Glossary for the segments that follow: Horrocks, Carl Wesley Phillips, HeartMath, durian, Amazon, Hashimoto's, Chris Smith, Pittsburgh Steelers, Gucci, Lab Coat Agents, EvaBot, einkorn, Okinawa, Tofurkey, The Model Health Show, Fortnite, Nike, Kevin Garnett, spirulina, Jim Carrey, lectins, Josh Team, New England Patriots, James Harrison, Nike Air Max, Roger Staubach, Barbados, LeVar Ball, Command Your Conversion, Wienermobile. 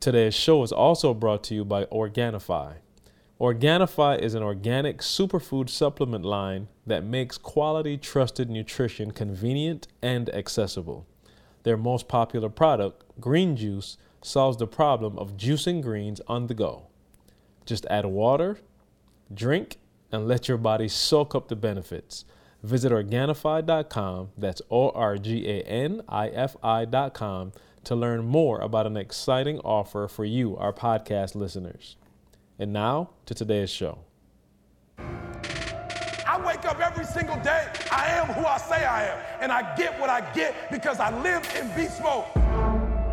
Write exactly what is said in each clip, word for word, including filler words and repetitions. Today's show is also brought to you by Organifi. Organifi is an organic superfood supplement line that makes quality, trusted nutrition convenient and accessible. Their most popular product, green juice, solves the problem of juicing greens on the go. Just add water, drink, and let your body soak up the benefits. Visit Organifi dot com, that's O R G A N I F I dot com, to learn more about an exciting offer for you, our podcast listeners. And now to today's show. I wake up every single day. I am who I say I am. And I get what I get because I live in beast mode.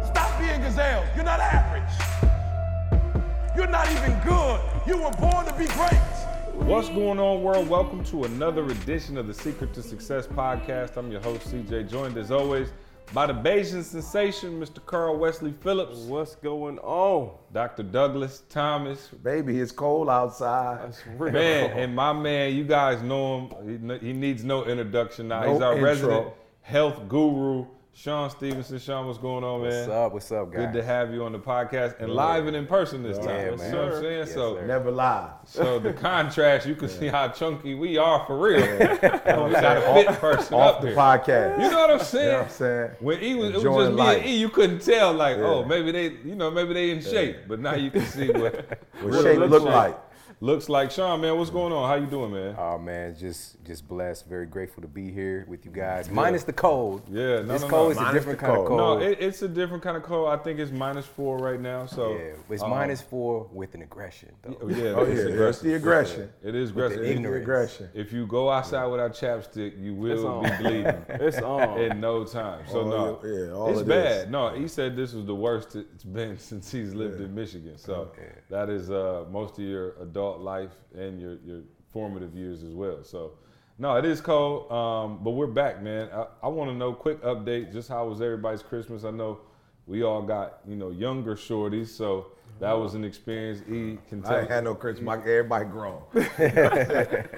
Stop being gazelles. You're not average. You're not even good. You were born to be great. What's going on, world? Welcome to another edition of the Secret to Success podcast. I'm your host, C J, joined as always by the Bayesian sensation, Mister Carl Wesley Phillips. What's going on? Doctor Douglas Thomas. Baby, it's cold outside. That's real. Man, and my man, you guys know him. He, he needs no introduction now. No He's our intro. Resident health guru, Sean Stevenson. Sean, what's going on, man? What's up? What's up, guys? Good to have you on the podcast and yeah. live and in person this yeah, time. Man. You know what I'm saying? Yes, so sir. Never live. So the contrast, you can yeah. see how chunky we are for real. Yeah. We got a fit person off up the here. Podcast. You know what I'm saying? You know what I'm saying? When E was, it was just life. Me and E, you couldn't tell, like, yeah. oh, maybe they, you know, maybe they in yeah. shape. But now you can see what, what, what shape looks look like. like. Looks like. Sean, man, what's going on? How you doing, man? Oh, man, just just blessed. Very grateful to be here with you guys. Minus the cold. Yeah. No, this no, cold no. is minus a different kind cold. of cold. No, it, it's a different kind of cold. I think it's minus four right now. So yeah, it's um, minus four with an aggression, though. Yeah, oh, yeah it's, aggressive. it's the aggression. It is aggressive. With the ignorance. aggression. If you go outside without chapstick, you will be bleeding. It's on. In no time. So, all no, yeah, all it's it bad. Is. No, he said this was the worst it's been since he's lived yeah. in Michigan. So yeah. that is uh, most of your adult life and your, your formative years as well. So, no, it is cold, um, but we're back, man. I, I want to know, quick update, just how was everybody's Christmas? I know we all got, you know, younger shorties, so that was an experience. E can tell I ain't had no Christmas. Everybody grown.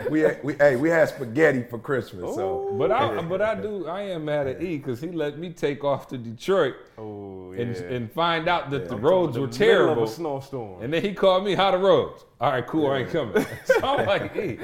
we, had, we hey, we had spaghetti for Christmas. So, Ooh, but I but I do I am mad at E because he let me take off to Detroit oh, yeah. and and find out that yeah, the roads were the terrible. Middle of a snowstorm. And then he called me how the roads. All right, cool. Yeah. I ain't coming. So I'm like, E,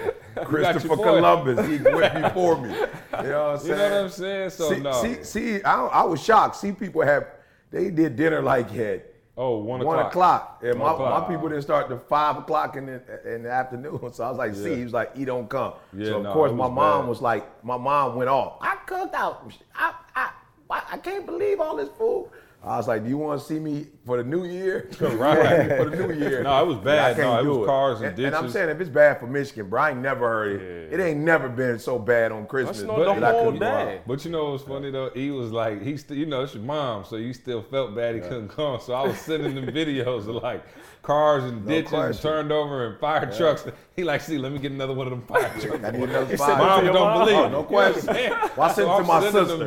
Christopher Columbus, he went before me. You know what I'm saying? You know what I'm saying? So see, no. See, see, I I was shocked. See, people have they did dinner like that. Oh, one o'clock. One o'clock. And one my, o'clock. my people didn't start till five o'clock in the, in the afternoon. So I was like, yeah. see, he was like, he don't come. Yeah, so of no, course my mom bad. was like, my mom went off. I cooked out. I, I I can't believe all this food. I was like, do you want to see me for the new year? Right. For the new year. No, it was bad. Yeah, I can't no, it do was it. cars and, and ditches. And I'm saying if it's bad for Michigan, bro, I ain't never heard it. Yeah. It ain't never been so bad on Christmas. But, the but, whole day. But you know what's funny though? He was like, he still, you know, it's your mom, so you still felt bad he yeah. couldn't come. So I was sending them videos of like cars and ditches no and turned over and fire yeah. trucks. He like, see, let me get another one of them fire trucks. I need another fire mom don't mom. believe oh, no question. Well, I sent so it to I'm my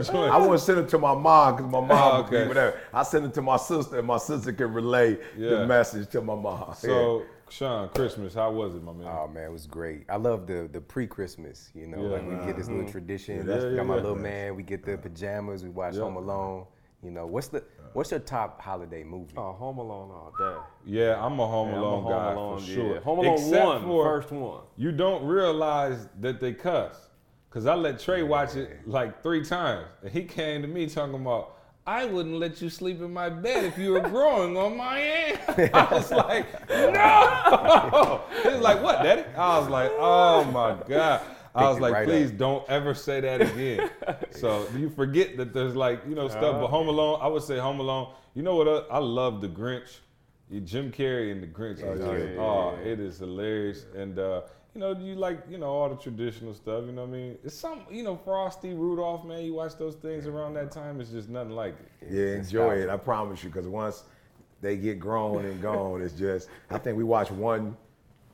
sister. I wouldn't send it to my mom because my mom oh, okay. whatever. I sent it to my sister and my sister can relay yeah. the message to my mom. So, yeah. Sean, Christmas, how was it, my man? Oh, man, it was great. I love the the pre-Christmas, you know, yeah, like we uh-huh. get this little tradition. Yeah, yeah, got my yeah, little man, we get the pajamas, we watch yeah. Home Alone. You know, what's the what's your top holiday movie? Oh, Home Alone all day. Yeah, I'm a Home yeah, Alone a Home guy Alone, for sure. Yeah. Home Alone Except one, for first one. You don't realize that they cuss, cause I let Trey yeah. watch it like three times, and he came to me talking about, I wouldn't let you sleep in my bed if you were growing on my end. I was like, no. He was like, what, Daddy? I was like, oh my God. I was like, right please up. don't ever say that again. So you forget that there's like, you know, stuff. But Home Alone, I would say Home Alone. You know what? I love The Grinch. Jim Carrey and The Grinch. Oh, yeah, yeah, yeah. oh it is hilarious. And, uh, you know, you like, you know, all the traditional stuff. You know what I mean? It's some, you know, Frosty, Rudolph, man. You watch those things around that time. It's just nothing like it. Yeah, it's enjoy nostalgic. it. I promise you. Because once they get grown and gone, it's just, I think we watched one.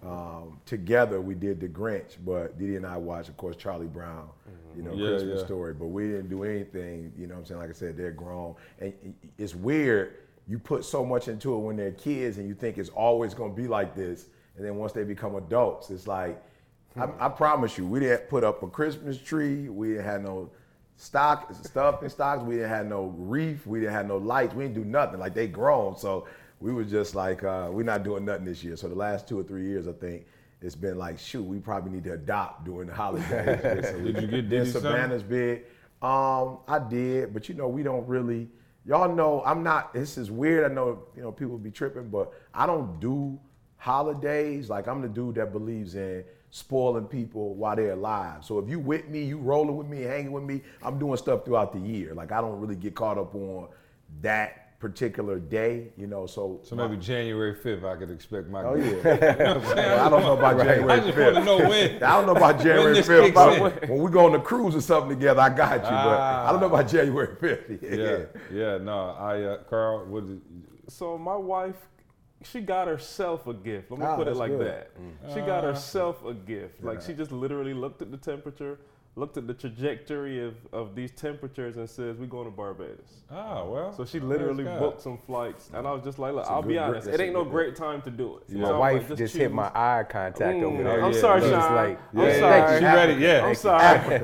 Um, together we did The Grinch, but Didi and I watched, of course, Charlie Brown, you know, yeah, Christmas yeah. Story, but we didn't do anything, you know what I'm saying? Like I said, they're grown. And it's weird, you put so much into it when they're kids and you think it's always gonna be like this. And then once they become adults, it's like, hmm. I, I promise you, we didn't put up a Christmas tree, we didn't have no stock, stuff in stocks, we didn't have no wreath, we didn't have no lights, we didn't do nothing, like they grown. So we were just like, uh, we're not doing nothing this year. So the last two or three years, I think, it's been like, shoot, we probably need to adopt during the holidays. So did you get did Savannah's big? Um, I did, but you know, we don't really, y'all know, I'm not, this is weird. I know, you know, people be tripping, but I don't do holidays. Like, I'm the dude that believes in spoiling people while they're alive. So if you with me, you rolling with me, hanging with me, I'm doing stuff throughout the year. Like, I don't really get caught up on that particular day, you know, so. So maybe my, January fifth, I could expect my. Oh, gift. Yeah. Well, I don't know about right. January fifth. I just want to know when. I don't know about January fifth. When, when we go on a cruise or something together, I got you, ah. but I don't know about January fifth. Yeah, yeah, yeah no, I, uh, Carl, what did you? So my wife, she got herself a gift. Let me ah, put it like good. that. Mm. She got herself a gift. Yeah. Like, she just literally looked at the temperature, looked at the trajectory of, of these temperatures and says, we're going to Barbados. Oh, well. So she literally booked some flights. And I was just like, look, I'll be honest, it ain't no great time to do it. My wife just hit my eye contact over there. I'm sorry, Sean. I'm sorry. She ready, yeah. I'm sorry. I'm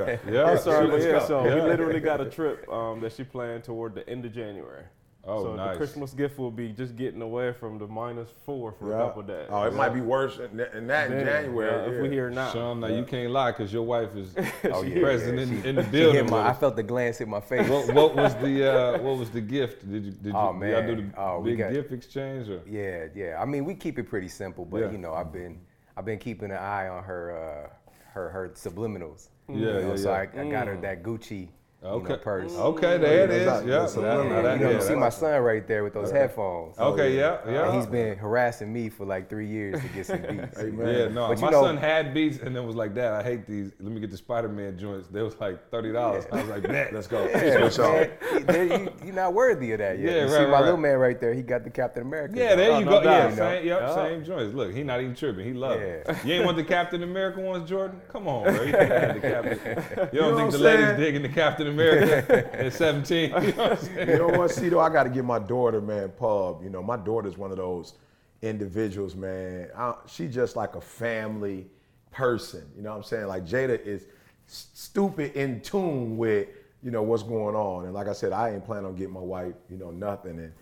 sorry. Yeah, so we literally got a trip um, that she planned toward the end of January. Oh, so nice. The Christmas gift will be just getting away from the minus four for yeah. a couple of days. Oh, it yeah. might be worse than that in January. Yeah, if we hear not. Sean, now yeah. you can't lie because your wife is oh, yeah, present yeah. in, in the building. My, I felt the glance hit my face. What, what was the uh, what was the gift? Did you did oh, you y'all do the oh, big got, gift exchange? Or? Yeah, yeah. I mean, we keep it pretty simple, but yeah. you know, I've been I've been keeping an eye on her uh, her her subliminals. Yeah, you know, yeah so yeah. I, I mm. got her that Gucci. Okay. You know, purse. Okay, there it is. Yeah, you know, so that, you, know, that, you know, yeah, see my son right there with those okay. headphones. So, okay, yeah, yeah. And he's been harassing me for like three years to get some beats. Yeah, no, but my you know, son had beats and then was like, Dad, I hate these. Let me get the Spider-Man joints. They was like thirty dollars. Yeah. I was like, bet, let's go. Yeah, you, you're not worthy of that yet. Yeah, you right, see my right. little man right there. He got the Captain America. Yeah, there you go. Yeah, same, yep, oh. same joints. Look, he not even tripping. He loved it. Yeah. You ain't want the Captain America ones, Jordan? Come on, bro. You don't think the ladies digging the Captain America? America at seventeen. You know what, you know what see though? I got to give my daughter, man, pub. You know, my daughter's one of those individuals, man. I, she just like a family person. You know what I'm saying? Like Jada is stupid in tune with, you know, what's going on. And like I said, I ain't planning on getting my wife, you know, nothing. And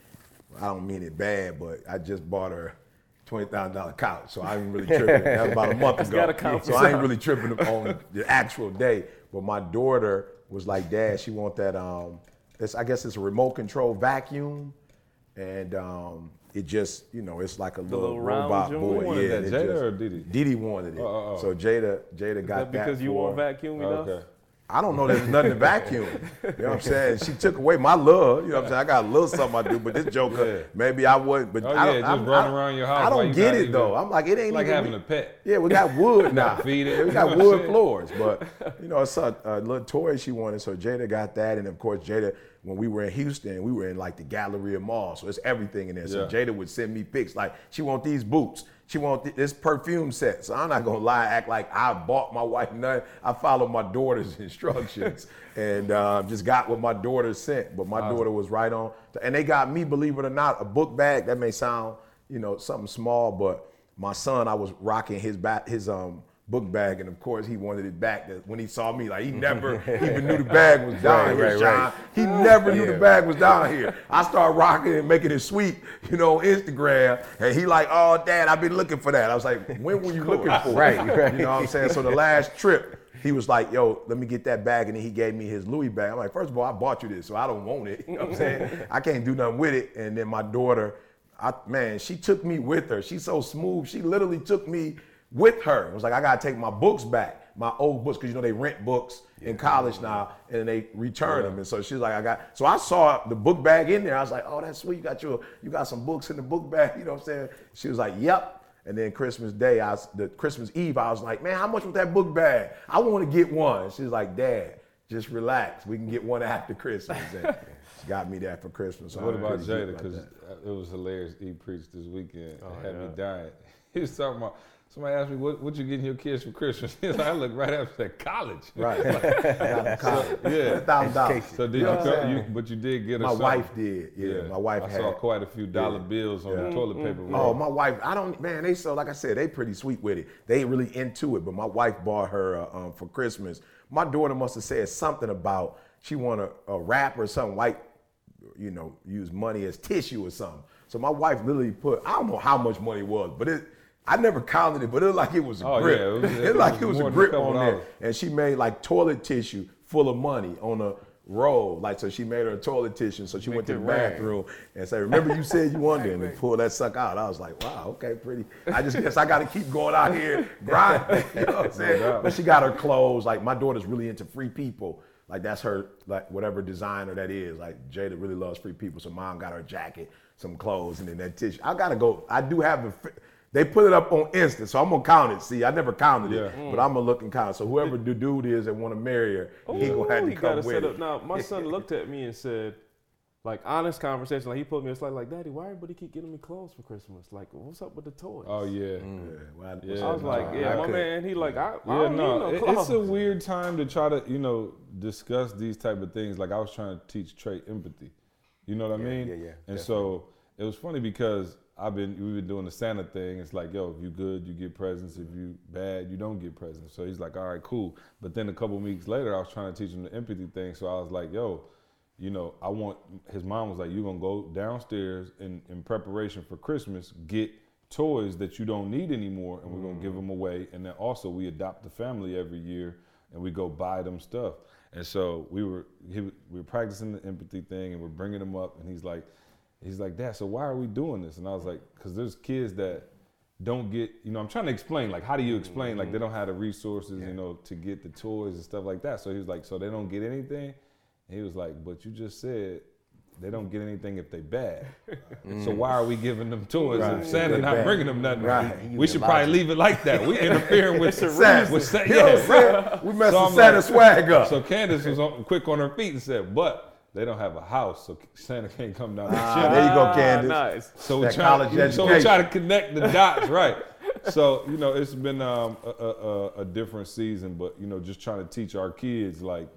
I don't mean it bad, but I just bought her twenty thousand dollars couch. So I ain't really tripping. That was about a month ago. Got a couch. So I ain't really tripping on the actual day. But my daughter was like, Dad, she want that, um, it's, I guess it's a remote control vacuum. And um, it just, you know, it's like a little, little robot boy. Wanted yeah, that Jada just, or Didi? Didi wanted it. Oh, oh. So Jada Jada Is got that because that you want vacuum enough? Okay. I don't know there's nothing to vacuum. You know what I'm saying? She took away my love. You know what I'm saying? I got a little something I do, but this joker, yeah. maybe I wouldn't. But oh, I don't, yeah, just run around your house. I don't get it, even, though. I'm like, it ain't like even. Like having we, a pet. Yeah, we got wood now. Feed it. We got wood floors. But, you know, it's a, a little toy she wanted. So Jada got that. And, of course, Jada, when we were in Houston, we were in, like, the Galleria Mall. So it's everything in there. So yeah. Jada would send me pics. Like, she want these boots. She want th- this perfume set. So I'm not going to lie, act like I bought my wife none. I followed my daughter's instructions and uh, just got what my daughter sent. But my wow. daughter was right on. And they got me, believe it or not, a book bag. That may sound, you know, something small, but my son, I was rocking his ba- his um book bag. And of course, he wanted it back when he saw me. Like, he never even knew the bag was down right, here, right, Sean. Right. He never knew yeah. the bag was down here. I started rocking and making it sweet, you know, on Instagram. And he like, oh, Dad, I've been looking for that. I was like, when were you cool. looking for right, it? Right. You know what I'm saying? So the last trip, he was like, yo, let me get that bag. And then he gave me his Louis bag. I'm like, first of all, I bought you this, so I don't want it. You know what I'm saying? I can't do nothing with it. And then my daughter, I, man, she took me with her. She's so smooth. She literally took me with her. It was like, I gotta take my books back, my old books, because you know they rent books yeah. in college now, and they return yeah. them. And so she's like, I got. So I saw the book bag in there. I was like, oh, that's sweet. You got your, you got some books in the book bag. You know what I'm saying? She was like, yep. And then Christmas Day, I was, the Christmas Eve, I was like, man, how much was that book bag? I want to get one. She's like, Dad, just relax. We can get one after Christmas. And she got me that for Christmas. So what about Jada? Because it was hilarious. He preached this weekend. Oh, it had yeah. me dying. He was talking about. Somebody asked me, what, what you getting your kids for Christmas? Like, I looked right up and said, college. Right. Like, college. So, yeah. one thousand dollars. So did yeah. you, come, you, but you did get a My something. wife did. Yeah, yeah. My wife I had. I saw quite a few dollar yeah. bills on yeah. the toilet paper. Mm-hmm. Oh, my wife, I don't, man, they so, like I said, they pretty sweet with it. They ain't really into it, but my wife bought her uh, um, for Christmas. My daughter must have said something about she want a, a wrap or something, white, you know, use money as tissue or something. So my wife literally put, I don't know how much money it was, but it, I never counted it, but it was like it was a oh, grip. Yeah, it was, it it like was it was a grip on there. And she made like toilet tissue full of money on a roll. Like, so she made her a toilet tissue. So she Make went to the rain. bathroom and said, remember you said you wanted and pulled that suck out. I was like, wow, okay, pretty. I just guess I got to keep going out here grinding. You know what I'm saying? No. But she got her clothes. Like, my daughter's really into free people. Like, that's her, like, whatever designer that is. Like, Jada really loves free people. So mom got her jacket, some clothes, and then that tissue. I got to go. I do have a... They put it up on Insta, so I'm gonna count it. See, I never counted yeah. it, mm. but I'm gonna look and count it. So whoever the dude is that wanna marry her, Ooh, he gonna have to come with it. Now, my son looked at me and said, like, honest conversation, like, he put me aside, like, Daddy, why everybody keep getting me clothes for Christmas? Like, what's up with the toys? Oh, yeah. Mm. yeah. Well, I, yeah. I was no, like, yeah, I my could. man, he like, I, yeah, I don't no, need no clothes. It's a weird time to try to, you know, discuss these type of things. Like, I was trying to teach Trey empathy. You know what yeah, I mean? Yeah, yeah, And definitely. So, it was funny because I've been, we've been doing the Santa thing. It's like, yo, if you good, you get presents. If you bad, you don't get presents. So he's like, all right, cool. But then a couple of weeks later, I was trying to teach him the empathy thing. So I was like, yo, you know, I want, his mom was like, you're gonna go downstairs and in preparation for Christmas, get toys that you don't need anymore and we're mm. gonna give them away. And then also we adopt the family every year and we go buy them stuff. And so we were, he, we were practicing the empathy thing and we're bringing him up and he's like, He's like, Dad, so why are we doing this? And I was like, because there's kids that don't get, you know, I'm trying to explain, like, how do you explain? Like, they don't have the resources, yeah. you know, to get the toys and stuff like that. So he was like, so they don't get anything? And he was like, but you just said they don't get anything if they bad. Mm. So why are we giving them toys right. if Santa not bad. bringing them nothing? Right. We should probably leave it like that. We interfering with Santa. With Santa. Yeah, right. We messing so Santa's swag up. So Candace was on, quick on her feet and said, but. They don't have a house, so Santa can't come down. Ah, there you go, Candace. Ah, nice. So we try, so we try to connect the dots, right? So you know, it's been um, a, a, a different season, but you know, just trying to teach our kids, like,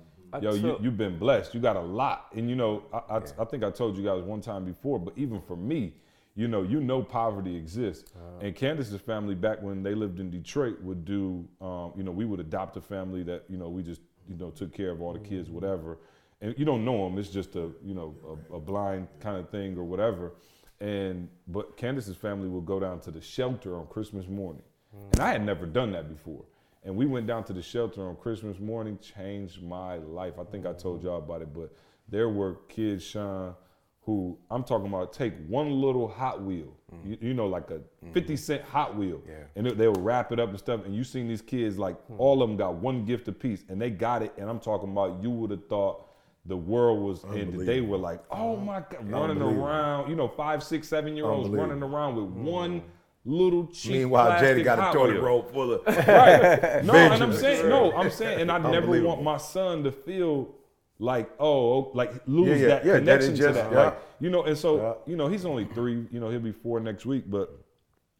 yo, you, you've been blessed. You got a lot, and you know, I, I, I think I told you guys one time before, but even for me, you know, you know, poverty exists. Uh, and Candace's family, back when they lived in Detroit, would do, um, you know, we would adopt a family that you know we just you know took care of all the kids, whatever. And you don't know them, it's just a, you know, a, a blind kind of thing or whatever. And, but Candace's family will go down to the shelter on Christmas morning. Mm. And I had never done that before. And we went down to the shelter on Christmas morning, changed my life. I think mm. I told y'all about it, but there were kids, Sean, who I'm talking about take one little Hot Wheel, mm. you, you know, like a mm. fifty cent Hot Wheel. Yeah. And they, they would wrap it up and stuff. And you seen these kids, like mm. all of them got one gift apiece and they got it. And I'm talking about, you would have thought, the world was, and they were like, oh my God, running around, you know, five, six, seven year olds running around with one little cheap. Meanwhile, Jada got a toilet roll full of. Right. No, and I'm saying, no, I'm saying, and I never want my son to feel like, oh, like lose yeah, yeah, that yeah, connection that just, to that. Yeah. Like, you know, and so, yeah. you know, he's only three, you know, he'll be four next week, but,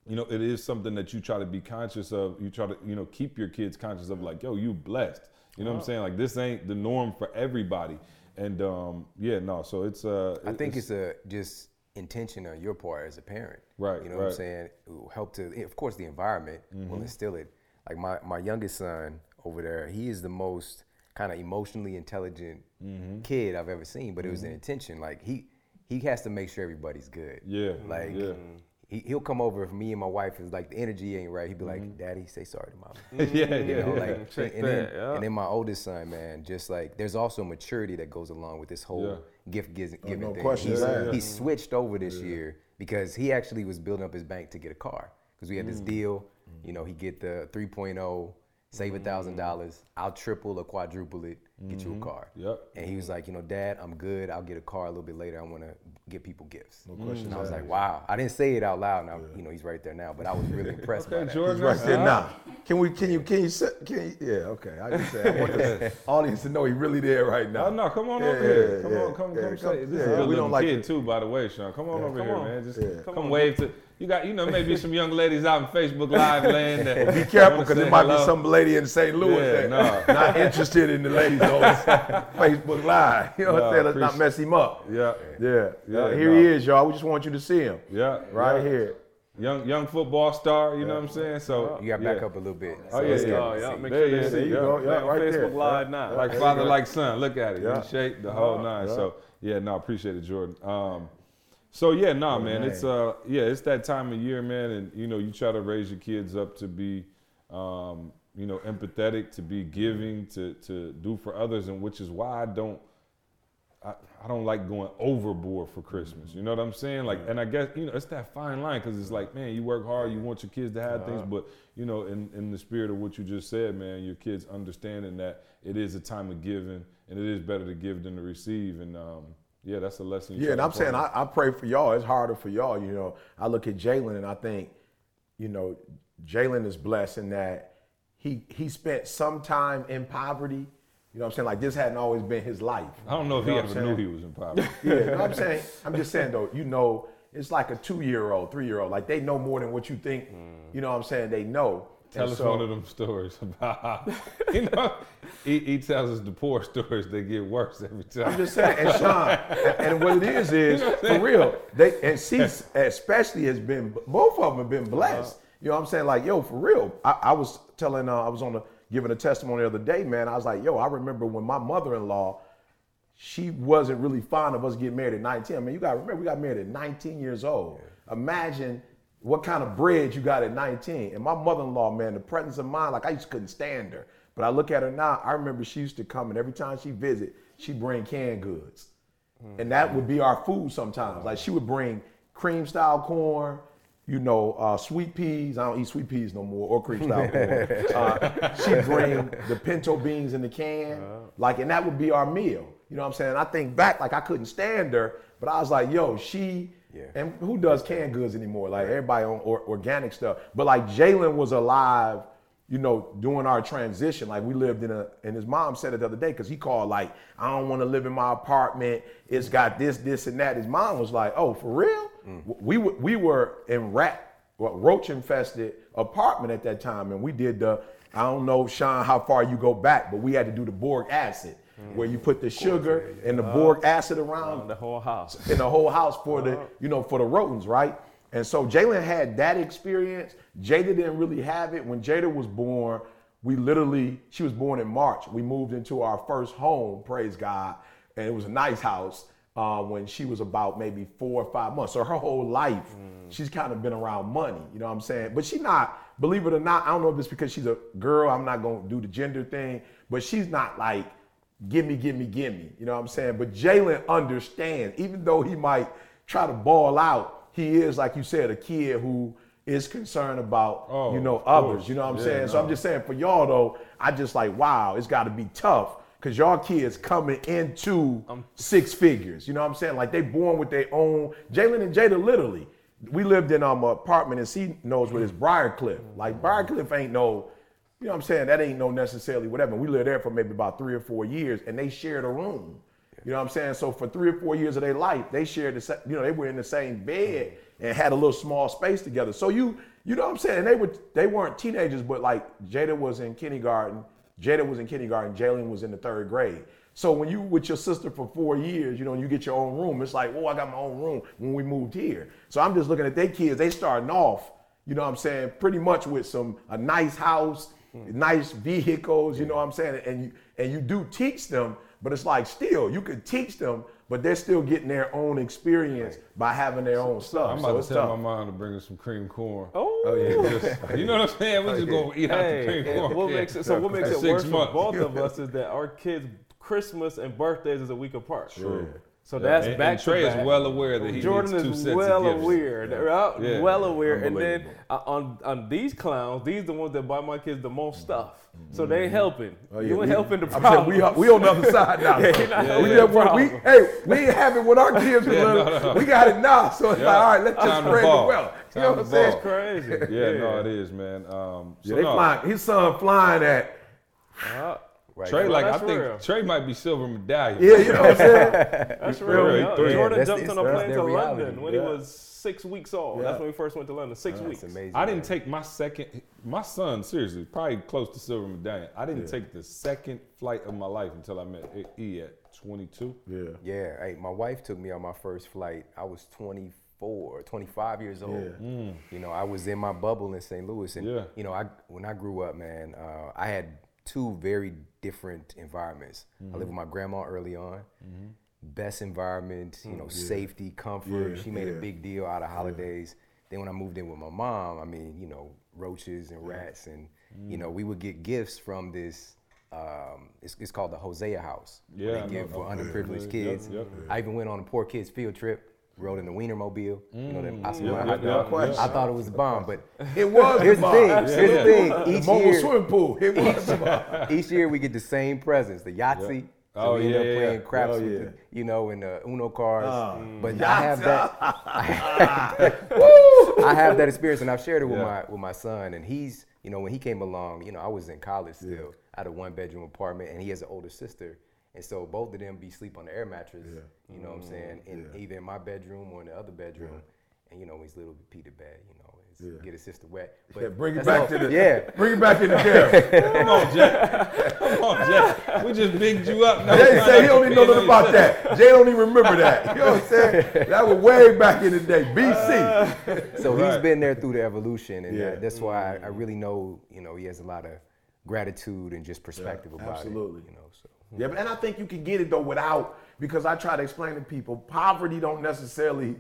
you know, it is something that you try to be conscious of. You try to, you know, keep your kids conscious of, like, yo, you blessed. You know wow. what I'm saying? Like, this ain't the norm for everybody. And um, yeah, no, so it's uh I think it's, it's a just intention on your part as a parent. Right. You know right. what I'm saying? It'll help to, of course, the environment mm-hmm. will instill it. Like my, my youngest son over there, he is the most kind of emotionally intelligent mm-hmm. kid I've ever seen, but mm-hmm. it was an intention. Like he he has to make sure everybody's good. Yeah. Like yeah. He, he'll come over if me and my wife is like, the energy ain't right. He'd be like, mm-hmm. Daddy, say sorry to mama. Mm-hmm. yeah, you know, yeah, like, yeah. And, then, yeah. and then my oldest son, man, just like, there's also maturity that goes along with this whole yeah. gift giving oh, no thing. Questions. He's, yeah. He switched over this yeah. year because he actually was building up his bank to get a car. Because we had this mm. deal, you know, he get the three point oh, save one thousand dollars, mm. I'll triple or quadruple it, get mm-hmm. you a car. Yep. And he was like, you know, Dad, I'm good. I'll get a car a little bit later. I want to get people gifts. No questions. And I was like, wow. I didn't say it out loud. Now, yeah. you know, he's right there now. But I was really impressed okay, by that. Jordan, he's right there now. Can we? Can you? Can you? Can you? Yeah. Okay. I just said I want the audience to know he's really there right now. Oh, no, come on yeah, over yeah, here. Come yeah, on, come, yeah, come. Say, this yeah, is a good we don't like kid it. Too, by the way, Sean. Come on yeah, over come here, on. Man. Just yeah. come, come wave to. You got, you know, maybe some young ladies out on Facebook Live land that be careful because there might hello. Be some lady in Saint Louis yeah, that nah. not interested in the ladies on Facebook Live. You know what I'm saying? Let's not mess him up. Yeah, yeah, yeah. yeah here nah. he is, y'all. We just want you to see him. Yeah, right yeah. here. Young, young football star. You yeah. know what I'm saying? So you got to back yeah. up a little bit. So oh yeah, yeah. Oh, yeah. Make there sure you see. see. You go, yeah, yeah, right Facebook there. Live yeah. now. Like father, like son. Look at it. Yeah. In shape, the whole nine. So yeah, no, appreciate it, Jordan. So yeah, nah, man, right. it's uh, yeah, it's that time of year, man, and you know, you try to raise your kids up to be, um, you know, empathetic, to be giving, to to do for others, and which is why I don't, I, I don't like going overboard for Christmas. You know what I'm saying? Like, and I guess you know, it's that fine line because it's like, man, you work hard, you want your kids to have uh-huh. things, but you know, in in the spirit of what you just said, man, your kids understanding that it is a time of giving, and it is better to give than to receive, and um. Yeah, that's a lesson. Yeah, and I'm saying I, I pray for y'all. It's harder for y'all, you know. I look at Jalen and I think, you know, Jalen is blessed in that he he spent some time in poverty. You know what I'm saying? Like, this hadn't always been his life. I don't know if he ever knew he was in poverty. Yeah, you know what I'm saying? I'm just saying, though, you know, it's like a two-year-old, three-year-old. Like, they know more than what you think. Mm. You know what I'm saying? They know. Tell and us so, one of them stories about how, you know, he, he tells us the poor stories, they get worse every time. I'm just saying, and Sean, and, and what it is is, you know for real, they and she especially has been, both of them have been blessed. Uh-huh. You know what I'm saying? Like, yo, for real, I, I was telling, uh, I was on a, giving a testimony the other day, man. I was like, yo, I remember when my mother-in-law, she wasn't really fond of us getting married at nineteen. I mean, you got to remember, we got married at nineteen years old. Yeah. Imagine what kind of bread you got at nineteen. And my mother-in-law, man, the presence of mind, like I just couldn't stand her. But I look at her now, I remember she used to come and every time she visit, she'd bring canned goods. Mm-hmm. And that would be our food sometimes. Mm-hmm. Like she would bring cream style corn, you know, uh, sweet peas. I don't eat sweet peas no more or cream style corn. Uh, she'd bring the pinto beans in the can. Uh-huh. Like, and that would be our meal. You know what I'm saying? I think back, like I couldn't stand her, but I was like, yo, she, yeah. And who does canned goods anymore? Like right. everybody on or, organic stuff. But like Jalen was alive, you know, during our transition. Like we lived in a, and his mom said it the other day, cause he called like, I don't want to live in my apartment. It's got this, this and that. His mom was like, oh, for real? Mm. We, we were in rat, well, roach infested apartment at that time. And we did the, I don't know, Sean, how far you go back, but we had to do the Borg acid. Where you put the sugar and the uh, Borg acid around uh, the whole house, in the whole house for uh, the you know for the rodents, right? And so Jalen had that experience. Jada didn't really have it. When Jada was born, we literally she was born in March. We moved into our first home, praise God, and it was a nice house uh, when she was about maybe four or five months. So her whole life, mm. she's kind of been around money, you know what I'm saying? But she's not, believe it or not, I don't know if it's because she's a girl. I'm not gonna do the gender thing, but she's not like. Gimme, gimme, gimme. You know what I'm saying? But Jalen understands, even though he might try to ball out, he is, like you said, a kid who is concerned about, oh, you know, others. You know what I'm yeah, saying? No. So I'm just saying for y'all, though, I just like, wow, it's got to be tough because y'all kids coming into um, six figures. You know what I'm saying? Like they born with their own. Jalen and Jada, literally, we lived in um, an apartment and she knows where it's Briarcliff. Like Briarcliff ain't no. You know what I'm saying? That ain't no necessarily whatever. We lived there for maybe about three or four years, and they shared a room. You know what I'm saying? So for three or four years of their life, they shared the same, you know, they were in the same bed and had a little small space together. So you, you know what I'm saying? And they were they weren't teenagers, but like Jada was in kindergarten, Jada was in kindergarten, Jalen was in the third grade. So when you with your sister for four years, you know, and you get your own room, it's like, oh, I got my own room when we moved here. So I'm just looking at their kids, they starting off, you know what I'm saying, pretty much with some a nice house. Nice vehicles, you know what I'm saying? And you, and you do teach them, but it's like still, you could teach them, but they're still getting their own experience by having their own stuff. I'm about so to it's tell tough. My mom to bring us some cream corn. Oh, oh yeah. Just, you know what I'm saying? We're just going to eat out the cream corn. What makes it, so what makes it worse for both of us is that our kids' Christmas and birthdays is a week apart. True. Sure. So yeah, that's and, back and Trey to back. Is well aware that he Jordan needs two sets well of gifts. Aware, yeah. Right? Yeah. Well aware. And then uh, on, on these clowns, these are the ones that buy my kids the most mm-hmm. stuff. So they ain't helping. Oh, yeah. You ain't helping the problem. We, we on the other side now. yeah, yeah, we, yeah, just, we Hey, we ain't having what our kids were. yeah, no, no. We got it now. So it's yeah. like, all right, let's Time just spread the wealth. You know what I'm saying? It's crazy. Yeah, yeah, no, it is, man. Um, so yeah, they no. flying. His son flying at... Uh, Right. Trey, well, like I think real. Trey might be silver medallion. Yeah, you know what I'm saying? That's real. real. Yeah, Jordan that's, jumped on a plane to reality. London when yeah. he was six weeks old. Yeah. That's when we first went to London. Six oh, weeks. Amazing, I man. Didn't take my second. My son, seriously, probably close to silver medallion. I didn't yeah. take the second flight of my life until I met E at twenty-two. Yeah. Yeah. Hey, my wife took me on my first flight. I was twenty-four. twenty-five years old. Yeah. Mm. You know, I was in my bubble in Saint Louis, and yeah. you know, I when I grew up, man, uh, I had. Two very different environments. Mm-hmm. I lived with my grandma early on, mm-hmm. best environment, you know, yeah. safety, comfort. Yeah, she made yeah. a big deal out of holidays. Yeah. Then when I moved in with my mom, I mean, you know, roaches and rats, and mm. you know, we would get gifts from this. Um, it's, it's called the Hosea House. Yeah, they give for oh, underprivileged yeah, kids. Yep, yep, I even went on a poor kids field trip. Rode in the Wienermobile. Mm. You know them. I, yeah, yeah, I, yeah, I, I thought it was a bomb, but it was. Here's the thing. Yeah, here's yeah. the thing. Each the year, swimming pool. It was. Each, each year we get the same presents. The Yahtzee. Yep. So oh, we end yeah, up playing craps, oh, yeah. with the, you know, in the Uno cards. Oh, but Yahtzee. I have that. I have that, I have that experience, and I've shared it with yeah. my with my son. And he's, you know, when he came along, you know, I was in college still. Yeah. I had a one bedroom apartment, and he has an older sister. And so both of them be sleep on the air mattress, yeah. you know mm, what I'm saying, in yeah. either in my bedroom or in the other bedroom. Yeah. And, you know, he's little Peter bad, you know, yeah. get his sister wet. But yeah, bring it back all, to the yeah. bring it back in the camp. Come on, Jack. Come on, Jack. We just bigged you up. Now Jay said he don't even know nothing about that. Jay don't even remember that. You know what I'm saying? That was way back in the day, B C. Uh, so right. he's been there through the evolution, and yeah. that, that's why I, I really know, you know, he has a lot of gratitude and just perspective yeah, about absolutely. It. You know, so. Yeah, but, and I think you can get it though without, because I try to explain to people, poverty don't necessarily,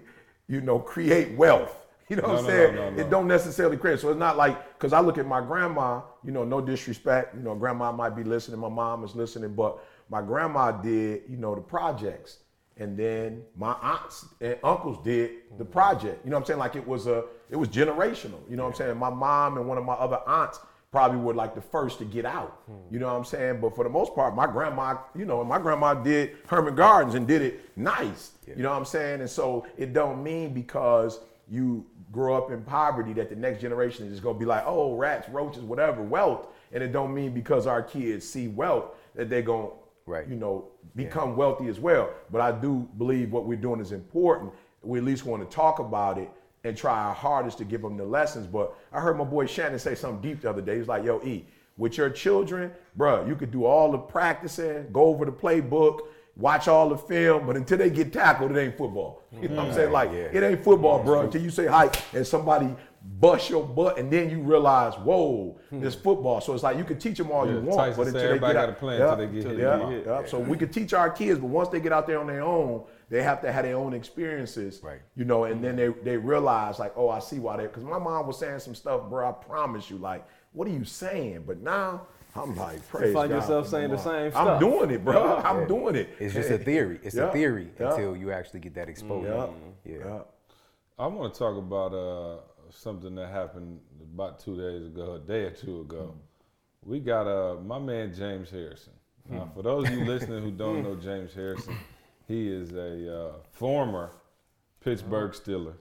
you know, create wealth. You know no, what I'm no, saying? No, no, no. It don't necessarily create. So it's not like, because I look at my grandma, you know, no disrespect, you know, grandma might be listening, my mom is listening, but my grandma did, you know, the projects. And then my aunts and uncles did the project. You know what I'm saying? Like it was a, it was generational. You know what I'm saying? My mom and one of my other aunts probably were like the first to get out, you know what I'm saying? But for the most part, my grandma, you know, my grandma did Herman Gardens and did it nice, yeah. you know what I'm saying? And so it don't mean because you grow up in poverty that the next generation is just gonna be like, oh, rats, roaches, whatever, wealth. And it don't mean because our kids see wealth that they're gonna, right. you know, become yeah. wealthy as well. But I do believe what we're doing is important. We at least wanna talk about it and try our hardest to give them the lessons. But I heard my boy Shannon say something deep the other day. He was like, yo, E, with your children, bruh, you could do all the practicing, go over the playbook, watch all the film, but until they get tackled, it ain't football. You know what I'm saying? Like, yeah. it ain't football, yeah. bruh, until you say hi and somebody bust your butt, and then you realize, whoa, hmm. this football. So it's like you can teach them all yeah, you want, Tyson but until they get out. Plan yeah, until they get, hit, yeah, they get hit. Yeah. Yeah. So we can teach our kids, but once they get out there on their own, they have to have their own experiences, right. you know, and then they, they realize like, oh, I see why they, because my mom was saying some stuff, bro, I promise you, like, what are you saying? But now I'm like, praise you find God. Yourself saying the same stuff. I'm doing it, bro. Yeah. I'm doing it. It's just a theory. It's yeah. a theory yeah. until you actually get that exposure. Yeah. Yeah. yeah. I want to talk about uh, something that happened about two days ago, a day or two ago. Mm. We got uh, my man, James Harrison. Now, mm. for those of you listening who don't know James Harrison, he is a uh, former Pittsburgh Steeler.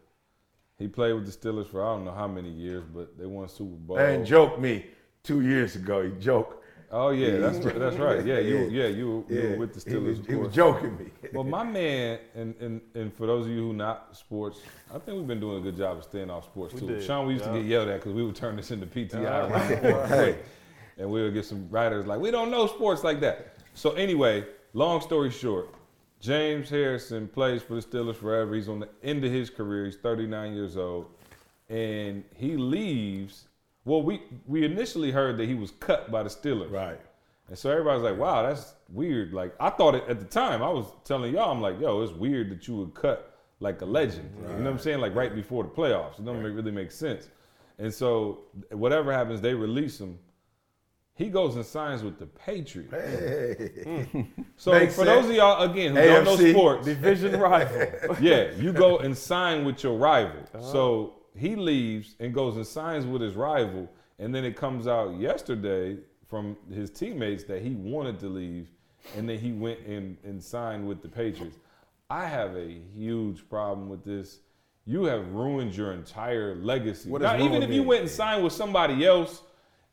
He played with the Steelers for I don't know how many years, but they won Super Bowl. And joked me two years ago. He joked. Oh yeah, that's that's right. Yeah, you yeah you, yeah. you were with the Steelers. He was, he was joking me. Well, my man, and, and and for those of you who not sports, I think we've been doing a good job of staying off sports we too. Did. Sean, we used yeah. to get yelled at because we would turn this into P T I, uh, right. and we would get some writers like we don't know sports like that. So anyway, long story short. James Harrison plays for the Steelers forever. He's on the end of his career. He's thirty-nine years old. And he leaves. Well, we, we initially heard that he was cut by the Steelers. Right. And so everybody's like, wow, that's weird. Like, I thought it at the time. I was telling y'all, I'm like, yo, it's weird that you would cut like a legend. Right. You know what I'm saying? Like right before the playoffs. It doesn't right. really make sense. And so whatever happens, they release him. He goes and signs with the Patriots. Hey. Mm. So Makes for sense. Those of y'all, again, who A F C, don't know sports. Division rival. Yeah, you go and sign with your rival. Uh-huh. So he leaves and goes and signs with his rival. And then it comes out yesterday from his teammates that he wanted to leave. And then he went and, and signed with the Patriots. I have a huge problem with this. You have ruined your entire legacy. Now, even if you went and signed with somebody else,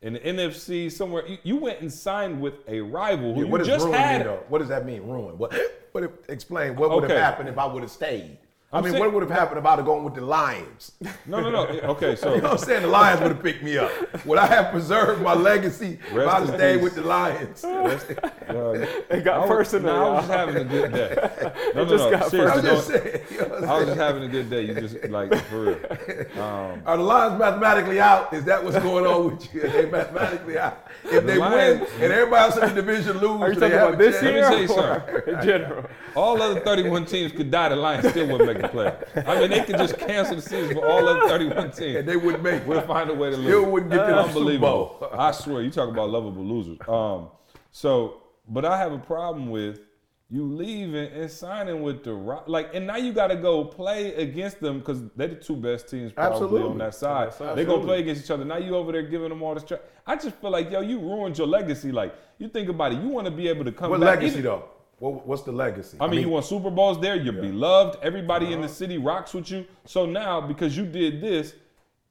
in the N F C somewhere, you, you went and signed with a rival who yeah, what you just ruin, had. You know, what does that mean, ruin? What, what if, explain what okay. would have happened if I would have stayed? I I'm mean, saying, what would have happened if I'd have gone with the Lions? No, no, no. Okay, so. You know what I'm saying? The Lions would have picked me up. Would I have preserved my legacy if I'd have stayed with the Lions? It got personal. I was just having a good day. No, no, no. Got seriously, I'm just saying, you know I was just having a good day. You just, like, for real. Um, Are the Lions mathematically out? Is that what's going on with you? Are they mathematically out? If the they Lions, win and everybody else in the division lose, are you talking about this year? Let me say something. In general. All other thirty-one teams could die. The Lions still wouldn't make the playoff. I mean, they could just cancel the season for all other thirty-one teams. And they wouldn't make it. We'll find a way to lose. Still wouldn't get uh, unbelievable. I swear, you talk about lovable losers. Um, so, but I have a problem with you leaving and signing with the Rock. Like, and now you got to go play against them because they're the two best teams probably Absolutely. on that side. They're going to play against each other. Now you over there giving them all this tra- I just feel like, yo, you ruined your legacy. Like, you think about it. You want to be able to come what back. What legacy, either- though? What, what's the legacy? I mean, I mean, you won Super Bowls there. You're yeah. beloved. Everybody uh-huh. in the city rocks with you. So now, because you did this,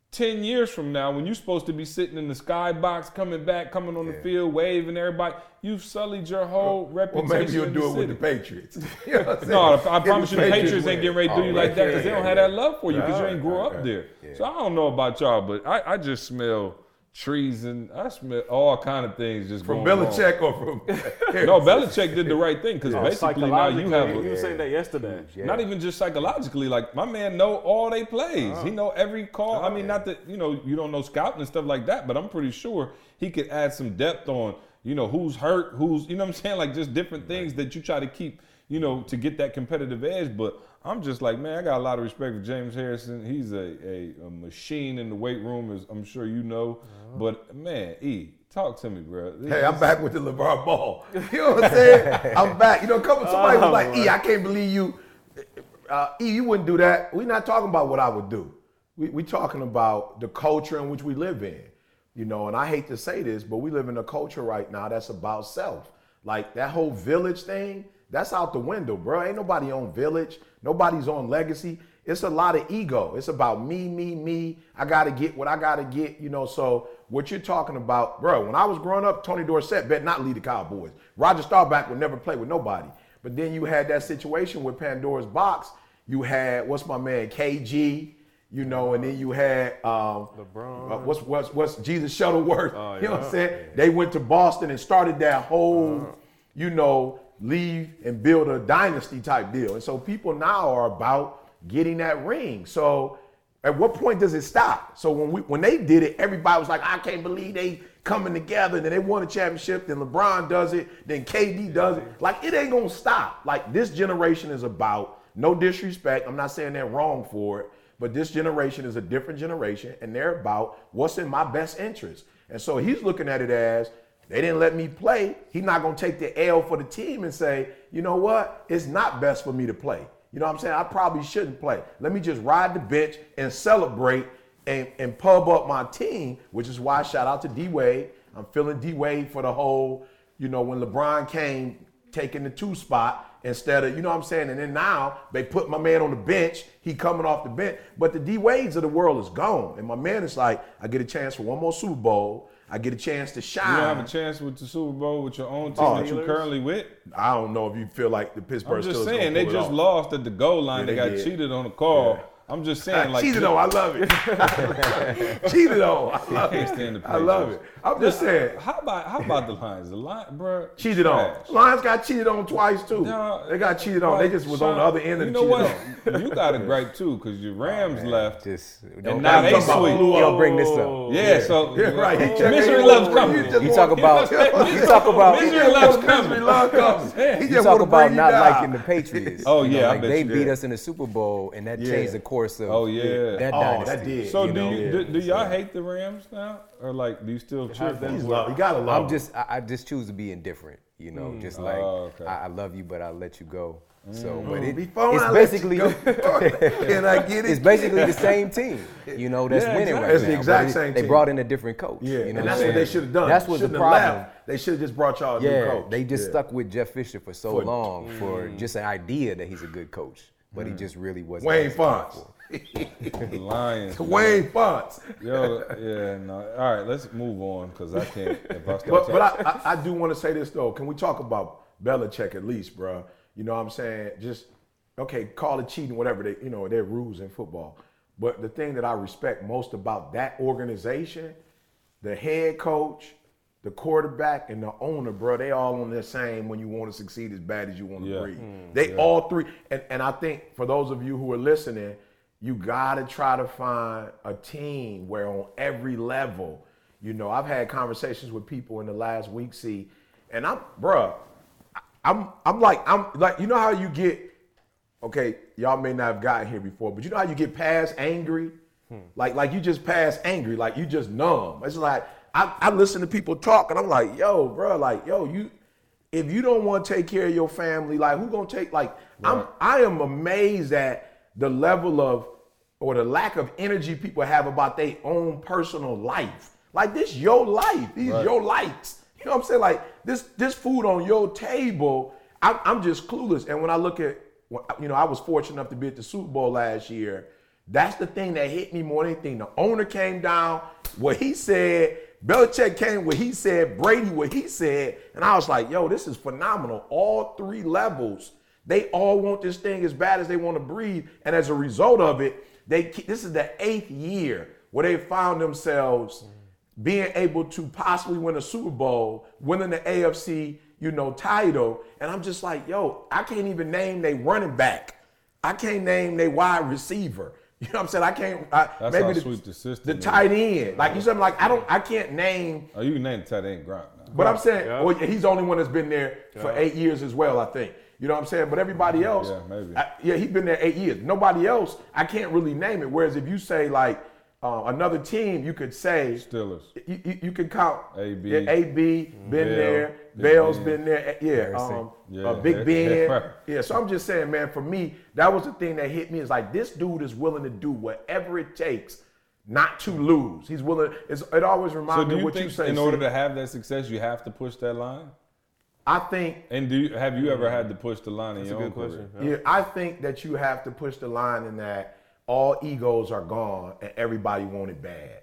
ten years from now, when you're supposed to be sitting in the skybox, coming back, coming on yeah. the field, waving everybody, you've sullied your whole well, reputation. Well, maybe you'll do it city. with the Patriots. You know what I'm no, I, I promise you the Patriots, Patriots ain't getting ready to do oh, you like right, that because yeah, they don't yeah. have that love for you because right, you ain't grew right, up right. there. Yeah. So I don't know about y'all, but I, I just smell... treason. I smell all kind of things just from going Belichick on. or from no. Belichick did the right thing because yeah, basically now you have. A, you were saying that yesterday. Yeah. Not even just psychologically. Like my man know all they plays. Uh-huh. He know every call. Uh-huh. I mean, not that you know you don't know scouting and stuff like that, but I'm pretty sure he could add some depth on you know who's hurt, who's you know what I'm saying like just different things right. that you try to keep you know to get that competitive edge, but. I'm just like, man, I got a lot of respect for James Harrison. He's a, a, a machine in the weight room, as I'm sure you know. Oh. But, man, E, talk to me, bro. This hey, is... I'm back with the LeVar Ball. You know what I'm saying? I'm back. You know, come somebody oh, was like, E, I can't believe you. Uh, E, you wouldn't do that. We're not talking about what I would do. We, we're talking about the culture in which we live in. You know, and I hate to say this, but we live in a culture right now that's about self. Like, that whole village thing, that's out the window, bro. Ain't nobody on village. Nobody's on legacy. It's a lot of ego. It's about me, me, me. I got to get what I got to get, you know. So what you're talking about, bro, when I was growing up, Tony Dorsett better not lead the Cowboys. Roger Staubach would never play with nobody. But then you had that situation with Pandora's Box. You had, what's my man, K G, you know, and then you had um, LeBron. Uh, what's, what's, what's Jesus Shuttleworth. Uh, you know yeah. what I'm saying? They went to Boston and started that whole, uh. you know, leave and build a dynasty type deal. And so people now are about getting that ring. So at what point does it stop? So when we when they did it, everybody was like, I can't believe they coming together. Then they won a championship. Then LeBron does it. Then K D does it. Like, it ain't going to stop. Like, this generation is about, no disrespect, I'm not saying they're wrong for it, but this generation is a different generation, and they're about what's in my best interest. And so he's looking at it as, they didn't let me play. He's not going to take the L for the team and say, you know what? It's not best for me to play. You know what I'm saying? I probably shouldn't play. Let me just ride the bench and celebrate and, and pub up my team, which is why I shout out to D-Wade. I'm feeling D-Wade for the whole, you know, when LeBron came, taking the two spot instead of, you know what I'm saying? And then now they put my man on the bench. He coming off the bench. But the D-Wades of the world is gone. And my man is like, I get a chance for one more Super Bowl. I get a chance to shine. You don't have a chance with the Super Bowl with your own team oh, that you're currently with? I don't know if you feel like the Pittsburgh Steelers. I'm just Steelers saying, they just off. lost at the goal line. Yeah, they, they got did. cheated on a call. Yeah. I'm just saying. like Cheated on, I love it. Cheated on, I love it. Stand I love it. I'm just now, saying. How about how about the Lions? The Lions, bro. Cheated trash. on. Lions got cheated on twice, too. No, they got cheated on. They just was Sean, on the other end of the cheated on. You know what? You got a gripe, too, because your Rams oh, left. Just, and now they sweet. Don't bring this up. Yeah, yeah. so. Yeah, right. Oh, misery loves company. You, you talk about. You talk about. Misery loves company. You talk about not liking the Patriots. Oh, yeah. They beat us in the Super Bowl, and that changed the course. Of oh yeah, that oh, dynasty. That did. So you do, you, do do y'all yeah. hate the Rams now, or like do you still cheer them? You gotta love. I'm just I, I just choose to be indifferent. You know, mm. just like oh, okay. I, I love you, but I'll let you go. Mm. So, but it, it's I basically can I get it? It's basically the same team. You know, that's yeah, winning exactly. right it's now. It's the exact it, same. They team. brought in a different coach. Yeah, you know and that's what, what they should have done. That's what the problem. They should have just brought y'all a yeah, new coach. They just yeah. stuck with Jeff Fisher for so for, long for just an idea that he's a good coach. But mm. he just really wasn't. Wayne Fontes. The Lions. Wayne Fontes. Yo, yeah, no. All right, let's move on because I can't. If I but but I, I, I do want to say this, though. Can we talk about Belichick at least, bro? You know what I'm saying? Just okay, call it cheating, whatever, they, you know, their rules in football. But the thing that I respect most about that organization, the head coach, the quarterback, and the owner, bro, they all on the same when you want to succeed as bad as you want to yeah. breathe. Mm, they yeah. all three. And, and I think for those of you who are listening, you got to try to find a team where on every level, you know, I've had conversations with people in the last week, see, and I'm, bro, I'm, I'm like, I'm like, you know how you get, okay, y'all may not have gotten here before, but you know how you get past angry? Hmm. Like, like you just pass angry, like you just numb. It's like, I, I listen to people talk and I'm like, yo, bro, like, yo, you, if you don't want to take care of your family, like who gonna take, like, right. I'm, I am amazed at the level of, or the lack of energy people have about their own personal life. Like this your life, these right. your lights. You know what I'm saying? Like this, this food on your table, I'm, I'm just clueless. And when I look at, you know, I was fortunate enough to be at the Super Bowl last year. That's the thing that hit me more than anything. The owner came down, what he said, Belichick came, what he said, Brady, what he said, and I was like, yo, this is phenomenal. All three levels, they all want this thing as bad as they want to breathe, and as a result of it, they this is the eighth year where they found themselves being able to possibly win a Super Bowl, winning the A F C, you know, title, and I'm just like, yo, I can't even name they running back. I can't name they wide receiver. You know what I'm saying? I can't. I, That's maybe how the, sweep the system. The is. Tight end, like you said, I'm like I don't, I can't name. Oh, you can name the tight end Gronk now. But I'm saying, yeah. well, he's the only one that's been there yeah. for eight years as well, I think. You know what I'm saying? But everybody else, yeah, maybe. I, yeah, he's been there eight years. Nobody else, I can't really name it. Whereas if you say like uh, another team, you could say Steelers. You, you, you could count A B, yeah, A B been Bell, there, Bell's been there, yeah, um, yeah. Uh, Big Ben, yeah. So I'm just saying, man, for me, that was the thing that hit me. Is like this dude is willing to do whatever it takes not to lose. He's willing. It's, it always reminds so do me of what think you say. In order see, to have that success, you have to push that line. I think. And do you, have you ever had to push the line in your own career? Yeah. yeah, I think that you have to push the line in that all egos are gone and everybody want it bad.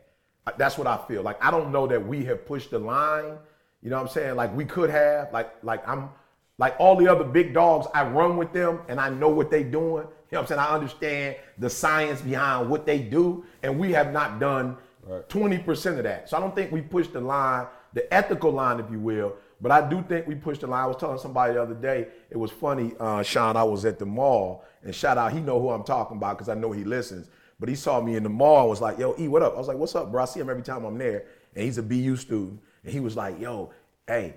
That's what I feel. Like I don't know that we have pushed the line. You know what I'm saying? Like we could have. Like like I'm like all the other big dogs. I run with them and I know what they're doing. You know what I'm saying? I understand the science behind what they do, and we have not done right. twenty percent of that. So I don't think we pushed the line, the ethical line, if you will. But I do think we pushed the line. I was telling somebody the other day, it was funny, uh, Sean, I was at the mall, and shout out, he know who I'm talking about because I know he listens. But he saw me in the mall and was like, yo, E, what up? I was like, what's up, bro? I see him every time I'm there. And he's a B U student. And he was like, yo, hey,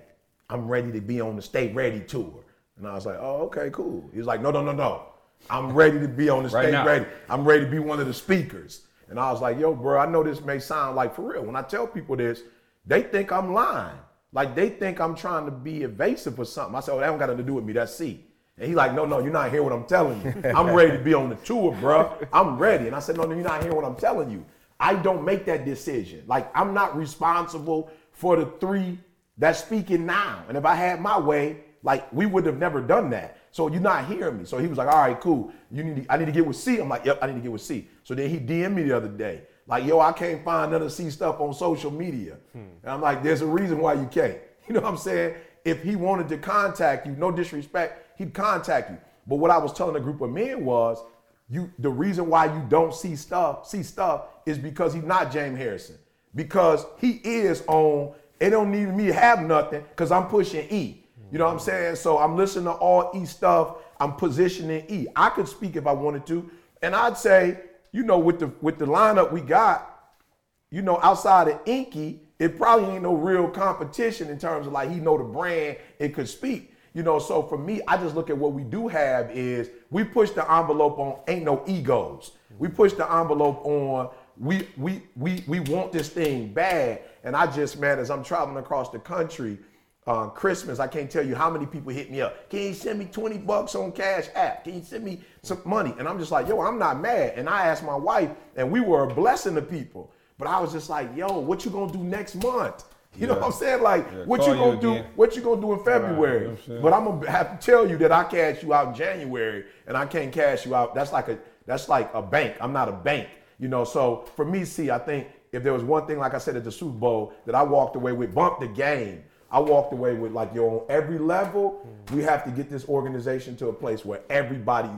I'm ready to be on the Stay Ready tour. And I was like, oh, okay, cool. He was like, no, no, no, no. I'm ready to be on the right Stay now. Ready. I'm ready to be one of the speakers. And I was like, yo, bro, I know this may sound like for real. When I tell people this, they think I'm lying. Like they think I'm trying to be evasive or something. I said, oh, that don't got nothing to do with me. That's C. And he like, no, no, you're not hearing what I'm telling you. I'm ready to be on the tour, bro. I'm ready. And I said, no, no, you're not hearing what I'm telling you. I don't make that decision. Like I'm not responsible for the three that's speaking now. And if I had my way, like we would have never done that. So you're not hearing me. So he was like, all right, cool. You need to, I need to get with C. I'm like, yep, I need to get with C. So then he D M'd me the other day. Like, yo, I can't find none of C stuff on social media. Hmm. And I'm like, there's a reason why you can't. You know what I'm saying? If he wanted to contact you, no disrespect, he'd contact you. But what I was telling a group of men was, you the reason why you don't see stuff, see stuff is because he's not James Harrison. Because he is on, it don't need me to have nothing because I'm pushing E. You know what I'm saying? So I'm listening to all E stuff. I'm positioning E. I could speak if I wanted to. And I'd say, you know, with the with the lineup we got, you know, outside of Inky, it probably ain't no real competition in terms of like he know the brand and could speak. You know, so for me, I just look at what we do have is we push the envelope on ain't no egos. We push the envelope on we we we we want this thing bad. And I just, man, as I'm traveling across the country, uh, Christmas, I can't tell you how many people hit me up. Can you send me twenty bucks on Cash App? Can you send me some money? And I'm just like, yo, I'm not mad. And I asked my wife, and we were a blessing to people. But I was just like, yo, what you gonna do next month? You yeah. know what I'm saying? Like, yeah, what you gonna you do? Again. What you gonna do in February? Right, I'm sure. But I'm gonna have to tell you that I cash you out in January, and I can't cash you out. That's like a that's like a bank. I'm not a bank, you know. So for me, see, I think if there was one thing, like I said at the Super Bowl, that I walked away with, bump the game. I walked away with like, yo, on every level, we have to get this organization to a place where everybody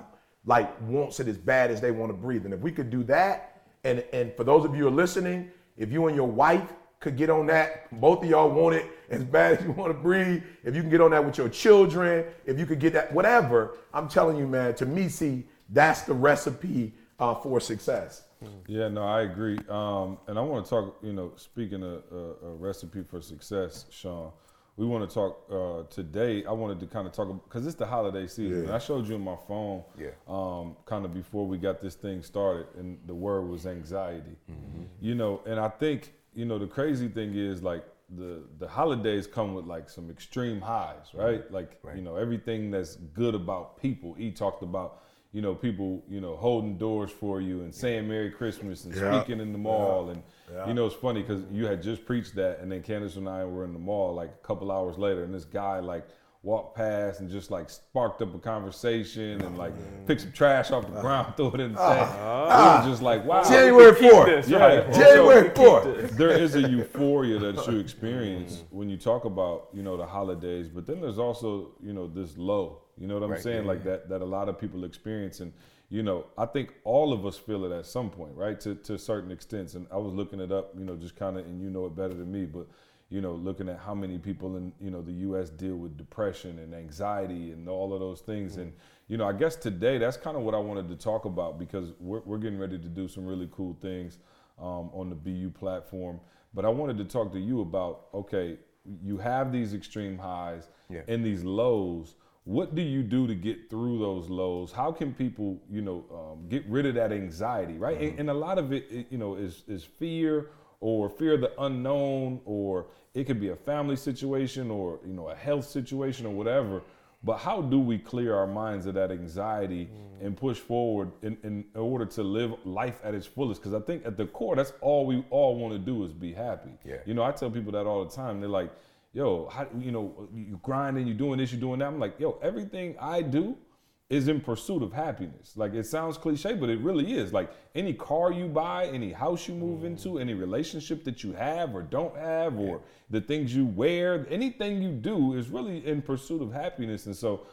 like wants it as bad as they want to breathe. And if we could do that, and and for those of you who are listening, if you and your wife could get on that, both of y'all want it as bad as you want to breathe, if you can get on that with your children, if you could get that, whatever, I'm telling you, man, to me, see, that's the recipe uh, for success. Yeah, no, I agree. Um, and I want to talk, you know, speaking of uh, a recipe for success, Sean, we want to talk uh, today. I wanted to kind of talk because it's the holiday season. Yeah. I showed you on my phone yeah. um, kind of before we got this thing started, and the word was anxiety. Mm-hmm. You know, and I think, you know, the crazy thing is, like, the, the holidays come with, like, some extreme highs, right? Mm-hmm. Like, right. you know, everything that's good about people. E talked about, you know, people, you know, holding doors for you and saying Merry Christmas and yeah. speaking in the mall. Yeah. And, yeah. you know, it's funny because you had just preached that, and then Candace and I were in the mall like a couple hours later, and this guy like walked past and just like sparked up a conversation and like mm. picked some trash off the uh, ground, threw it in the sack. Uh, uh, it was just like, wow. January fourth. Yeah, right. January fourth. So there is a euphoria that you experience mm. when you talk about, you know, the holidays, but then there's also, you know, this low. You know what I'm right. saying? Like that that a lot of people experience. And, you know, I think all of us feel it at some point, right? To to certain extents. And I was looking it up, you know, just kind of, and you know it better than me, but, you know, looking at how many people in, you know, the U S deal with depression and anxiety and all of those things. Mm-hmm. And, you know, I guess today that's kind of what I wanted to talk about, because we're we're getting ready to do some really cool things um, on the B U platform. But I wanted to talk to you about, okay, you have these extreme highs yeah. and these lows. What do you do to get through those lows? How can people, you know, um, get rid of that anxiety, right? Mm-hmm. And, and a lot of it, it, you know, is is fear, or fear of the unknown, or it could be a family situation, or, you know, a health situation or whatever. But how do we clear our minds of that anxiety mm-hmm. and push forward in, in order to live life at its fullest? Because I think at the core, that's all we all want to do is be happy. Yeah. You know, I tell people that all the time. They're like, yo, how, you know, you grinding, you doing this, you doing that. I'm like, yo, everything I do is in pursuit of happiness. Like, it sounds cliche, but it really is. Like, any car you buy, any house you move mm. into, any relationship that you have or don't have, or yeah. the things you wear, anything you do is really in pursuit of happiness. And so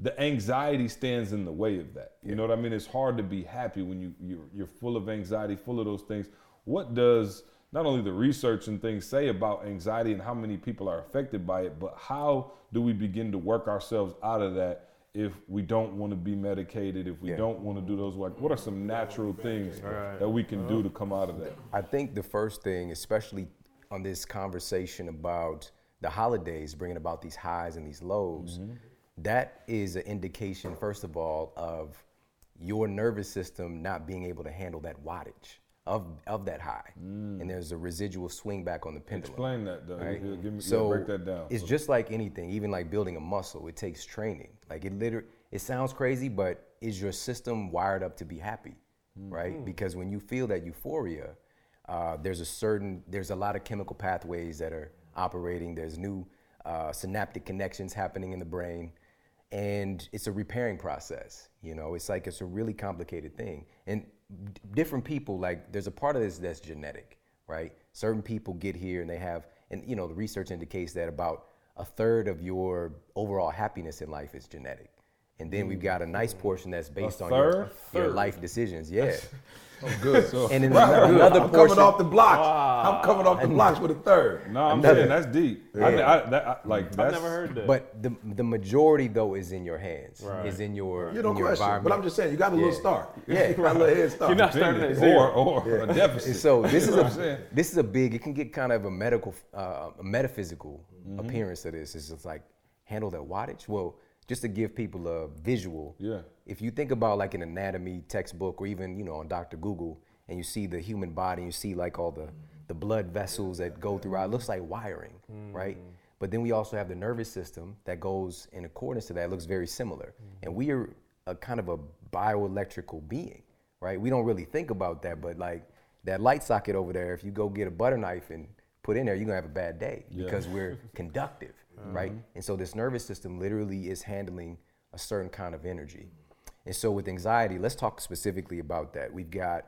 the anxiety stands in the way of that. You yeah. know what I mean? It's hard to be happy when you, you're, you're full of anxiety, full of those things. What does... not only the research and things say about anxiety and how many people are affected by it, but how do we begin to work ourselves out of that if we don't want to be medicated, if we yeah. don't want to do those, like, what are some natural things right. that we can do to come out of that? I think the first thing, especially on this conversation about the holidays, bringing about these highs and these lows, mm-hmm. that is an indication, first of all, of your nervous system not being able to handle that wattage. Of of that high, mm. and there's a residual swing back on the pendulum. Explain that, though. Right? Give me, so break that down. It's just like anything, even like building a muscle. It takes training. Like it literally, it sounds crazy, but is your system wired up to be happy, mm-hmm. right? Because when you feel that euphoria, uh, there's a certain, there's a lot of chemical pathways that are operating. There's new uh, synaptic connections happening in the brain. And it's a repairing process, you know, it's like, it's a really complicated thing. And d- different people, like, there's a part of this that's genetic, right? Certain people get here and they have, and you know, the research indicates that about a third of your overall happiness in life is genetic. And then we've got a nice portion that's based on your, your life decisions, yeah. I'm good. So. And then another, another I'm portion. I'm coming off the blocks. Wow. I'm coming off the blocks with a third. No, I'm another. saying that's deep. Yeah. I, I, that, I, like, that's, I've never heard that. But the the majority though is in your hands. Right. Is in your, you don't in your question, environment. But I'm just saying you got a yeah. little start. Yeah, you got a little head start. You're not starting at zero or, or yeah. a deficit. So this is a this is a big. It can get kind of a medical, uh, a metaphysical mm-hmm. appearance of this. It's just like handle that wattage. Well. Just to give people a visual, yeah. if you think about like an anatomy textbook or even, you know, on Doctor Google, and you see the human body, and you see like all the, the blood vessels that go throughout, it looks like wiring, mm. right? But then we also have the nervous system that goes in accordance to that, it looks very similar. Mm. And we are a kind of a bioelectrical being, right? We don't really think about that, but like that light socket over there, if you go get a butter knife and put in there, you're gonna have a bad day yeah. because we're conductive. Right? Mm-hmm. And so this nervous system literally is handling a certain kind of energy. And so with anxiety, let's talk specifically about that. We've got,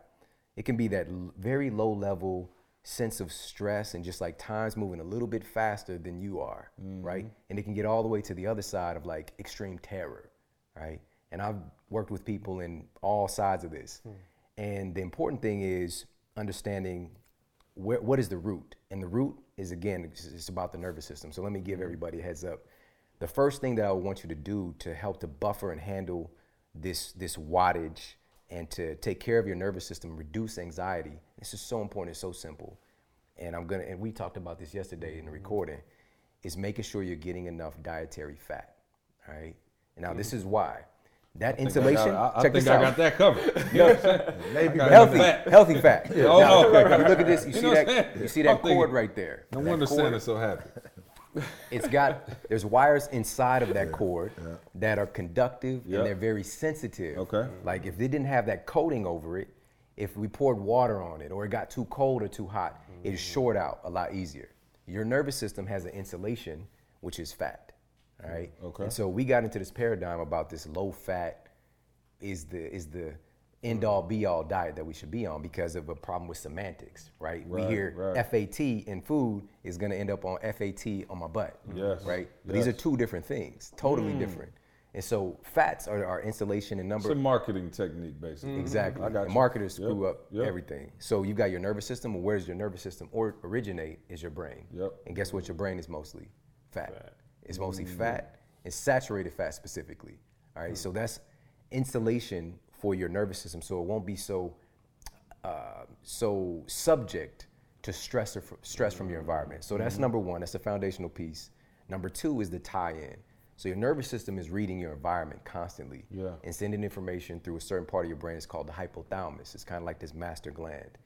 it can be that l- very low level sense of stress and just like time's moving a little bit faster than you are, mm-hmm. right? And it can get all the way to the other side of like extreme terror, right? And I've worked with people in all sides of this. Mm. And the important thing is understanding where, what is the root? And the root is, again, it's, it's about the nervous system. So let me give everybody a heads up. The first thing that I want you to do to help to buffer and handle this, this wattage and to take care of your nervous system, reduce anxiety, this is so important, it's so simple. And I'm gonna, and we talked about this yesterday in the recording, is making sure you're getting enough dietary fat, all right? Now, this is why. That I insulation, I, I, I check this out. I think I got that covered. You know what I'm saying? Maybe healthy, fat. healthy fat. Yeah. Oh, now, okay. You look at this, you, you see that, you see that cord right there. No wonder Santa's so happy. It's got, there's wires inside of that cord yeah. that are conductive yep. and they're very sensitive. Okay. Like if they didn't have that coating over it, if we poured water on it or it got too cold or too hot, mm. it'd short out a lot easier. Your nervous system has an insulation, which is fat. All right. Okay. And so we got into this paradigm about this low fat is the is the end all be all diet that we should be on because of a problem with semantics, right? right we hear right. F A T in food is going to end up on F A T on my butt, yes, right? But yes. These are two different things, totally mm. different. And so fats are our insulation and number. It's a marketing technique, basically. Mm-hmm. Exactly. I got and marketers screw yep. up yep. everything. So you got your nervous system. Well, where does your nervous system or originate is your brain. Yep. And guess what? Your brain is mostly fat. fat. It's mostly mm-hmm. fat and saturated fat specifically. All right, mm. so that's insulation for your nervous system, so it won't be so uh, so subject to stress or fr- stress from your environment. So that's mm-hmm. number one. That's the foundational piece. Number two is the tie-in. So your nervous system is reading your environment constantly yeah. and sending information through a certain part of your brain. It's called the hypothalamus. It's kind of like this master gland,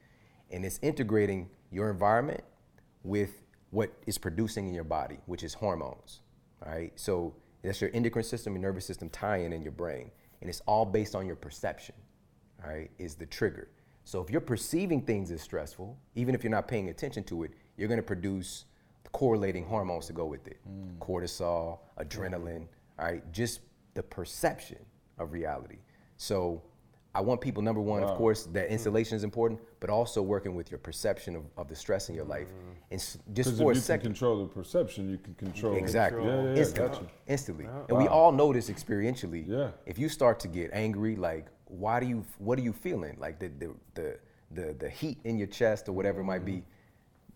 and it's integrating your environment with what is producing in your body, which is hormones. All right, so that's your endocrine system, your nervous system tie-in in your brain. And it's all based on your perception, all right, is the trigger. So if you're perceiving things as stressful, even if you're not paying attention to it, you're gonna produce correlating hormones to go with it. Mm. Cortisol, adrenaline, all right, just the perception of reality. So I want people, number one, wow. of course, that insulation is important, but also working with your perception of, of the stress in your life. And s- just for a second. Because if you can control the perception, you can control. Exactly. Yeah, yeah, instantly. Gotcha. instantly. Wow. And we all know this experientially. Yeah. If you start to get angry, like, why do you, what are you feeling? Like the the the the, the heat in your chest or whatever mm-hmm. it might be,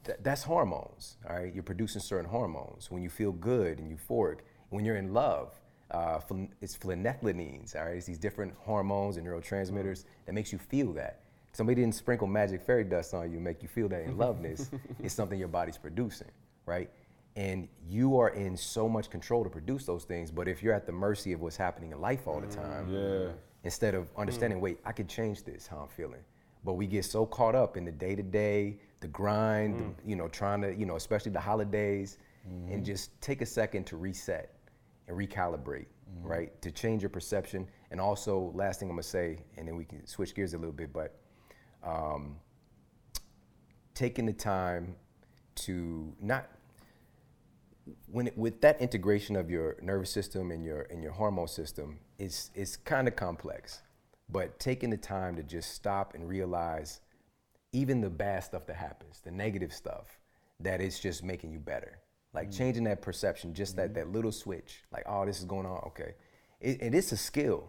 th- that's hormones, all right? You're producing certain hormones. When you feel good and euphoric, when you're in love, Uh, it's phenylethylamines, all right? It's these different hormones and neurotransmitters that makes you feel that. Somebody didn't sprinkle magic fairy dust on you and make you feel that in loveness. It's something your body's producing, right? And you are in so much control to produce those things, but if you're at the mercy of what's happening in life all the time, yeah. instead of understanding, wait, I could change this, how I'm feeling. But we get so caught up in the day-to-day, the grind, mm. the, you know, trying to, you know, especially the holidays, mm. and just take a second to reset and recalibrate, mm-hmm. right? To change your perception. And also, last thing I'm gonna say, and then we can switch gears a little bit, but um, taking the time to not, when it, with that integration of your nervous system and your and your hormone system, it's, it's kind of complex, but taking the time to just stop and realize even the bad stuff that happens, the negative stuff, that it's just making you better. Like mm-hmm. changing that perception, just mm-hmm. that, that little switch, like, oh, this is going on, okay. It, and it's a skill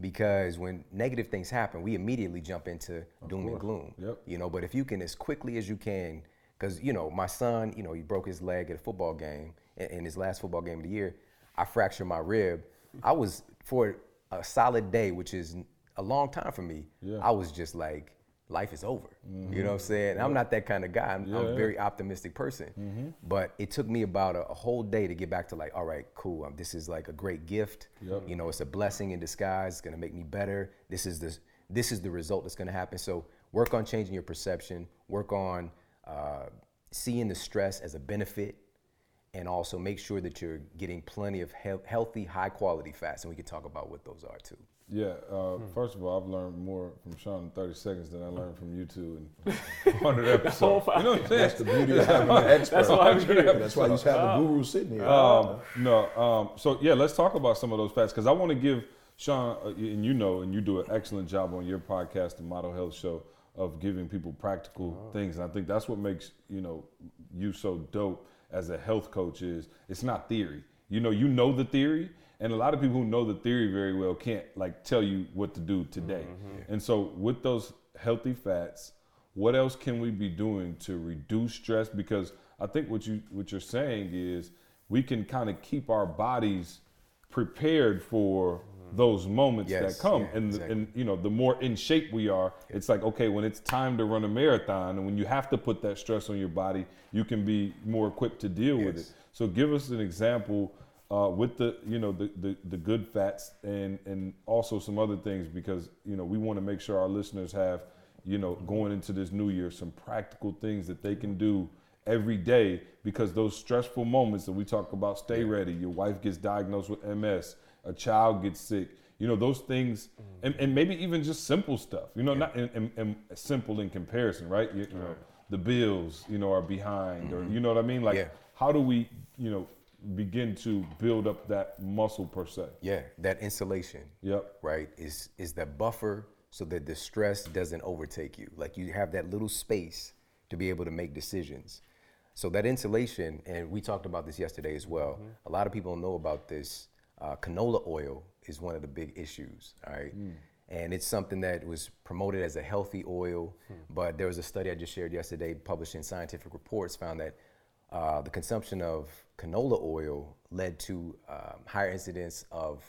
because when negative things happen, we immediately jump into of doom course. and gloom, yep. you know, but if you can as quickly as you can, because, you know, my son, you know, he broke his leg at a football game in, in his last football game of the year. I fractured my rib. I was, for a solid day, which is a long time for me, yeah. I was just like, life is over, mm-hmm. you know what I'm saying? Yeah. I'm not that kind of guy. I'm, yeah, I'm a very optimistic person, mm-hmm. but it took me about a, a whole day to get back to like, all right, cool. Um, this is like a great gift. Yep. You know, it's a blessing in disguise. It's gonna make me better. This is the, this is the result that's gonna happen. So work on changing your perception, work on uh, seeing the stress as a benefit, and also make sure that you're getting plenty of he- healthy, high quality fats. And we can talk about what those are too. Yeah, uh, hmm. first of all, I've learned more from Sean in thirty seconds than I learned from you two in one hundred episodes. You know what I'm saying? That's the beauty of having an expert. That's why I'm here. That's why you have the guru sitting here. Um, no, um, so yeah, let's talk about some of those facts because I want to give Sean, uh, and you know, and you do an excellent job on your podcast, The Model Health Show, of giving people practical oh. things. And I think that's what makes, you know, you so dope as a health coach is it's not theory. You know, you know the theory. And a lot of people who know the theory very well can't like tell you what to do today. Mm-hmm. And so with those healthy fats, what else can we be doing to reduce stress? Because I think what you what you're saying is we can kind of keep our bodies prepared for mm-hmm. those moments yes, that come. Yeah, and, exactly. and you know, the more in shape we are, yeah. it's like, okay, when it's time to run a marathon and when you have to put that stress on your body, you can be more equipped to deal yes. with it. So give us an example uh, with the, you know, the, the, the good fats and, and also some other things, because, you know, we want to make sure our listeners have, you know, going into this new year, some practical things that they can do every day, because those stressful moments that we talk about, stay yeah. ready, your wife gets diagnosed with M S, a child gets sick, you know, those things, mm-hmm. and, and maybe even just simple stuff, you know, yeah. not and, and, and simple in comparison, right? You, you know, the bills, you know, are behind mm-hmm. or, you know what I mean? Like, yeah. how do we, you know, begin to build up that muscle per se? Yeah, that insulation, Yep. right, is is that buffer so that the stress doesn't overtake you. Like you have that little space to be able to make decisions. So that insulation, and we talked about this yesterday as well, mm-hmm. a lot of people know about this. Uh, canola oil is one of the big issues, all right? Mm. And it's something that was promoted as a healthy oil, mm. but there was a study I just shared yesterday published in Scientific Reports found that uh, the consumption of canola oil led to um, higher incidence of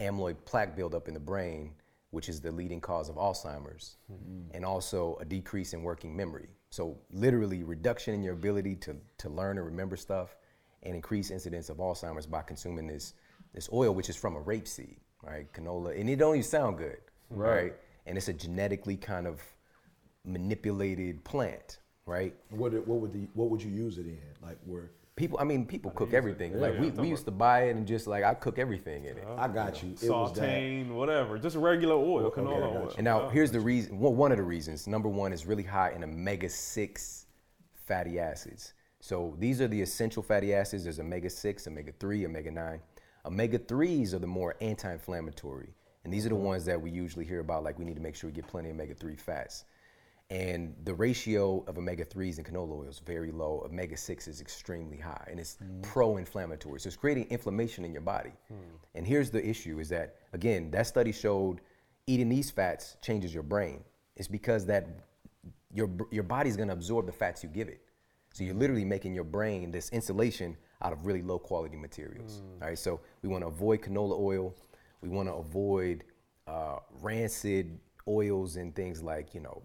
amyloid plaque buildup in the brain, which is the leading cause of Alzheimer's, mm-hmm. and also a decrease in working memory. So literally reduction in your ability to, to learn and remember stuff, and increased incidence of Alzheimer's by consuming this this oil, which is from a rapeseed, right? Canola, and it don't even sound good, right? right? And it's a genetically kind of manipulated plant, right? What what would the what would you use it in? Like where people, I mean, people cook everything. Yeah, like yeah, we, we used to buy it and just like I cook everything in it. I got you. you. Know, it sauteing, was whatever, just regular oil, okay, canola oil. And now here's the reason. Well, one of the reasons. Number one is really high in omega six fatty acids. So these are the essential fatty acids. There's omega six, omega three, omega nine. Omega threes are the more anti-inflammatory, and these are the ones that we usually hear about. Like we need to make sure we get plenty of omega three fats. And the ratio of omega threes in canola oil is very low. Omega six is extremely high, and it's mm. pro-inflammatory. So it's creating inflammation in your body. Mm. And here's the issue is that, again, that study showed eating these fats changes your brain. It's because that your your body's gonna absorb the fats you give it. So you're literally making your brain this insulation out of really low quality materials. Mm. All right, so we wanna avoid canola oil. We wanna avoid uh, rancid oils and things like, you know,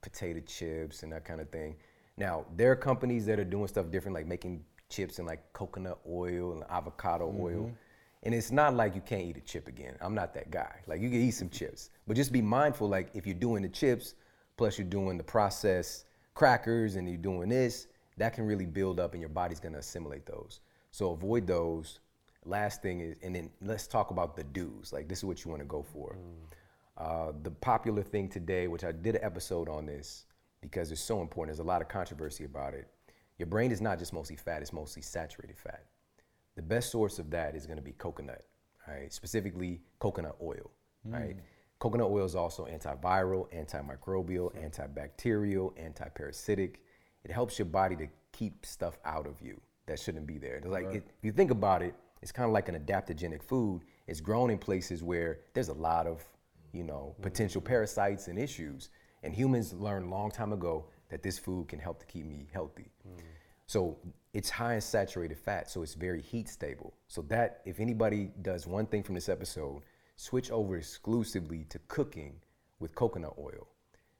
potato chips and that kind of thing. Now, there are companies that are doing stuff different, like making chips and like coconut oil and avocado mm-hmm. oil. And it's not like you can't eat a chip again. I'm not that guy. Like you can eat some chips, but just be mindful, like if you're doing the chips, plus you're doing the processed crackers and you're doing this, that can really build up and your body's gonna assimilate those. So avoid those. Last thing is, and then let's talk about the do's. Like this is what you wanna go for. Mm. Uh, the popular thing today, which I did an episode on this because it's so important, there's a lot of controversy about it. Your brain is not just mostly fat, it's mostly saturated fat. The best source of that is gonna be coconut, right? Specifically coconut oil, mm. right? Coconut oil is also antiviral, antimicrobial, mm. antibacterial, antiparasitic. It helps your body to keep stuff out of you that shouldn't be there. Like right. it, if you think about it, it's kind of like an adaptogenic food. It's grown in places where there's a lot of you know, mm-hmm. potential parasites and issues. And humans learned a long time ago that this food can help to keep me healthy. Mm. So it's high in saturated fat, so it's very heat stable. So that, if anybody does one thing from this episode, switch over exclusively to cooking with coconut oil.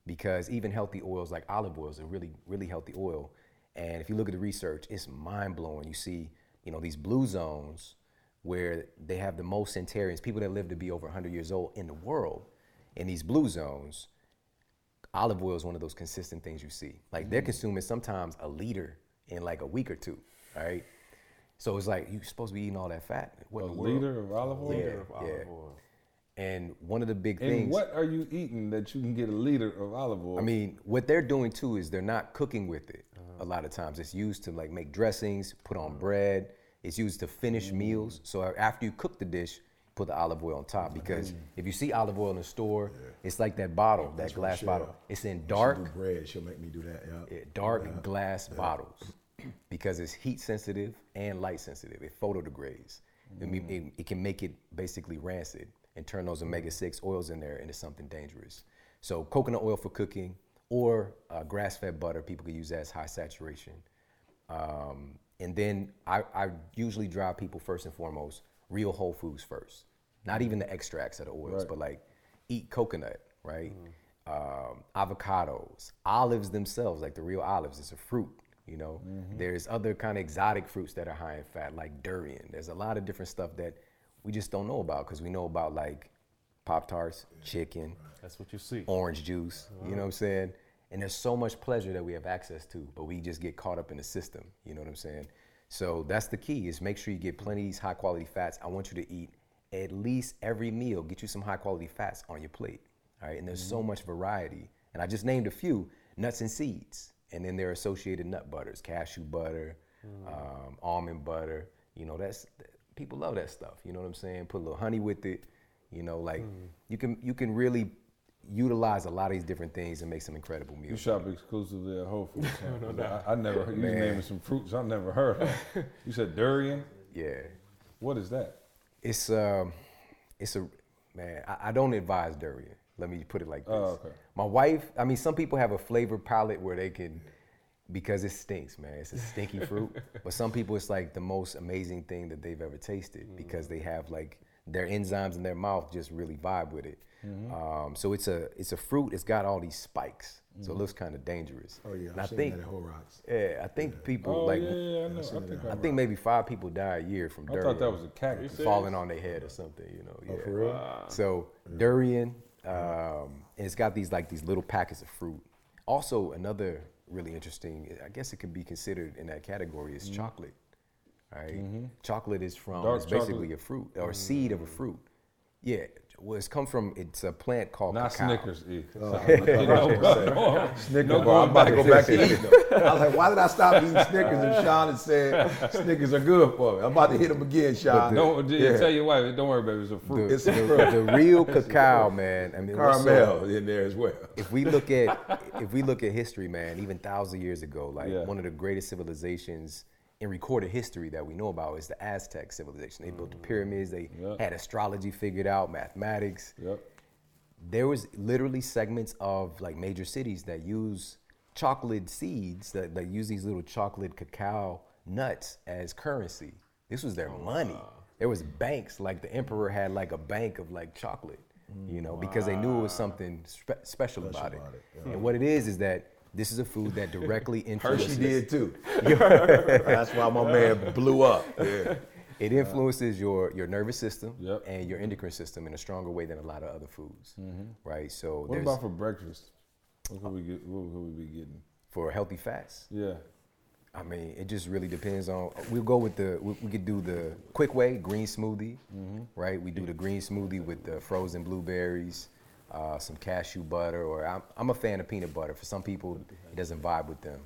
Because even healthy oils like olive oils are really, really healthy oil. And if you look at the research, it's mind blowing. You see, you know, these blue zones where they have the most centenarians, people that live to be over one hundred years old in the world, in these blue zones, olive oil is one of those consistent things you see. Like mm-hmm. they're consuming sometimes a liter in like a week or two, all right? So it's like, you're supposed to be eating all that fat. What a in the liter world? Of olive oil? A liter of olive yeah. oil. And one of the big and things- And what are you eating that you can get a liter of olive oil? I mean, what they're doing too is they're not cooking with it uh-huh. a lot of times. It's used to like make dressings, put on mm-hmm. bread. It's used to finish mm-hmm. meals. So after you cook the dish, put the olive oil on top. Because mm-hmm. if you see olive oil in the store, yeah. it's like that bottle, yeah, that glass bottle. It's in dark. She'll do bread. She'll make me do that. Yeah. Dark yeah. glass yeah. bottles because it's heat sensitive and light sensitive. It photodegrades. Mm. It, it can make it basically rancid and turn those omega six oils in there into something dangerous. So coconut oil for cooking, or uh, grass-fed butter, people can use that as high saturation. Um, and then I, I usually drive people first and foremost, real whole foods first. Not even the extracts of the oils, right. but like eat coconut, right? Mm. Um, avocados, olives themselves, like the real olives, it's a fruit, you know? Mm-hmm. There's other kind of exotic fruits that are high in fat, like durian. There's a lot of different stuff that we just don't know about because we know about like Pop-Tarts, chicken. That's what you see. Orange juice, wow. you know what I'm saying? And there's so much pleasure that we have access to, but we just get caught up in the system, you know what I'm saying? So that's the key, is make sure you get plenty of these high quality fats. I want you to eat at least every meal, get you some high quality fats on your plate. All right, and there's mm-hmm. so much variety. And I just named a few, nuts and seeds, and then their associated nut butters, cashew butter, mm-hmm. um, almond butter. You know, that's th- people love that stuff. You know what I'm saying? Put a little honey with it. You know, like mm-hmm. you can you can really utilize a lot of these different things and make some incredible meals. You shop exclusively at Whole Foods. no, no, I, I never heard, you was naming some fruits I never heard of. You said durian? Yeah. What is that? It's um, it's a man. I, I don't advise durian. Let me put it like this. Oh, okay. My wife, I mean, some people have a flavor palette where they can, because it stinks, man. It's a stinky fruit. But some people, it's like the most amazing thing that they've ever tasted mm-hmm. because they have like their enzymes in their mouth just really vibe with it. Mm-hmm. Um, so it's a it's a fruit. It's got all these spikes. Mm-hmm. So it looks kind of dangerous. Oh yeah, and I've I think that at Horrocks. Yeah, I think yeah. people oh, like. Yeah, yeah, I, know. I, think I, I think maybe five people die a year from I durian. I thought that was a cactus falling on their head or something. You know. Yeah. Oh, for real? Wow. So yeah. durian. Um, and it's got these like these little packets of fruit. Also, another really interesting, I guess it could be considered in that category, is mm-hmm. chocolate, right? Mm-hmm. Chocolate is from, Dark it's chocolate. basically a fruit, or mm-hmm. seed of a fruit. Yeah, well, it's come from, it's a plant called Not cacao. Not Snickers, E. Oh, no, Snickers, no, bro, I'm about to go back to eating them. I was like, why did I stop eating Snickers? And Sean had said, Snickers are good for me. I'm about to hit them again, Sean. The, don't yeah. tell your wife, don't worry, baby, it's a fruit. The, it's a fruit. The, the real cacao, man. I mean, caramel so, in there as well. If we look at, if we look at history, man, even thousands of years ago, like yeah. one of the greatest civilizations in recorded history that we know about is the Aztec civilization. They mm. built the pyramids, they yep. had astrology figured out, mathematics. Yep. There was literally segments of like major cities that use chocolate seeds, that, that use these little chocolate cacao nuts as currency. This was their oh, money. Wow. There was banks, like the emperor had like a bank of like chocolate, mm, you know, wow. because they knew it was something spe- special, special about it. About it. Yeah. And what it is is that this is a food that directly influences. Hershey did too. That's why my man blew up. Yeah. It influences your, your nervous system yep. and your endocrine system in a stronger way than a lot of other foods, mm-hmm. right? So what about for breakfast? What could we get? What could we be getting for healthy fats? Yeah. I mean, it just really depends on. We'll go with the. We, we could do the quick way green smoothie, mm-hmm. right? We do the green smoothie with the frozen blueberries. Uh, some cashew butter, or I'm, I'm a fan of peanut butter. For some people, it doesn't vibe with them.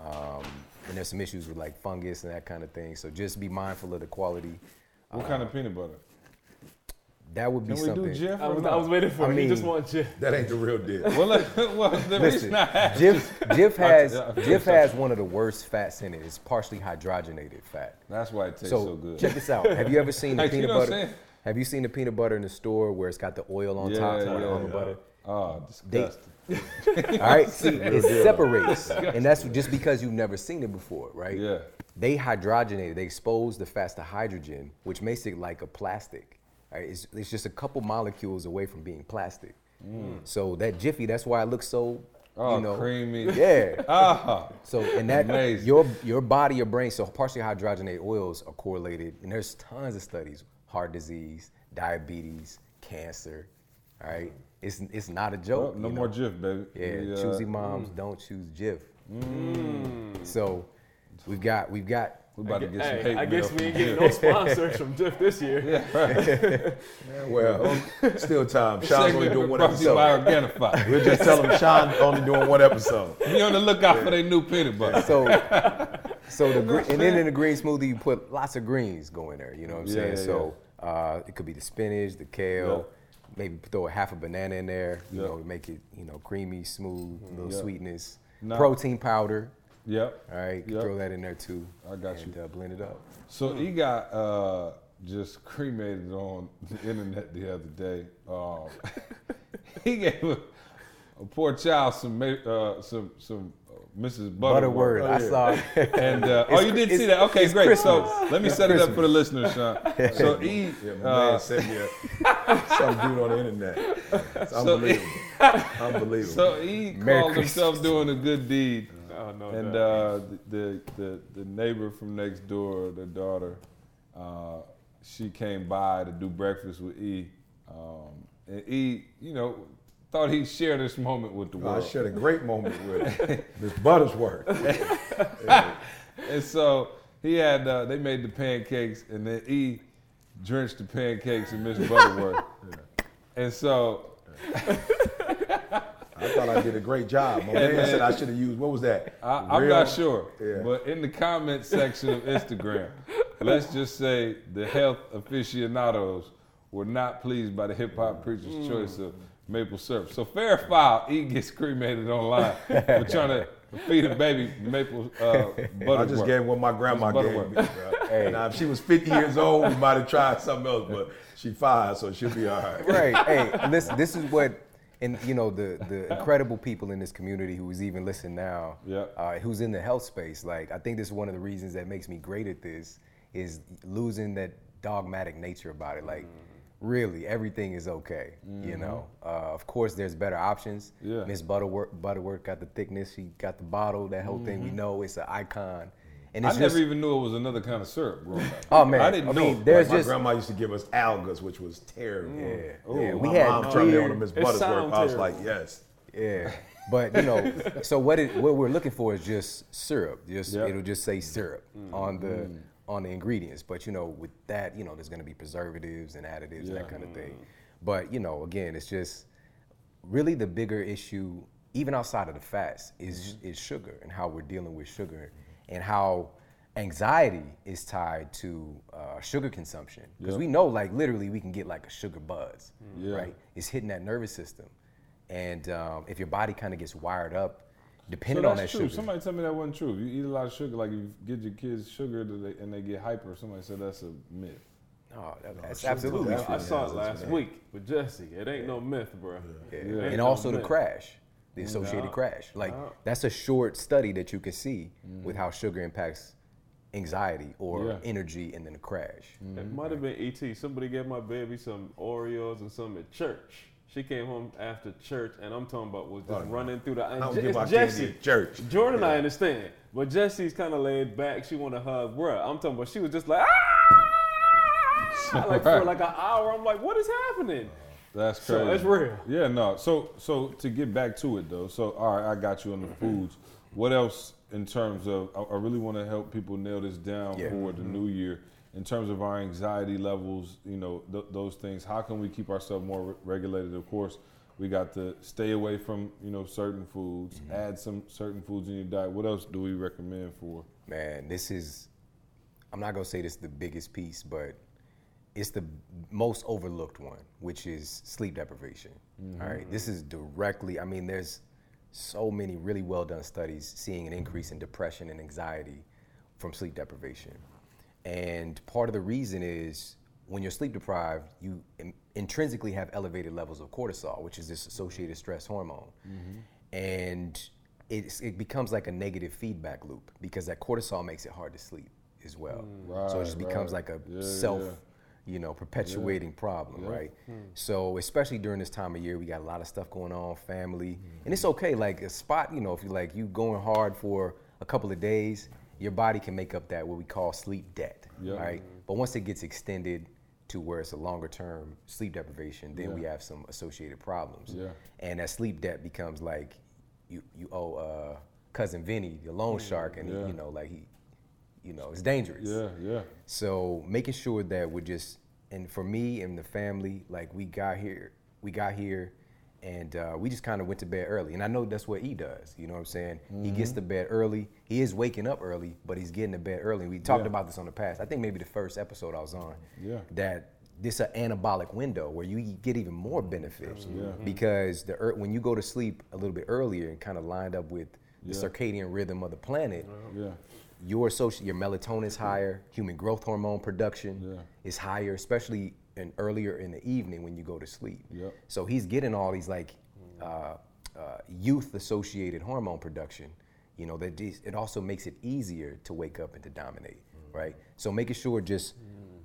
Um, and there's some issues with like fungus and that kind of thing. So just be mindful of the quality. What uh, kind of peanut butter? That would be Can we something. Do Jeff I, was, no? I was waiting for I mean, you. Just want Jeff. That ain't the real deal. well, like, well, listen, Jeff, Jeff has Jeff has one of the worst fats in it. It's partially hydrogenated fat. That's why it tastes so, so good. Check this out. Have you ever seen the like, peanut you know butter? Have you seen the peanut butter in the store where it's got the oil on yeah, top, yeah, the almond yeah. butter? Oh, disgusting. They, all right, see, it separates. And that's just because you've never seen it before, right? Yeah. They hydrogenate, they expose the fats to hydrogen, which makes it like a plastic. Right? It's, it's just a couple molecules away from being plastic. Mm. So that Jiffy, that's why it looks so, oh, you know. creamy. Yeah. ah. So, and that, amazing. your your body, your brain, so partially hydrogenated oils are correlated, and there's tons of studies. Heart disease, diabetes, cancer, all right? It's it's not a joke. Well, no more Jif, baby. Yeah, we, uh, choosy moms mm. don't choose Jif. Mm. So we've got, we've got. We're about I to get hey, some hate I guess we ain't getting no sponsors from Jif this year. Yeah, right. yeah, well, still time. Sean's only doing one episode. Organifi. We'll just tell him Sean only doing one episode. Be on the lookout yeah. for their new peanut butter. So, so the gre- and then in the green smoothie, you put lots of greens go in there, you know what I'm yeah, saying? Yeah, so. Yeah. Uh, it could be the spinach, the kale, yep. maybe throw a half a banana in there, you yep. know, make it, you know, creamy, smooth, a little yep. sweetness. Nah. Protein powder. Yep. All right, yep. throw that in there too. I got and, you. Uh, blend it up. So mm. you got uh, just cremated on the internet the other day. Um, he gave a, a poor child some uh, some some Missus Butterworth. Butterworth, oh, yeah. I saw it. And, uh, oh, you did see that? Okay, great. Christmas. So let me it's set Christmas. It up for the listeners, Sean. So E. Yeah, my uh, man sent me up some dude on the internet. It's unbelievable. So he, unbelievable. So E called himself doing a good deed. Oh, no, and no. Uh, the, the the neighbor from next door, the daughter, uh, she came by to do breakfast with E. Um, and E, you know, thought he'd share this moment with the world. I shared a great moment with Miss Buttersworth. Yeah. And so he had, uh, they made the pancakes, and then E drenched the pancakes in Miss Butterworth. Yeah. And so... Yeah. I thought I did a great job. My man said I should have used, what was that? I, I'm Real? Not sure, yeah. But in the comment section of Instagram, let's just say the health aficionados were not pleased by the hip-hop preacher's mm. choice of maple syrup. So fair or foul, E gets cremated online for trying to feed a baby maple uh, butter. I just gave what my grandma gave me. Hey. Now, if she was fifty years old, we might have tried something else, but she five, so she'll be all right. Right, hey, listen, this is what... And, you know, the, the incredible people in this community who is even listening now, yep. uh, who's in the health space, like, I think this is one of the reasons that makes me great at this, is losing that dogmatic nature about it. Like, mm. really, everything is okay, mm-hmm. you know? Uh, of course, there's better options. Yeah. Miss Butterworth, Butterworth got the thickness, she got the bottle, that whole mm-hmm. thing. We know it's an icon. And I never just, even knew it was another kind of syrup growing up. Oh, man. I didn't I know. Mean, there's like just, my grandma used to give us algas, which was terrible. Yeah. Ooh, yeah. We my had mom tried to Miss Butterworth. I was like, yes. Yeah. But, you know, so what it, what we're looking for is just syrup. Just yep. It'll just say syrup mm. on the mm. on the ingredients. But, you know, with that, you know, there's going to be preservatives and additives yeah. and that kind of thing. But, you know, again, it's just really the bigger issue, even outside of the fats, is mm. is sugar and how we're dealing with sugar. And how anxiety is tied to uh, sugar consumption. Because yep. we know, like, literally, we can get like a sugar buzz, yeah. right? It's hitting that nervous system. And um, if your body kind of gets wired up, depending so on that true. Sugar. Somebody tell me that wasn't true. If you eat a lot of sugar, like, you give your kids sugar and they get hyper, somebody said that's a myth. No, that, no that's absolutely true. I saw it last yeah. week with Jesse. It ain't yeah. no myth, bro. Yeah. Yeah. And no also myth. The crash. The associated no, crash. Like, no. that's a short study that you can see mm. with how sugar impacts anxiety or yeah. energy and then a crash. Mm. It might have been E T. Somebody gave my baby some Oreos and some at church. She came home after church, and I'm talking about was just oh, running through the... I don't Je- give it's Jesse. Church. Jordan, yeah. I understand. But Jesse's kind of laid back. She wanted to hug. Bruh, I'm talking about she was just like, ah! Like, for like an hour, I'm like, what is happening? That's crazy. So that's real. Yeah, no. So so to get back to it though, so all right, I got you on the foods. What else in terms of, I, I really want to help people nail this down yeah. for the mm-hmm. new year. In terms of our anxiety levels, you know, th- those things, how can we keep ourselves more re- regulated? Of course, we got to stay away from, you know, certain foods, mm-hmm. add some certain foods in your diet. What else do we recommend for? Man, this is, I'm not going to say this is the biggest piece, but it's the most overlooked one, which is sleep deprivation, mm-hmm. all right? This is directly, I mean, there's so many really well done studies seeing an increase in depression and anxiety from sleep deprivation. And part of the reason is when you're sleep deprived, you in- intrinsically have elevated levels of cortisol, which is this associated stress hormone. Mm-hmm. And it's, it becomes like a negative feedback loop because that cortisol makes it hard to sleep as well. Right, so it just becomes right. like a yeah, self, yeah. you know, perpetuating yeah. problem, yeah. right? Hmm. So especially during this time of year, we got a lot of stuff going on, family, mm-hmm. and it's okay, like a spot, you know, if you like, you going hard for a couple of days, your body can make up that what we call sleep debt, yep. right? Mm-hmm. But once it gets extended to where it's a longer term sleep deprivation, then yeah. we have some associated problems. Yeah. And that sleep debt becomes like, you, you owe uh, Cousin Vinny, the loan mm-hmm. shark, and yeah. he, you know, like he, you know, it's dangerous. Yeah, yeah. So making sure that we're just, and for me and the family, like we got here, we got here and uh, we just kind of went to bed early. And I know that's what he does, you know what I'm saying? Mm-hmm. He gets to bed early. He is waking up early, but he's getting to bed early. We talked yeah. about this on the past. I think maybe the first episode I was on, yeah. that this is an anabolic window where you get even more benefits yeah. because the when you go to sleep a little bit earlier and kind of lined up with the yeah. circadian rhythm of the planet, yeah. your social, your melatonin is higher, human growth hormone production yeah. is higher, especially in earlier in the evening when you go to sleep. Yep. So he's getting all these like uh, uh, youth-associated hormone production. You know, that it also makes it easier to wake up and to dominate, mm. right? So making sure just mm.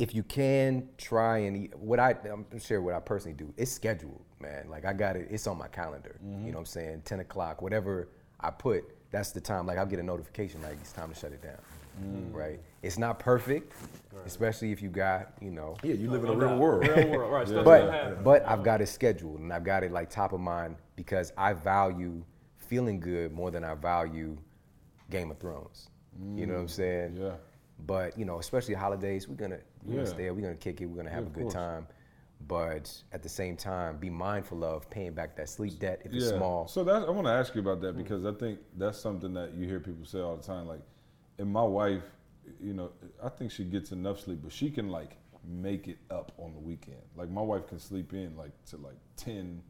if you can try and eat, what I I'm sure what I personally do, it's scheduled, man. Like I got it, it's on my calendar. Mm-hmm. You know what I'm saying? Ten o'clock, whatever I put. That's the time, like I'll get a notification, like it's time to shut it down, mm. right? It's not perfect, right. especially if you got, you know. Yeah, you live oh, in a no real doubt. world. Real world, right. yeah. But, yeah. but I've got it scheduled and I've got it like top of mind because I value feeling good more than I value Game of Thrones. Mm. You know what I'm saying? Yeah. But, you know, especially holidays, we're gonna, we're yeah. gonna stay, we're gonna kick it, we're gonna have yeah, a good course. time. But at the same time, be mindful of paying back that sleep debt if it's yeah. small. So that's, I want to ask you about that because I think that's something that you hear people say all the time. Like, and my wife, you know, I think she gets enough sleep, but she can like make it up on the weekend. Like my wife can sleep in like to like ten,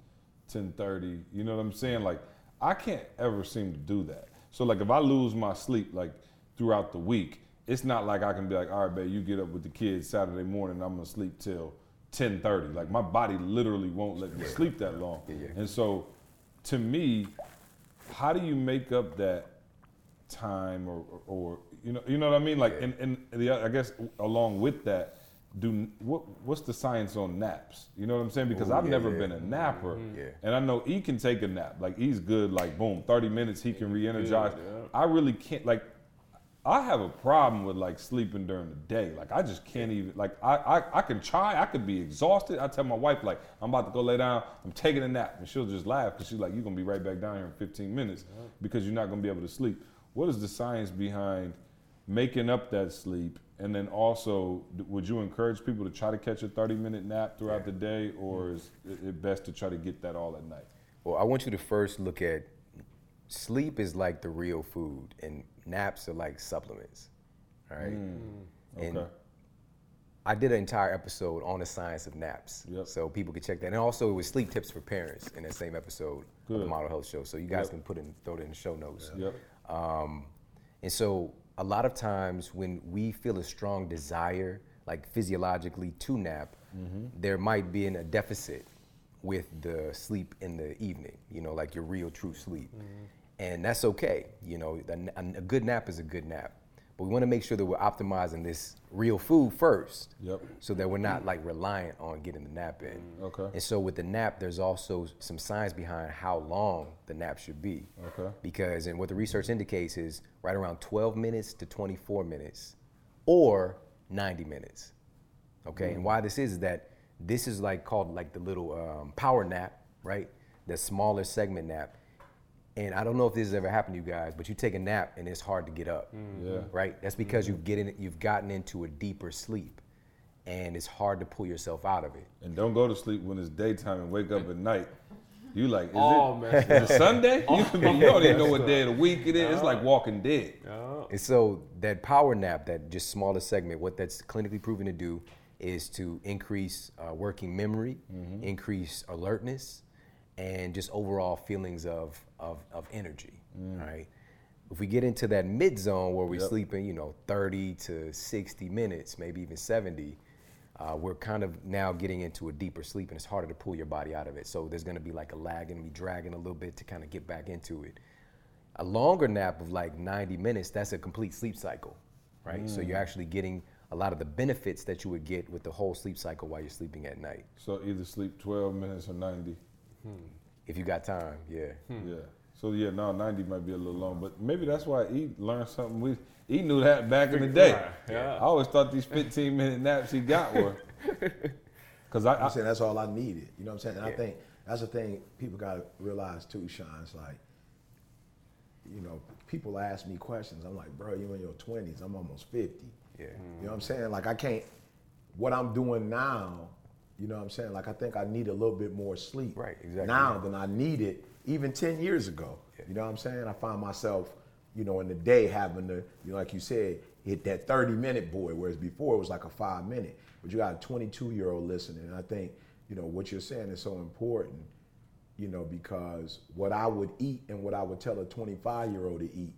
ten thirty, you know what I'm saying? Like I can't ever seem to do that. So like if I lose my sleep like throughout the week, it's not like I can be like, all right, babe, you get up with the kids Saturday morning, I'm going to sleep till ten thirty, like my body literally won't let me sleep that long. Yeah, yeah. And so to me, how do you make up that time or, or, or you know you know what I mean? Like, yeah. and, and the, I guess along with that, do what? what's the science on naps? You know what I'm saying? Because Ooh, I've yeah, never yeah. been a napper. Mm-hmm. Yeah. And I know E can take a nap. Like E's good, like boom, thirty minutes, he can re-energize. Yeah, yeah. I really can't, like, I have a problem with like sleeping during the day. Like I just can't even, like I, I, I can try, I could be exhausted. I tell my wife like, I'm about to go lay down, I'm taking a nap. And she'll just laugh because she's like, you're gonna be right back down here in fifteen minutes because you're not gonna be able to sleep. What is the science behind making up that sleep? And then also, would you encourage people to try to catch a thirty minute nap throughout yeah. the day, or is it best to try to get that all at night? Well, I want you to first look at sleep is like the real food and naps are like supplements, right? Mm, okay. And I did an entire episode on the science of naps, yep. so people can check that. And also, it was sleep tips for parents in that same episode Good. of the Model Health Show. So you guys yep. can put in, throw it in the show notes. Yep. Um, and so a lot of times when we feel a strong desire, like physiologically to nap, mm-hmm. there might be in a deficit with the sleep in the evening, you know, like your real true sleep. Mm-hmm. And that's okay, you know, a, a good nap is a good nap. But we wanna make sure that we're optimizing this real food first, yep. so that we're not like reliant on getting the nap in. Okay. And so with the nap, there's also some science behind how long the nap should be. Okay. Because, and what the research indicates is right around twelve minutes to twenty-four minutes or ninety minutes, okay? Mm-hmm. And why this is, is that this is like called like the little um, power nap, right? The smaller segment nap. And I don't know if this has ever happened to you guys, but you take a nap and it's hard to get up, mm-hmm. yeah. right? That's because mm-hmm. you've getting you've gotten into a deeper sleep, and it's hard to pull yourself out of it. And don't go to sleep when it's daytime and wake up at night. You like, is oh, it, is it Sunday? Oh, you, you don't even know what day of the week it is. No. It's like Walking Dead. No. And so that power nap, that just smaller segment, what that's clinically proven to do is to increase uh, working memory, mm-hmm. increase alertness, and just overall feelings of of, of energy, mm. right? If we get into that mid zone where we're yep. sleeping, you know, thirty to sixty minutes, maybe even seventy, uh, we're kind of now getting into a deeper sleep and it's harder to pull your body out of it. So there's gonna be like a lag and be dragging a little bit to kind of get back into it. A longer nap of like ninety minutes, that's a complete sleep cycle, right? Mm. So you're actually getting a lot of the benefits that you would get with the whole sleep cycle while you're sleeping at night. So either sleep twelve minutes or ninety. Hmm. If you got time, yeah. Hmm. Yeah. So yeah, no, ninety might be a little long, but maybe that's why he learned something. We he knew that back in the day. Yeah. I always thought these fifteen minute naps he got were. Because I, I said that's all I needed. You know what I'm saying? And yeah. I think that's the thing people gotta realize too, Sean. It's like, you know, people ask me questions. I'm like, bro, you in your twenties? I'm almost fifty. Yeah. Mm. You know what I'm saying? Like I can't. What I'm doing now. You know what I'm saying? Like, I think I need a little bit more sleep right, exactly. now than I needed even ten years ago. Yeah. You know what I'm saying? I find myself, you know, in the day having to, you know, like you said, hit that thirty minute boy, whereas before it was like a five minute. But you got a twenty-two year old listening. And I think, you know, what you're saying is so important, you know, because what I would eat and what I would tell a twenty-five year old to eat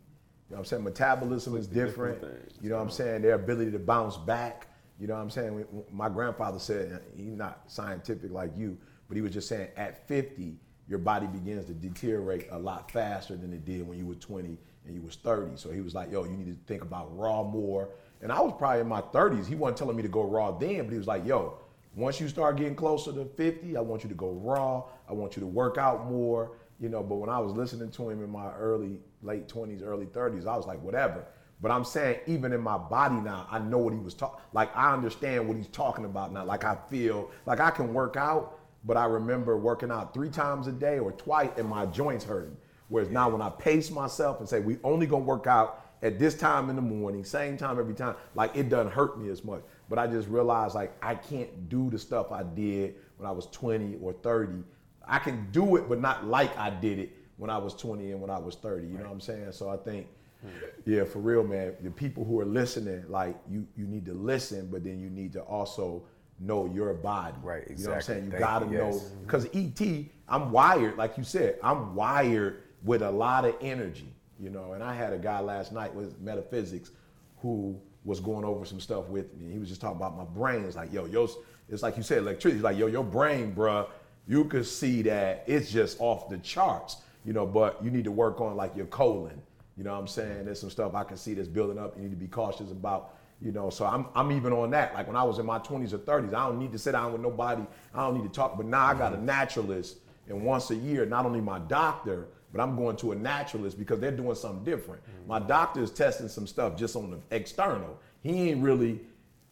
You know what I'm saying? Metabolism is different. You know what I'm saying? Their ability to bounce back. You know what I'm saying? My grandfather said, he's not scientific like you, but he was just saying at fifty, your body begins to deteriorate a lot faster than it did when you were twenty and you was thirty. So he was like, yo, you need to think about raw more. And I was probably in my thirties. He wasn't telling me to go raw then, but he was like, yo, once you start getting closer to fifty, I want you to go raw. I want you to work out more. You know, but when I was listening to him in my early, late twenties, early thirties, I was like, whatever. But I'm saying, even in my body now, I know what he was talking. Like, I understand what he's talking about now. Like, I feel like I can work out, but I remember working out three times a day or twice and my joints hurting. Whereas now when I pace myself and say, we only gonna work out at this time in the morning, same time every time, like it doesn't hurt me as much. But I just realized like, I can't do the stuff I did when I was twenty or thirty. I can do it, but not like I did it when I was twenty and when I was thirty. You right. know what I'm saying? So I think, yeah, for real, man, the people who are listening, like you, you need to listen, but then you need to also know your body. Right, exactly. You know what I'm saying? You Thank gotta you, yes. know, because E T, I'm wired, like you said, I'm wired with a lot of energy, you know, and I had a guy last night with metaphysics who was going over some stuff with me. He was just talking about my brain. It's like, yo, yo, it's like you said, electricity. It's like, yo, your brain, bruh, you could see that it's just off the charts, you know, but you need to work on like your colon, you know what I'm saying? There's some stuff I can see that's building up. You need to be cautious about, you know, so I'm I'm even on that. Like when I was in my twenties or thirties, I don't need to sit down with nobody. I don't need to talk, but now I got a naturalist and once a year, not only my doctor, but I'm going to a naturalist because they're doing something different. My doctor is testing some stuff just on the external. He ain't really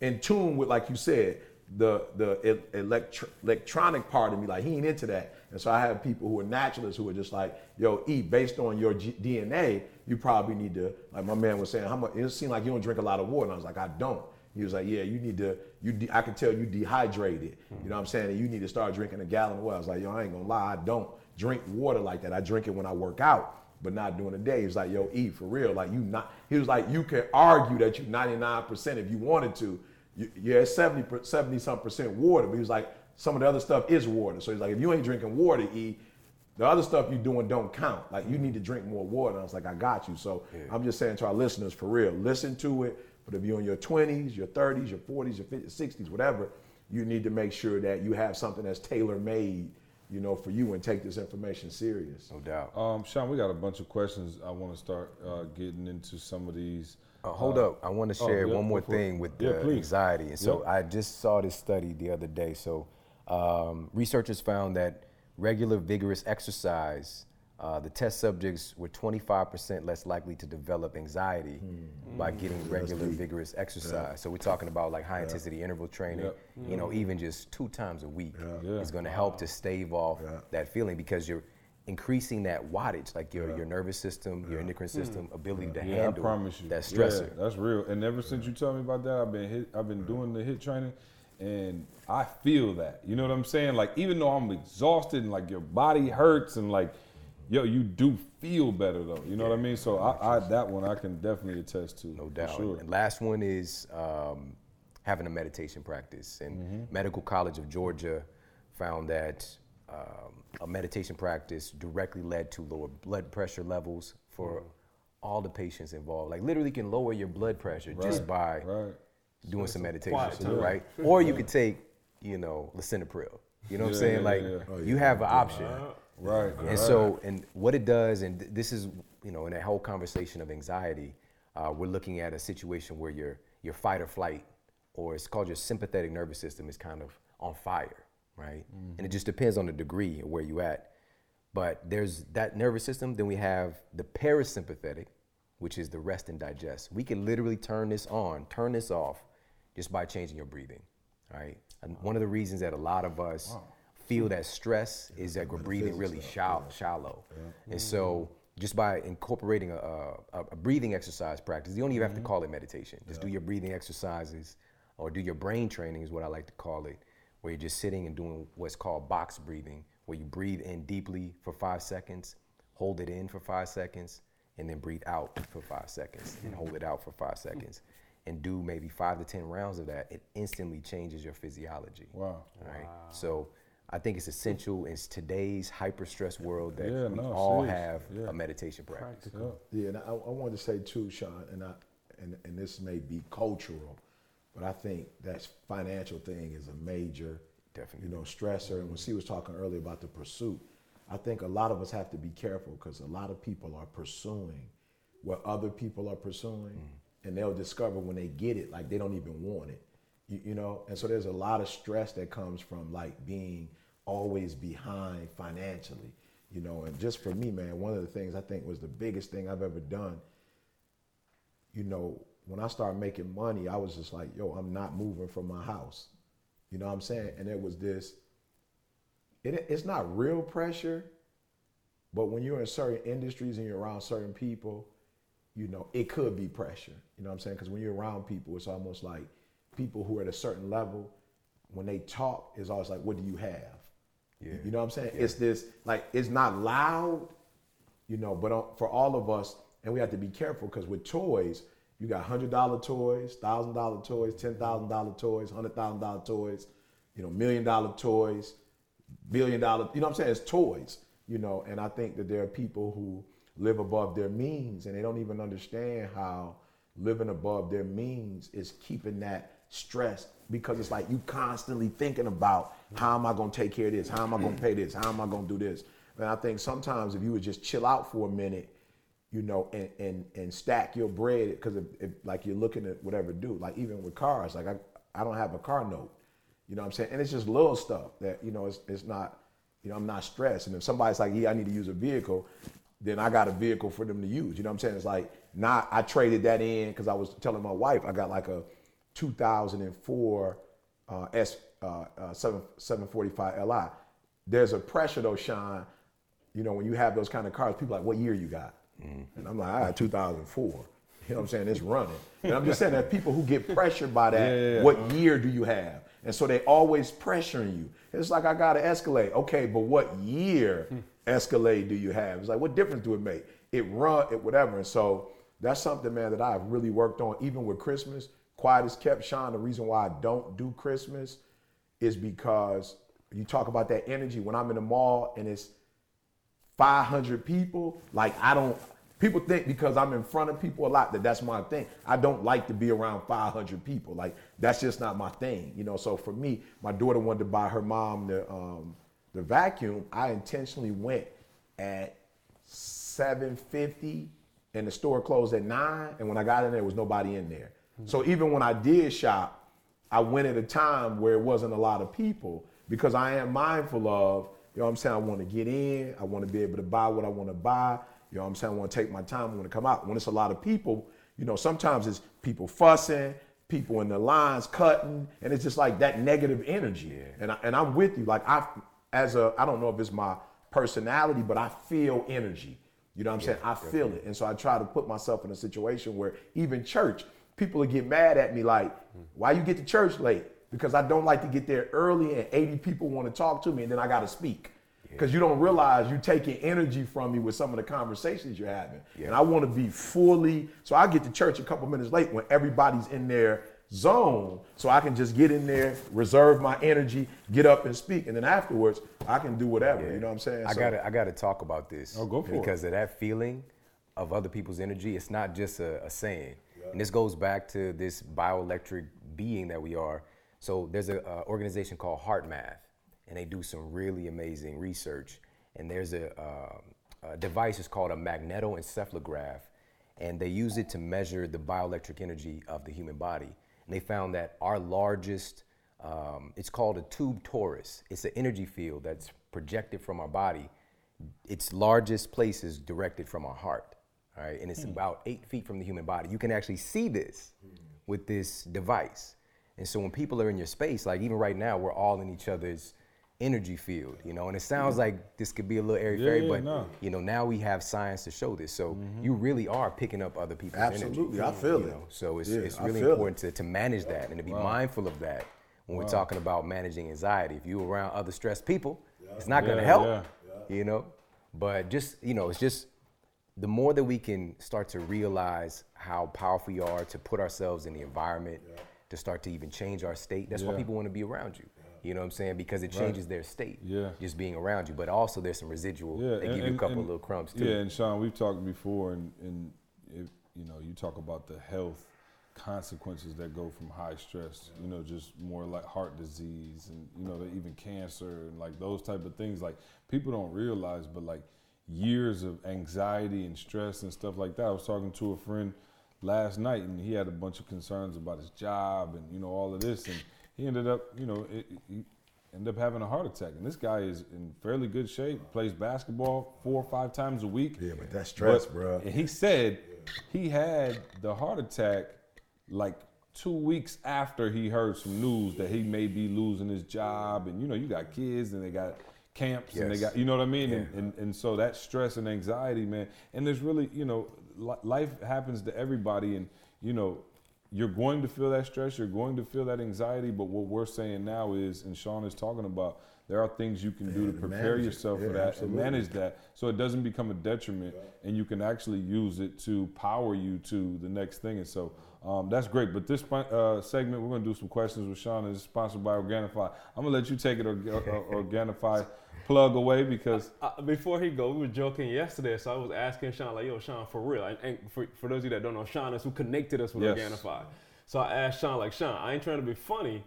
in tune with, like you said, the the electro, electronic part of me, like he ain't into that. And so I have people who are naturalists who are just like, yo, E, based on your G- D N A, you probably need to, like my man was saying, how much, it seemed like you don't drink a lot of water. And I was like, I don't. He was like, yeah, you need to, you. De- I can tell you dehydrated. You know what I'm saying? And you need to start drinking a gallon of water. I was like, yo, I ain't gonna lie, I don't drink water like that. I drink it when I work out, but not during the day. He was like, yo, E, for real, like you not, he was like, you can argue that you ninety-nine percent if you wanted to. Yeah, it's seventy, seventy some percent water, but he was like, some of the other stuff is water. So he's like, if you ain't drinking water, E, the other stuff you're doing don't count. Like, you need to drink more water. And I was like, I got you. So yeah. I'm just saying to our listeners, for real, listen to it. But if you're in your twenties, your thirties, your forties, your fifties, sixties, whatever, you need to make sure that you have something that's tailor-made, you know, for you and take this information serious. No doubt. Um, Sean, we got a bunch of questions. I want to start uh, getting into some of these. Uh, hold uh, up, I want to share oh, yeah, one more before, thing with the yeah, anxiety. And so yeah. I just saw this study the other day. So um, researchers found that regular vigorous exercise, uh, the test subjects were twenty-five percent less likely to develop anxiety mm. by getting mm. regular vigorous exercise. Yeah. So we're talking about like high yeah. intensity interval training, yeah. you know, even just two times a week yeah. Yeah. is gonna help to stave off yeah. that feeling because you're increasing that wattage, like your, yeah. your nervous system, yeah. your endocrine system, mm. ability yeah. to yeah, handle I promise you. That stressor. Yeah, that's real. And ever since you told me about that, I've been hit, I've been doing the HIIT training and I feel that, you know what I'm saying? Like, even though I'm exhausted and like your body hurts and like, yo, you do feel better though. You know yeah. what I mean? So I, I, that one I can definitely attest to. No doubt. Sure. And last one is um, having a meditation practice. And mm-hmm. Medical College of Georgia found that Um, a meditation practice directly led to lower blood pressure levels for mm. all the patients involved. Like, literally can lower your blood pressure right. just by right. doing so some meditation, right? Yeah. Or you yeah. could take, you know, lisinopril. You know yeah, what I'm saying? Yeah, like, yeah. Oh, yeah. you have an option. Uh, right. And right. so, and what it does, and th- this is, you know, in that whole conversation of anxiety, uh, we're looking at a situation where your your fight or flight, or it's called your sympathetic nervous system, is kind of on fire. Right, mm-hmm. and it just depends on the degree of where you at. But there's that nervous system. Then we have the parasympathetic, which is the rest and digest. We can literally turn this on, turn this off, just by changing your breathing. Right. Wow. One of the reasons that a lot of us wow. feel that stress yeah, is that we're breathing really shallow. Yeah. shallow. Yeah. And mm-hmm. so, just by incorporating a, a, a breathing exercise practice, you don't even mm-hmm. have to call it meditation. Just yeah. do your breathing exercises, or do your brain training is what I like to call it, where you're just sitting and doing what's called box breathing, where you breathe in deeply for five seconds, hold it in for five seconds, and then breathe out for five seconds, and hold it out for five seconds, and do maybe five to ten rounds of that. It instantly changes your physiology. Wow. Right? Wow. So I think it's essential in today's hyper-stress world that yeah, we no, all serious. have yeah. a meditation practice. Practical. Yeah, and I, I wanted to say too, Sean, and I, and, and this may be cultural, but I think that financial thing is a major, definitely, you know, stressor. And when she was talking earlier about the pursuit, I think a lot of us have to be careful because a lot of people are pursuing what other people are pursuing, mm. and they'll discover when they get it, like they don't even want it, you, you know? And so there's a lot of stress that comes from like being always behind financially, you know? And just for me, man, one of the things I think was the biggest thing I've ever done, you know, when I started making money, I was just like, yo, I'm not moving from my house. You know what I'm saying? And it was this, it, it's not real pressure, but when you're in certain industries and you're around certain people, you know, it could be pressure. You know what I'm saying? Because when you're around people, it's almost like people who are at a certain level, when they talk, it's always like, what do you have? Yeah. You know what I'm saying? Yeah. It's this, like, it's not loud, you know, but on, for all of us, and we have to be careful because with toys, you got one hundred dollars toys, one thousand dollars toys, ten thousand dollars toys, one hundred thousand dollars toys, you know, million dollar toys, billion dollar, you know what I'm saying? It's toys, you know, and I think that there are people who live above their means and they don't even understand how living above their means is keeping that stress because it's like you constantly thinking about how am I going to take care of this? How am I going to pay this? How am I going to do this? And I think sometimes if you would just chill out for a minute, you know, and and and stack your bread because if, if like you're looking at whatever do, like even with cars, like I, I don't have a car note, you know what I'm saying? And it's just little stuff that, you know, it's it's not, you know, I'm not stressed. And if somebody's like, yeah, I need to use a vehicle, then I got a vehicle for them to use. You know what I'm saying? It's like, now I traded that in because I was telling my wife, I got like a two thousand four uh, S uh, uh, seven forty-five L I. There's a pressure though, Sean, you know, when you have those kind of cars, people are like, what year you got? Mm-hmm. And I'm like, I got two thousand four. You know what I'm saying? It's running. And I'm just saying that people who get pressured by that, yeah, yeah, yeah. what year do you have? And so they always pressuring you. It's like, I got to Escalade. Okay, but what year Escalade do you have? It's like, what difference do it make? It run, it whatever. And so that's something, man, that I've really worked on, even with Christmas. Quiet is kept, Sean. The reason why I don't do Christmas is because you talk about that energy. When I'm in the mall and it's five hundred people, like I don't, people think because I'm in front of people a lot that that's my thing. I don't like to be around five hundred people. Like that's just not my thing, you know? So for me, my daughter wanted to buy her mom the um, the vacuum. I intentionally went at seven fifty and the store closed at nine. And when I got in there, there was nobody in there. Mm-hmm. So even when I did shop, I went at a time where it wasn't a lot of people because I am mindful of, you know what I'm saying? I want to get in. I want to be able to buy what I want to buy. You know what I'm saying? I want to take my time. I want to come out. When it's a lot of people, you know, sometimes it's people fussing, people in the lines cutting, and it's just like that negative energy. Yeah. And, I, and I'm with you. Like, I, as a, I don't know if it's my personality, but I feel energy. You know what I'm yeah, saying? I definitely. feel it. And so I try to put myself in a situation where even church, people will get mad at me like, why you get to church late? Because I don't like to get there early and eighty people want to talk to me and then I got to speak. Because yeah. you don't realize you're taking energy from me with some of the conversations you're having. Yeah. And I want to be fully, so I get to church a couple minutes late when everybody's in their zone. So I can just get in there, reserve my energy, get up and speak. And then afterwards, I can do whatever, yeah. you know what I'm saying? I so, gotta, I gotta talk about this. Oh, go for because it. Because of that feeling of other people's energy, it's not just a, a saying. Yeah. And this goes back to this bioelectric being that we are. So there's an uh, organization called HeartMath, and they do some really amazing research. And there's a, uh, a device, it's called a magnetoencephalograph, and they use it to measure the bioelectric energy of the human body. And they found that our largest, um, it's called a tube torus. It's an energy field that's projected from our body. Its largest place is directed from our heart, all right? And it's mm. about eight feet from the human body. You can actually see this mm. with this device. And so when people are in your space, like even right now, we're all in each other's energy field, you know, and it sounds yeah. like this could be a little airy-fairy, yeah, but, no. you know, now we have science to show this. So mm-hmm. you really are picking up other people's Absolutely. energy. Absolutely, I feel you it. Know? So it's, yeah, it's really important to, to manage that and to be wow. mindful of that when wow. we're talking about managing anxiety. If you're around other stressed people, yeah. it's not yeah, going to help, yeah. Yeah. you know, but just, you know, it's just the more that we can start to realize how powerful you are to put ourselves in the environment, yeah. to start to even change our state. That's yeah. why people want to be around you. Yeah. You know what I'm saying? Because it changes right. their state yeah. just being around you. But also there's some residual. Yeah. They and, give you a couple and, of little crumbs too. Yeah, and Sean, we've talked before, and, and if, you know, you talk about the health consequences that go from high stress, you know, just more like heart disease and, you know, even cancer and like those type of things. Like people don't realize, but like years of anxiety and stress and stuff like that. I was talking to a friend last night and he had a bunch of concerns about his job and, you know, all of this. And he ended up, you know, it, he ended up having a heart attack. And this guy is in fairly good shape, plays basketball four or five times a week. Yeah, but that's stress, but, bro. And he said he had the heart attack like two weeks after he heard some news that he may be losing his job. And, you know, you got kids and they got camps yes. and they got, you know what I mean? Yeah. And, and and so that stress and anxiety, man. And there's really, you know, li- life happens to everybody. And, you know, you're going to feel that stress. You're going to feel that anxiety. But what we're saying now is, and Sean is talking about, there are things you can do to prepare yourself for that and manage that so it doesn't become a detriment and you can actually use it to power you to the next thing. And so um, that's great. But this uh, segment, we're going to do some questions with Sean, and it's sponsored by Organifi. I'm going to let you take it, or, or, Organifi plug away because. I, I, before he go, we were joking yesterday. So I was asking Sean, like, yo, Sean, for real. And, and for, for those of you that don't know, Sean is who connected us with yes. Organifi. So I asked Sean, like, Sean, I ain't trying to be funny,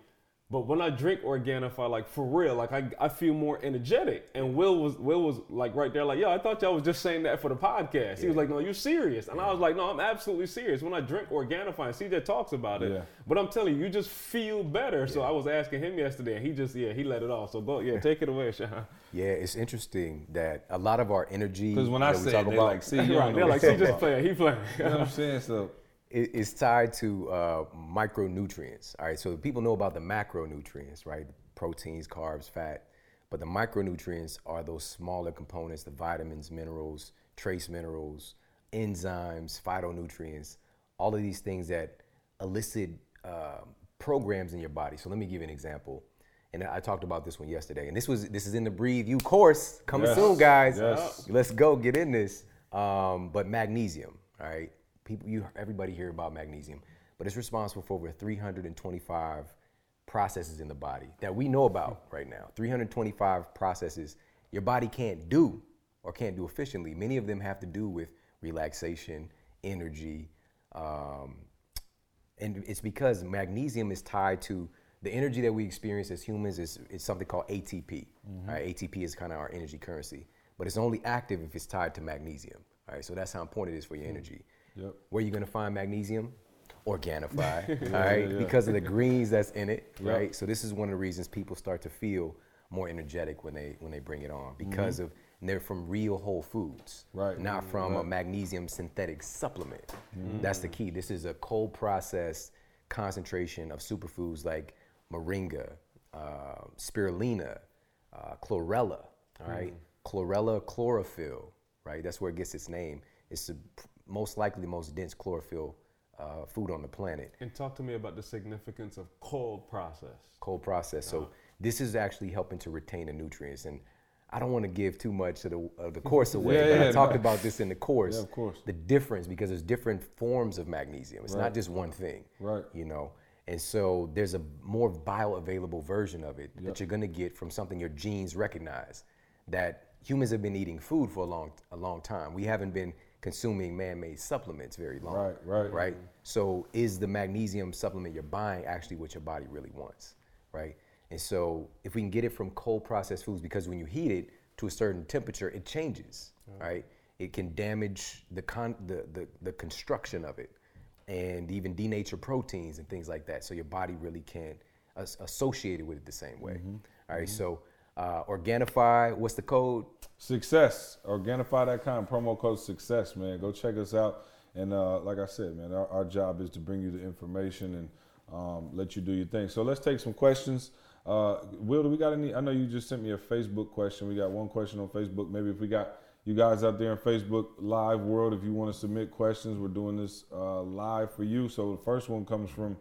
but when I drink Organifi, like for real, like I, I feel more energetic. And Will was Will was like right there, like, yo, I thought y'all was just saying that for the podcast. Yeah. He was like, no, you're serious. And yeah. I was like, no, I'm absolutely serious. When I drink Organifi, and C J talks about it. Yeah. But I'm telling you, you just feel better. Yeah. So I was asking him yesterday, and he just, yeah, he let it off. So go, yeah, take it away, Sean. Yeah, it's interesting that a lot of our energy. Because when I say they're about, like, see, you right, they're like, C J's playing, he playing. You know what I'm saying? So. It's tied to uh, micronutrients, all right? So people know about the macronutrients, right? Proteins, carbs, fat, but the micronutrients are those smaller components, the vitamins, minerals, trace minerals, enzymes, phytonutrients, all of these things that elicit uh, programs in your body. So let me give you an example. And I talked about this one yesterday, and this was this is in the Breathe U course, coming yes. soon, guys. Yes. Let's go, get in this. Um, but magnesium, all right? People, you, everybody hear about magnesium, but it's responsible for over three hundred twenty-five processes in the body that we know about right now. three hundred twenty-five processes your body can't do or can't do efficiently. Many of them have to do with relaxation, energy, um, and it's because magnesium is tied to the energy that we experience as humans is, is something called A T P. Mm-hmm. Right? A T P is kind of our energy currency, but it's only active if it's tied to magnesium. Right? So that's how important it is for your mm-hmm. energy. Yep. Where are you going to find magnesium? Organifi, yeah, all right? Yeah, yeah. Because of the greens that's in it, yep. right? So this is one of the reasons people start to feel more energetic when they when they bring it on because mm-hmm. of they're from real whole foods, right? Not from right. a magnesium synthetic supplement. Mm-hmm. That's the key. This is a cold processed concentration of superfoods like moringa, uh, spirulina, uh, chlorella, all right? Mm-hmm. Chlorella chlorophyll, right? That's where it gets its name. It's a most likely the most dense chlorophyll uh, food on the planet. And talk to me about the significance of cold process. Cold process. Uh-huh. So this is actually helping to retain the nutrients. And I don't want to give too much of the, of the course away, yeah, but yeah, I talked no. about this in the course. Yeah, of course. The difference, because there's different forms of magnesium. It's right. not just one thing, right? You know. And so there's a more bioavailable version of it yep. that you're going to get from something your genes recognize. That humans have been eating food for a long, a long time. We haven't been consuming man-made supplements very long, right, right, right. So is the magnesium supplement you're buying actually what your body really wants, right? And so if we can get it from cold processed foods, because when you heat it to a certain temperature, it changes, yeah. right? It can damage the con the, the the construction of it, and even denature proteins and things like that. So your body really can't as- associate it with it the same way. Mm-hmm. All right, mm-hmm. so. Uh, Organifi, what's the code? Success. Organifi dot com, promo code success, man. Go check us out. And uh, like I said, man, our, our job is to bring you the information and um, let you do your thing. So let's take some questions. Uh, Will, do we got any? I know you just sent me a Facebook question. We got one question on Facebook. Maybe if we got you guys out there in Facebook Live World, if you want to submit questions, we're doing this uh, live for you. So the first one comes from,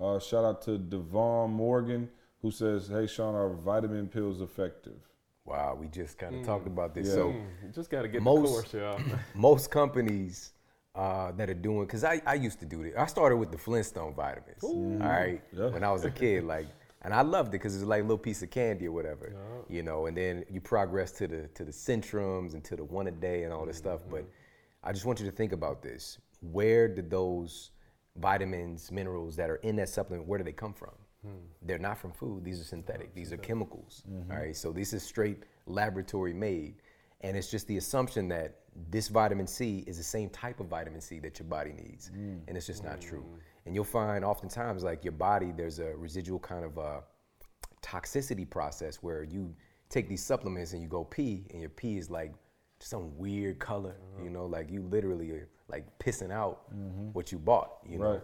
uh, shout out to Devon Morgan, who says, hey, Sean, are vitamin pills effective? Wow, we just kind of mm. talked about this. Yeah. So mm. just got to get most, the course, y'all. Most companies uh, that are doing, because I, I used to do this. I started with the Flintstone vitamins, Ooh. all right, yeah. when I was a kid. Like, And I loved it because it's like a little piece of candy or whatever, yeah. you know, and then you progress to the to the Centrums and to the one a day and all this mm-hmm. stuff. But I just want you to think about this. Where did those vitamins, minerals that are in that supplement, where do they come from? Hmm. They're not from food. These are synthetic. No, these synthetic. are chemicals. Mm-hmm. All right. So this is straight laboratory made. And it's just the assumption that this vitamin C is the same type of vitamin C that your body needs. Mm. And it's just mm. not true. And you'll find oftentimes like your body, there's a residual kind of a toxicity process where you take these supplements and you go pee and your pee is like some weird color, mm-hmm. you know, like you literally are like pissing out mm-hmm. what you bought, you right. know.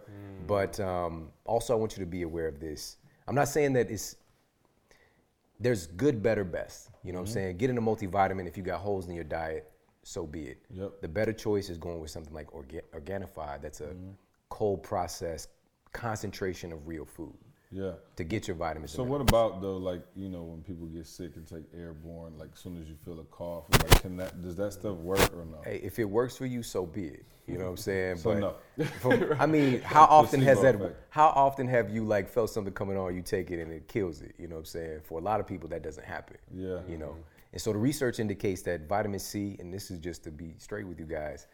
Mm. But um, also I want you to be aware of this. I'm not saying that it's, there's good, better, best. You know mm-hmm. what I'm saying? Getting a multivitamin, if you got holes in your diet, so be it. Yep. The better choice is going with something like Organ- Organifi. That's a mm-hmm. cold process concentration of real food. Yeah. To get your vitamins. So what about though, like, you know, when people get sick and take airborne, like as soon as you feel a cough, like can that does that stuff work or no? Hey, if it works for you, so be it. You know what I'm saying? So but no. From, I mean, how often has that effect. How often have you like felt something coming on, you take it and it kills it, you know what I'm saying? For a lot of people that doesn't happen. Yeah. You know. And so the research indicates that vitamin C, and this is just to be straight with you guys,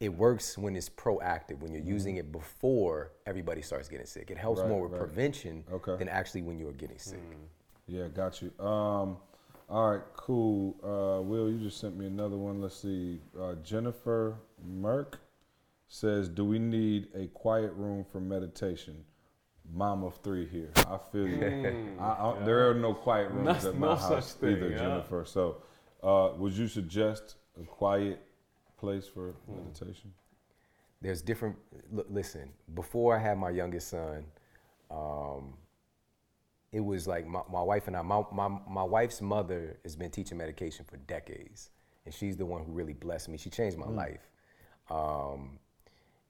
it works when it's proactive, when you're mm-hmm. using it before everybody starts getting sick. It helps right, more with right. prevention okay. than actually when you're getting sick. Mm. Yeah, got you. Um, all right, cool. Uh, Will, you just sent me another one. Let's see. Uh, Jennifer Merck says, do we need a quiet room for meditation? Mom of three here. I feel you. Mm, I, I, there are no quiet rooms That's at my no house such thing, either, yeah. Jennifer. So uh, would you suggest a quiet place for meditation? There's different, l- listen, before I had my youngest son, um, it was like my, my wife and I, my, my, my wife's mother has been teaching meditation for decades, and she's the one who really blessed me. She changed my mm. life. Um,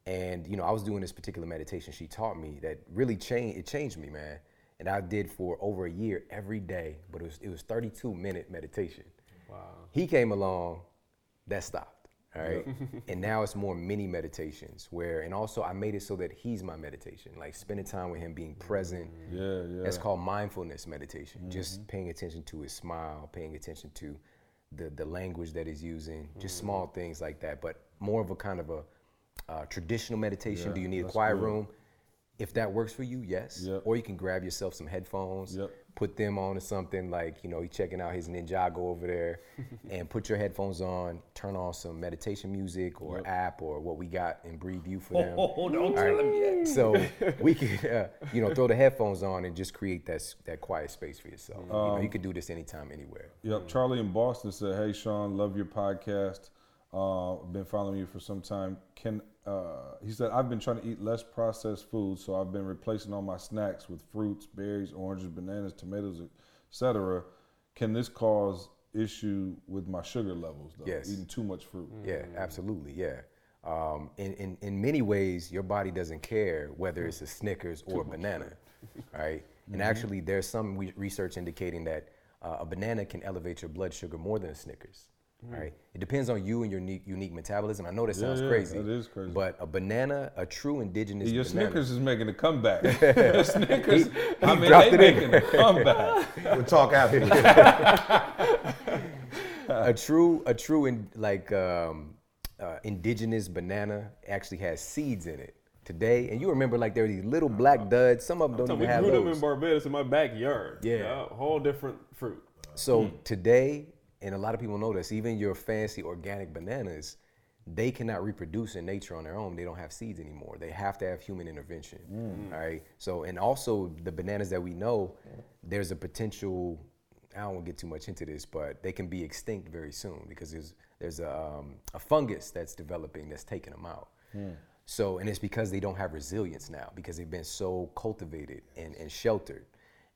and, you know, I was doing this particular meditation she taught me that really changed, it changed me, man. And I did for over a year every day, but it was, it was thirty-two minute meditation. Wow. He came along, that stopped. All right. And now it's more mini meditations where, and also I made it so that he's my meditation, like spending time with him, being present. Yeah, yeah. That's called mindfulness meditation. Mm-hmm. Just paying attention to his smile, paying attention to the, the language that he's using, just mm-hmm. small things like that, but more of a kind of a uh, traditional meditation. Yeah, do you need a quiet cool. room? If that works for you, yes. Yep. Or you can grab yourself some headphones, yep. put them on or something like, you know, he's checking out his Ninjago over there and put your headphones on, turn on some meditation music or yep. app or what we got in Breathe U for them. Oh, don't tell him yet. So we could, uh, you know, throw the headphones on and just create that that quiet space for yourself. Um, you know, you could do this anytime, anywhere. Yep. Charlie in Boston said, hey, Sean, love your podcast. Uh, been following you for some time. Can uh, he said, I've been trying to eat less processed food, so I've been replacing all my snacks with fruits, berries, oranges, bananas, tomatoes, et cetera. Can this cause issue with my sugar levels, though? Yes. Eating too much fruit. Mm. Yeah, absolutely, yeah. Um, in, in, in many ways, your body doesn't care whether it's a Snickers or a banana, right? And mm-hmm. actually, there's some re- research indicating that uh, a banana can elevate your blood sugar more than a Snickers. Right. It depends on you and your unique, unique metabolism. I know that sounds yeah, yeah, crazy. It is crazy. But a banana, a true indigenous your banana. Your Snickers is making a comeback. Your Snickers, he, I he mean, they making a comeback. We'll talk after. a true, a true, in, like um, uh, indigenous banana actually has seeds in it. Today, and you remember like there were these little black duds. Some of them I'm don't even have those. We grew them in Barbados in my backyard. Yeah, yeah, a whole different fruit. So mm. today. And a lot of people know this, even your fancy organic bananas, they cannot reproduce in nature on their own. They don't have seeds anymore. They have to have human intervention, mm. all right? So, and also the bananas that we know, there's a potential, I don't want to get too much into this, but they can be extinct very soon because there's there's a, um, a fungus that's developing that's taking them out. Mm. So, and it's because they don't have resilience now because they've been so cultivated and, and sheltered.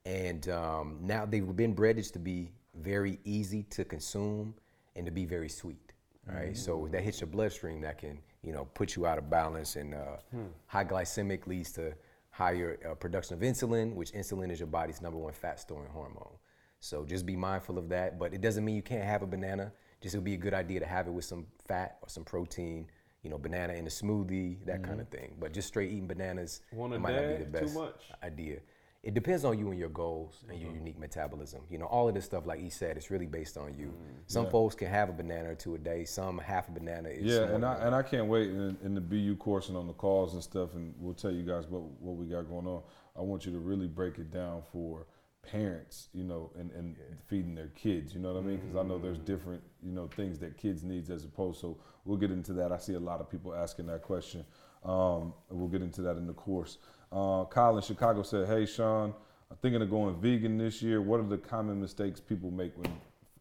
And um, now they've been bred to be very easy to consume and to be very sweet, right? Mm-hmm. So that hits your bloodstream, that can, you know, put you out of balance and uh, hmm. high glycemic leads to higher uh, production of insulin, which insulin is your body's number one fat storing hormone. So just be mindful of that, but it doesn't mean you can't have a banana. Just it would be a good idea to have it with some fat or some protein, you know, banana in a smoothie, that mm-hmm. kind of thing. But just straight eating bananas, it might not be the best idea. it depends on you and your goals and your mm-hmm. unique metabolism. You know, all of this stuff, like he said, it's really based on you. Mm-hmm. Some yeah. folks can have a banana or two a day. Some half a banana. Is yeah, and I and I can't wait in, in the B U course and on the calls and stuff, and we'll tell you guys what what we got going on. I want you to really break it down for parents, you know, and, and yeah. feeding their kids, you know what I mean? Because I know there's different, you know, things that kids needs as opposed, so we'll get into that. I see a lot of people asking that question. Um, we'll get into that in the course. Uh, Kyle in Chicago said, hey, Sean, I'm thinking of going vegan this year. What are the common mistakes people make when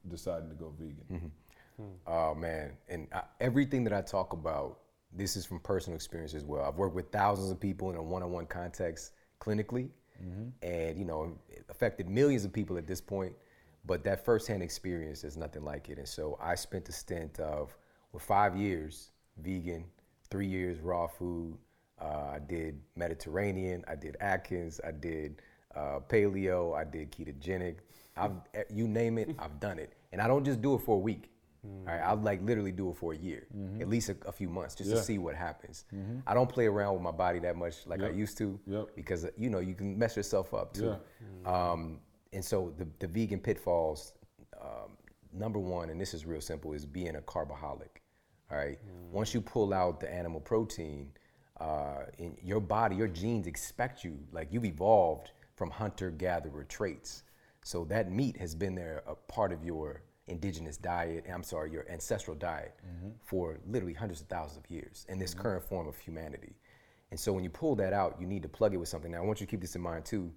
deciding to go vegan? Mm-hmm. Hmm. Oh, man. And I, everything that I talk about, this is from personal experience as well. I've worked with thousands of people in a one-on-one context clinically. Mm-hmm. And, you know, it affected millions of people at this point, but that firsthand experience is nothing like it. And so I spent a stint of well, five years vegan, three years raw food. Uh, I did Mediterranean, I did Atkins, I did uh, paleo, I did ketogenic. I've, you name it, I've done it. And I don't just do it for a week. Mm-hmm. All right, I'll like literally do it for a year, mm-hmm. at least a, a few months, just yeah. to see what happens. Mm-hmm. I don't play around with my body that much like yep. I used to, yep. because you know you can mess yourself up too. Yeah. Um, and so the, the vegan pitfalls, um, number one, and this is real simple, is being a carboholic. All right, mm-hmm. once you pull out the animal protein, uh, in your body, your genes expect you, like you've evolved from hunter-gatherer traits. So that meat has been there a part of your indigenous diet, I'm sorry, your ancestral diet mm-hmm. for literally hundreds of thousands of years in this mm-hmm. current form of humanity. And so when you pull that out, you need to plug it with something. Now, I want you to keep this in mind too.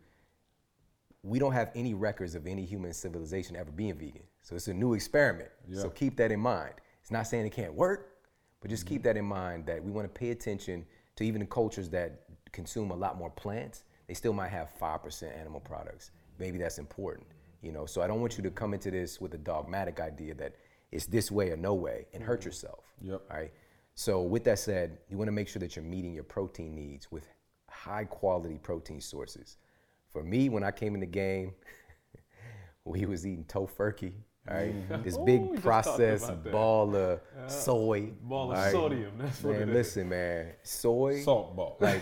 We don't have any records of any human civilization ever being vegan. So it's a new experiment. Yeah. So keep that in mind. It's not saying it can't work, but just mm-hmm. keep that in mind that we want to pay attention to even the cultures that consume a lot more plants. They still might have five percent animal products. Maybe that's important. You know, so I don't want you to come into this with a dogmatic idea that it's this way or no way and hurt yourself. Yep. All right. So with that said, you want to make sure that you're meeting your protein needs with high quality protein sources. For me, when I came in the game, we was eating tofurkey. All right. This big Ooh, processed ball of yeah. soy. Ball of right? sodium. That's man, what it is. Listen, man. Soy. Salt ball. Like,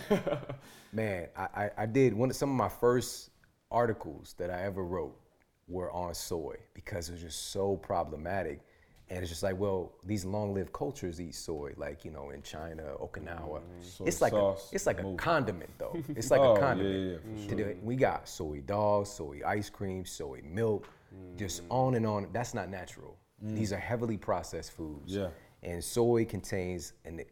man, I, I, I did one of some of my first articles that I ever wrote were on soy because it was just so problematic. And it's just like, well, these long-lived cultures eat soy, like, you know, in China, Okinawa. Mm-hmm. It's, like a, it's like movie. a condiment, though. It's like oh, a condiment. Yeah, yeah, for sure. We got soy dogs, soy ice cream, soy milk, mm. just on and on. That's not natural. Mm. These are heavily processed foods. Yeah. And soy contains, and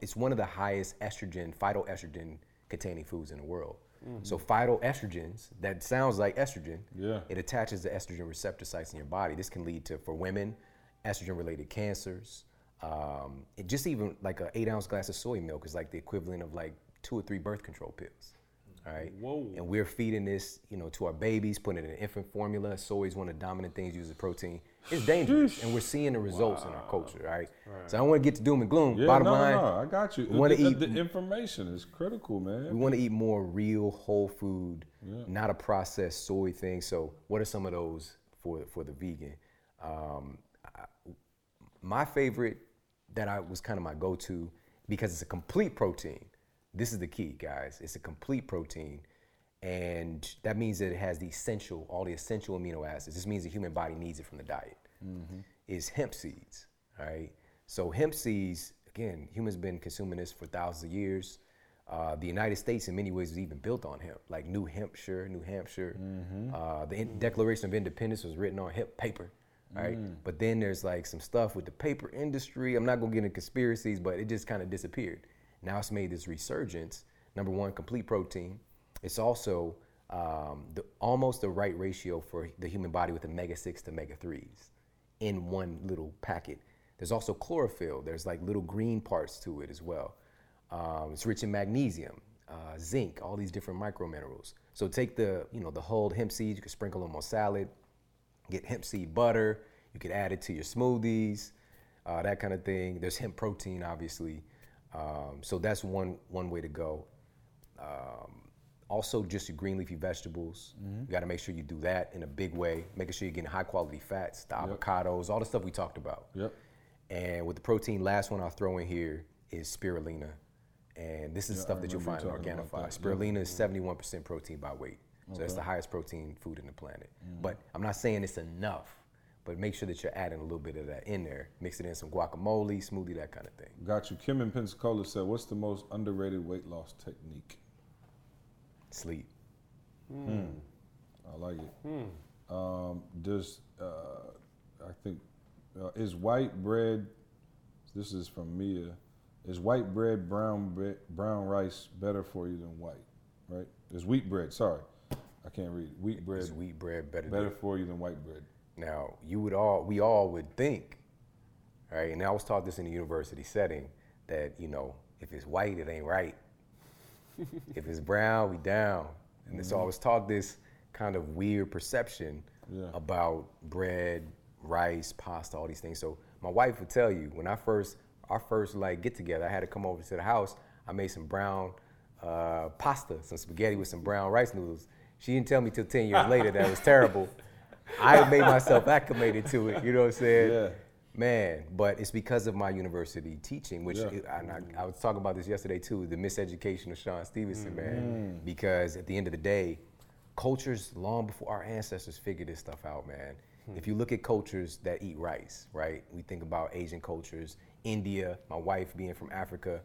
it's one of the highest estrogen, phytoestrogen-containing foods in the world. Mm-hmm. So phytoestrogens, that sounds like estrogen, yeah. it attaches the estrogen receptor sites in your body. This can lead to, for women, estrogen-related cancers. Um, it just even like an eight-ounce glass of soy milk is like the equivalent of like two or three birth control pills, all right? Whoa. And we're feeding this, you know, to our babies, putting it in infant formula. Soy is one of the dominant things used as protein. It's dangerous, and we're seeing the results wow. in our culture, right? right? So I don't want to get to doom and gloom. Yeah, Bottom no, line, no, I got you. We the, the, eat, the information is critical, man. We want to eat more real whole food, yeah. not a processed soy thing. So what are some of those for, for the vegan? Um, I, my favorite that I was kind of my go-to, because it's a complete protein. This is the key, guys. It's a complete protein. And that means that it has the essential, all the essential amino acids. This means the human body needs it from the diet. Mm-hmm. Is hemp seeds, all right? So hemp seeds, again, humans been consuming this for thousands of years. Uh, the United States in many ways was even built on hemp, like New Hampshire, New Hampshire. Mm-hmm. Uh, the in- Declaration of Independence was written on hemp paper, all right? Mm. But then there's like some stuff with the paper industry. I'm not gonna get into conspiracies, but it just kind of disappeared. Now it's made this resurgence. Number one, complete protein. It's also um, the, almost the right ratio for the human body with omega six to omega threes in one little packet. There's also chlorophyll. There's like little green parts to it as well. Um, it's rich in magnesium, uh, zinc, all these different microminerals. So take the, you know, the whole hemp seeds. You can sprinkle them on salad, get hemp seed butter. You could add it to your smoothies, uh, that kind of thing. There's hemp protein, obviously. Um, so that's one, one way to go. Um, Also, just your green leafy vegetables. Mm-hmm. You got to make sure you do that in a big way. Making sure you're getting high quality fats, the yep. avocados, all the stuff we talked about. Yep. And with the protein, last one I'll throw in here is spirulina. And this is yeah, stuff that you'll find in Organifi. Spirulina yeah. is seventy-one percent protein by weight. So okay. That's the highest protein food in the planet. Mm-hmm. But I'm not saying it's enough, but make sure that you're adding a little bit of that in there. Mix it in some guacamole, smoothie, that kind of thing. Got you. Kim in Pensacola said, what's the most underrated weight loss technique? Sleep. Mm. Mm. I like it. Mm. Um, does, uh, I think, uh, is white bread, this is from Mia, is white bread, brown bread, brown rice better for you than white, right? There's wheat bread, sorry. I can't read. Wheat bread. Is wheat bread better, better than, for you than white bread? Now, you would all, we all would think, right? And I was taught this in the university setting that, you know, if it's white, it ain't right. If it's brown, we down. And mm-hmm. so I was taught this kind of weird perception yeah. about bread, rice, pasta, all these things. So my wife would tell you, when I first, our first like get together, I had to come over to the house. I made some brown uh, pasta, some spaghetti with some brown rice noodles. She didn't tell me till ten years later that it was terrible. I made myself acclimated to it, you know what I'm saying? Yeah. Man, but it's because of my university teaching, which yeah. it, I, I, I was talking about this yesterday too, the miseducation of Sean Stevenson, mm. man. Because at the end of the day, cultures long before our ancestors figured this stuff out, man. Hmm. If you look at cultures that eat rice, right? We think about Asian cultures, India, my wife being from Africa,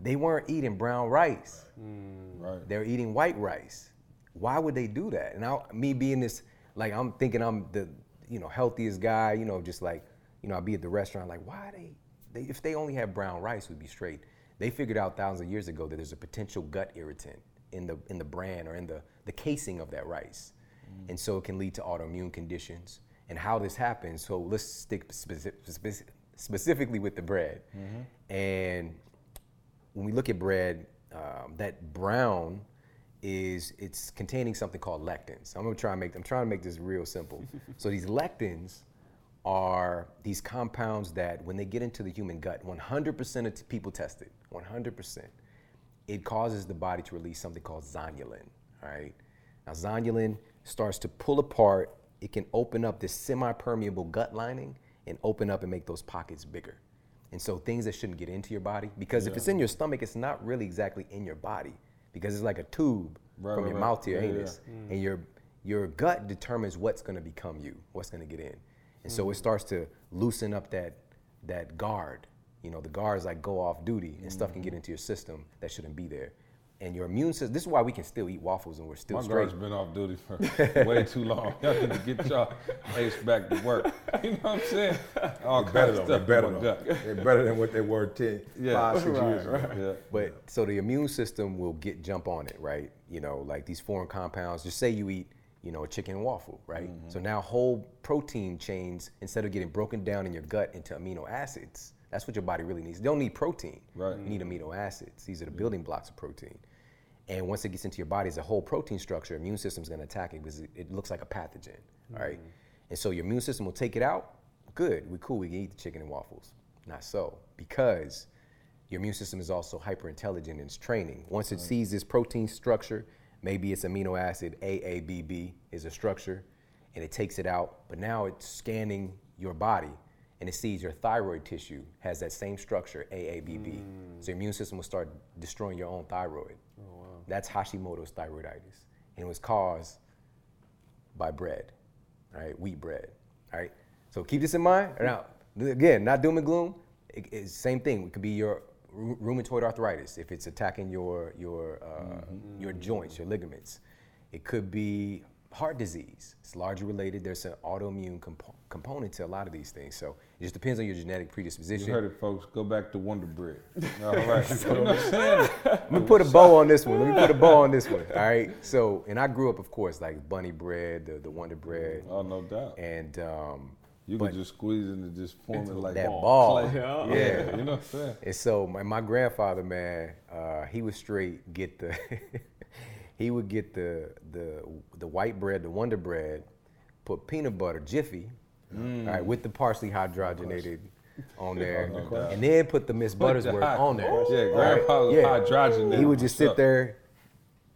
they weren't eating brown rice. Mm. Right. They're eating white rice. Why would they do that? And I, me being this, like I'm thinking I'm the, you know, healthiest guy, you know, just like, you know, I'd be at the restaurant like, why are they, they, if they only had brown rice, we'd be straight. They figured out thousands of years ago that there's a potential gut irritant in the in the bran or in the, the casing of that rice. Mm. And so it can lead to autoimmune conditions. And how this happens, so let's stick speci- speci- specifically with the bread. Mm-hmm. And when we look at bread, um, that brown, is it's containing something called lectins. I'm gonna try and make I'm trying to make this real simple. So these lectins are these compounds that when they get into the human gut, one hundred percent of t- people tested, one hundred percent, it causes the body to release something called zonulin, right? Now zonulin starts to pull apart, it can open up this semi-permeable gut lining and open up and make those pockets bigger. And so things that shouldn't get into your body, because yeah. if it's in your stomach, it's not really exactly in your body. Because it's like a tube right, from your right. mouth to your yeah, anus, yeah. Mm. and your your gut determines what's going to become you, what's going to get in, and mm. so it starts to loosen up that that guard. You know, the guards like go off duty, and mm. stuff can get into your system that shouldn't be there, and your immune system. This is why we can still eat waffles and we're still. My straight. Guard's been off duty for way too long. Y'all need to get y'all face back to work. You know what I'm saying? All they're better, stuff better than they're better than what they were ten, yeah. five, six right, years ago. Right. Yeah. But yeah. so the immune system will get jump on it, right? You know, like these foreign compounds. Just say you eat, you know, a chicken waffle, right? Mm-hmm. So now whole protein chains, instead of getting broken down in your gut into amino acids. That's what your body really needs. You don't need protein. Right. You need amino acids. These are the yeah. building blocks of protein. And once it gets into your body as a whole protein structure, immune system's gonna attack it because it looks like a pathogen, mm. right? And so your immune system will take it out. Good, we're cool, we can eat the chicken and waffles. Not so, because your immune system is also hyper-intelligent in its training. Once it right. sees this protein structure, maybe it's amino acid, A A B B is a structure, and it takes it out, but now it's scanning your body and it sees your thyroid tissue has that same structure, A A B B. Mm. So your immune system will start destroying your own thyroid. Oh, wow. That's Hashimoto's thyroiditis. And it was caused by bread, right? Wheat bread, all right? So keep this in mind. Now, again, not doom and gloom. It, it's same thing. It could be your rheumatoid arthritis if it's attacking your, your, uh, mm-hmm. your joints, your ligaments. It could be heart disease. It's largely related. There's an autoimmune comp- component to a lot of these things. So it just depends on your genetic predisposition. You heard it, folks. Go back to Wonder Bread. All right. So, you know what I'm saying? Let me put a bow on this one. Let me put a bow on this one. All right. So, and I grew up, of course, like Bunny Bread, the, the Wonder Bread. Oh, no doubt. And um, you can just squeeze it and just form it like that ball. Like, yeah. yeah. You know what I'm saying? And so my, my grandfather, man, uh, he was straight get the. He would get the the the white bread, the Wonder Bread, put peanut butter, Jiffy, mm. right, with the parsley hydrogenated on there, oh, no and then put the Miss Buttersworth the on there. Yeah, grandpa right. was yeah. hydrogenated. He would just sit there,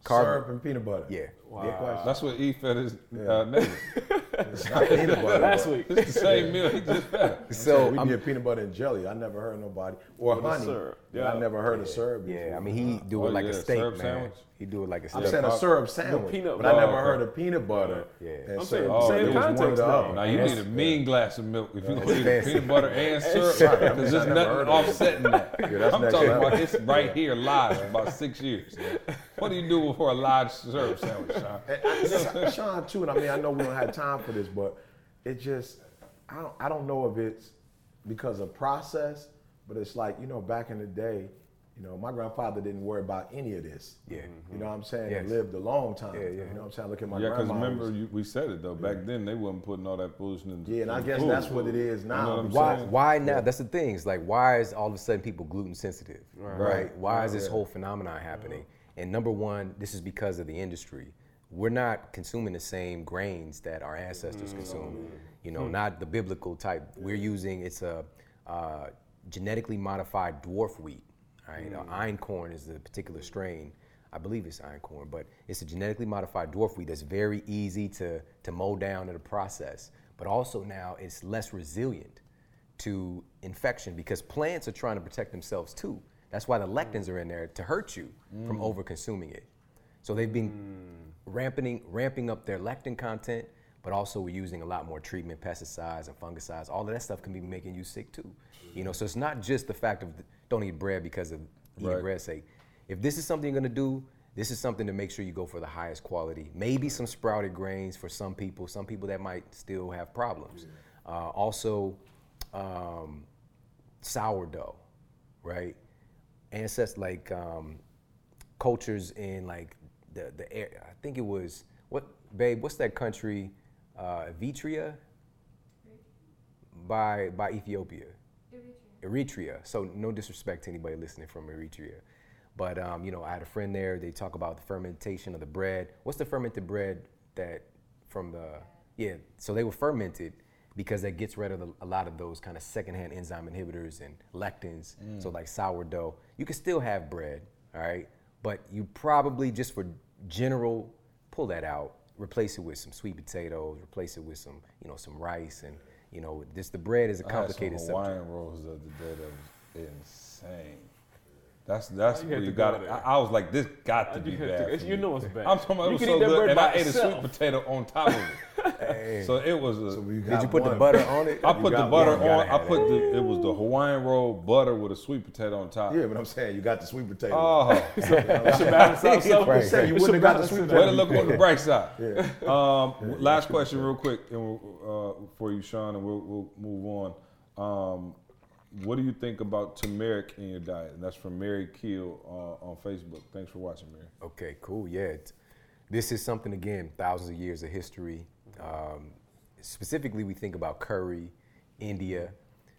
carving peanut butter. Yeah, Wow. That's what he fed his yeah. uh, neighbor. Last week. It's the same yeah. meal he just fed. So we I'm, did peanut butter and jelly. I never heard nobody. Or with honey. Syrup. Yeah. I never heard yeah. of syrup before. Yeah, I mean, he do it oh, like yeah. a steak, syrup man. Sandwich? He do it like a steak. I'm saying a syrup sandwich, peanut but I never heard of peanut butter. Yeah. And I'm saying oh, same context now. Now, you need a mean glass of milk if you're going to eat fancy. Peanut butter and syrup. Because there's nothing offsetting that. I'm talking about this right here live for about six years. What do you do before a large syrup sandwich, Sean? I, I, Sean, too, and I mean, I know we don't have time for this, but it just, I don't, I don't know if it's because of process, but it's like, you know, back in the day, you know, my grandfather didn't worry about any of this. Yeah. Mm-hmm. You know what I'm saying? Yes. He lived a long time. Yeah, yeah. You know what I'm saying? Look at my yeah, grandma. Yeah, because remember, you, we said it, though. Back yeah. then, they wasn't putting all that pollution in the Yeah, and I guess food. That's what it is now. You know why Why now? Yeah. That's the thing. It's like, why is all of a sudden people gluten sensitive? Right. right? Why yeah. is this whole phenomenon happening? Yeah. And number one, this is because of the industry. We're not consuming the same grains that our ancestors mm-hmm. consumed. You know, mm-hmm. not the biblical type. We're using, it's a uh, genetically modified dwarf wheat. Right? Mm-hmm. Uh, einkorn is the particular strain. I believe it's einkorn, but it's a genetically modified dwarf wheat that's very easy to, to mow down in the process. But also now it's less resilient to infection because plants are trying to protect themselves too. That's why the lectins are in there to hurt you mm. from over-consuming it. So they've been mm. ramping, ramping up their lectin content, but also we're using a lot more treatment, pesticides and fungicides. All of that stuff can be making you sick too. You know, so it's not just the fact of don't eat bread because of eating right. bread's sake. If this is something you're gonna do, this is something to make sure you go for the highest quality. Maybe some sprouted grains for some people, some people that might still have problems. Yeah. Uh, also, um, sourdough, right? Ancestors like um, cultures in like the the air. I think it was what babe. What's that country? Uh, Eritrea by by Ethiopia. Eritrea. Eritrea. So no disrespect to anybody listening from Eritrea, but um, you know I had a friend there. They talk about the fermentation of the bread. What's the fermented bread that from the yeah? So they were fermented. Because that gets rid of the, a lot of those kind of secondhand enzyme inhibitors and lectins. Mm. So like sourdough, you can still have bread, all right? But you probably just for general, pull that out, replace it with some sweet potatoes, replace it with some, you know, some rice and, you know, this the bread is a complicated subject. I had some Hawaiian rolls the other day that was insane. That's that's you where you got it. I, I was like, this got to you be bad. To, it's, you know it's bad. I'm talking about you it was so good, and I itself. Ate a sweet potato on top of it. Hey. So it was. A, so you did you put one. The butter on it? I put the butter one. on. I put it. The, it was the Hawaiian roll butter with a sweet potato on top. Yeah, but I'm saying you got the sweet potato. Oh, so, you know, should balance out. So right. you, you wouldn't have got the sweet potato. Way to look on the bright side. Yeah. Um, yeah, last question, real quick, and uh, for you, Sean, and we'll, we'll move on. Um, What do you think about turmeric in your diet? And that's from Mary Keel uh, on Facebook. Thanks for watching, Mary. Okay, cool, yeah. This is something, again, thousands of years of history. Um, specifically, we think about curry, India.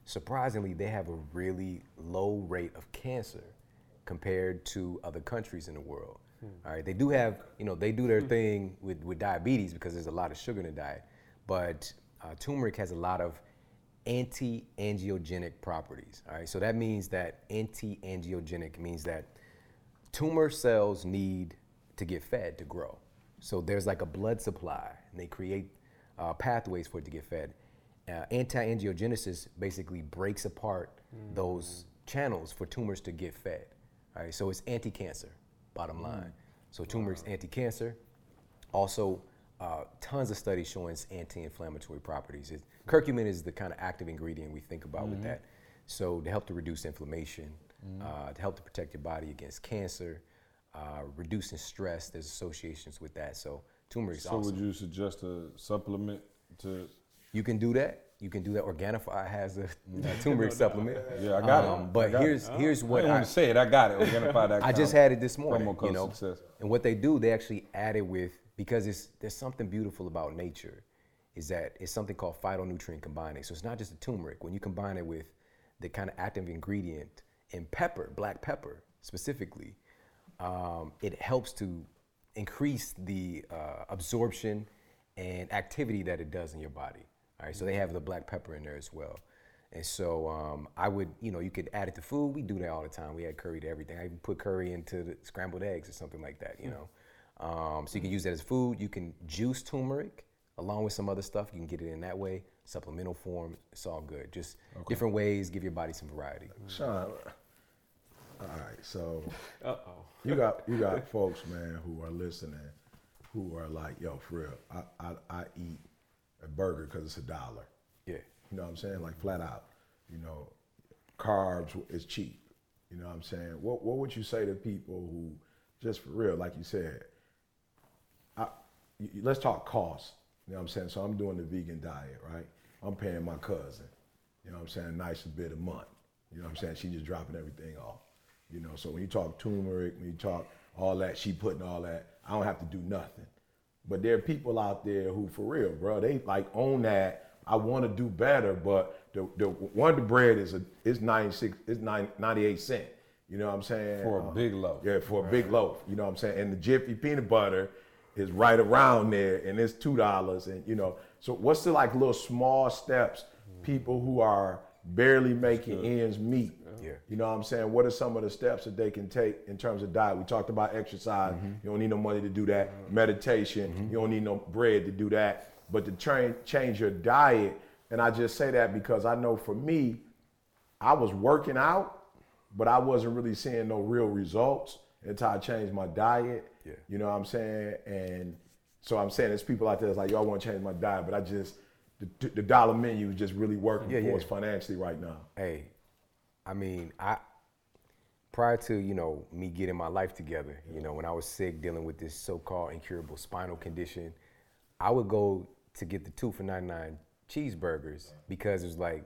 Surprisingly, they have a really low rate of cancer compared to other countries in the world. Hmm. All right, they do have, you know, they do their thing with, with diabetes because there's a lot of sugar in the diet. But uh, turmeric has a lot of anti-angiogenic properties, all right? So that means that anti-angiogenic means that tumor cells need to get fed to grow. So there's like a blood supply and they create uh, pathways for it to get fed. Uh, anti-angiogenesis basically breaks apart mm. those channels for tumors to get fed, all right? So it's anti-cancer, bottom line. Mm. So turmeric's wow. anti-cancer. Also, Uh, tons of studies showing anti-inflammatory properties. It, curcumin is the kind of active ingredient we think about mm-hmm. with that. So to help to reduce inflammation, mm-hmm. uh, to help to protect your body against cancer, uh, reducing stress, there's associations with that. So turmeric is awesome. So would you suggest a supplement to? You can do that. You can do that. Organifi has a, a turmeric no, supplement. No, yeah, I got um, it. But got here's it. here's what I didn't I, say it. I got it. Organifi. I just had it this morning. You know, success. And what they do, they actually add it with. Because it's, there's something beautiful about nature, is that it's something called phytonutrient combining. So it's not just the turmeric. When you combine it with the kind of active ingredient in pepper, black pepper specifically, um, it helps to increase the uh, absorption and activity that it does in your body. All right, so they have the black pepper in there as well. And so um, I would, you know, you could add it to food. We do that all the time. We add curry to everything. I even put curry into the scrambled eggs or something like that, you know. Um, so you can use that as food. You can juice turmeric along with some other stuff. You can get it in that way, supplemental form. It's all good. Just okay. different ways. Give your body some variety. Sean, all right. So Uh-oh. you got you got folks, man, who are listening, who are like, yo, for real, I I, I eat a burger because it's a dollar. Yeah. You know what I'm saying? Like flat out. You know, carbs is cheap. You know what I'm saying? What what would you say to people who just for real, like you said, I, you, let's talk cost. You know what I'm saying? So I'm doing the vegan diet, right? I'm paying my cousin, you know what I'm saying, nice bit a month. You know what I'm saying? She just dropping everything off. You know, so when you talk turmeric, when you talk all that, she putting all that, I don't have to do nothing. But there are people out there who for real, bro, they like own that. I want to do better, but the the Wonder Bread is a is ninety-six, it's ninety-eight cent. You know what I'm saying? For a um, big loaf. Yeah, for a right. big loaf. You know what I'm saying? And the Jiffy peanut butter is right around there, and it's two dollars. And you know, so what's the like little small steps people who are barely making ends meet? Yeah. You know what I'm saying? What are some of the steps that they can take in terms of diet? We talked about exercise. Mm-hmm. You don't need no money to do that. Mm-hmm. Meditation. Mm-hmm. You don't need no bread to do that. But to train, change your diet, and I just say that because I know for me, I was working out, but I wasn't really seeing no real results until I changed my diet. Yeah. You know what I'm saying? And so I'm saying there's people out there that's like, yo, I want to change my diet, but I just, the, the dollar menu is just really working yeah, for yeah. us financially right now. Hey, I mean, I prior to, you know, me getting my life together, yeah. you know, when I was sick, dealing with this so-called incurable spinal condition, I would go to get the two for ninety-nine cheeseburgers because it was like,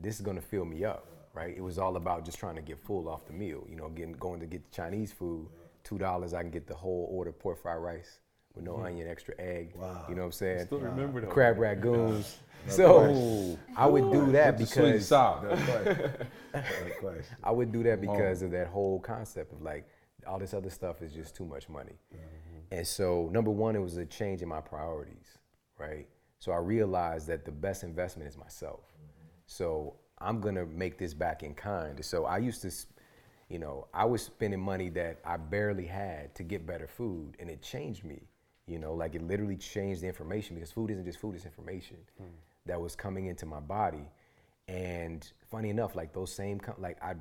this is gonna fill me up, right? It was all about just trying to get full off the meal, you know, getting going to get Chinese food, two dollars, I can get the whole order of pork fried rice with no mm-hmm. onion, extra egg, wow. you know what I'm saying? I still remember those. Crab ragoons. Yeah. So I would do that with because- the sweet I would do that because of that whole concept of like, all this other stuff is just too much money. Mm-hmm. And so number one, it was a change in my priorities, right? So I realized that the best investment is myself. Mm-hmm. So I'm gonna make this back in kind. So I used to, you know, I was spending money that I barely had to get better food, and it changed me, you know, like it literally changed the information because food isn't just food, it's information mm. that was coming into my body. And funny enough, like those same, like I,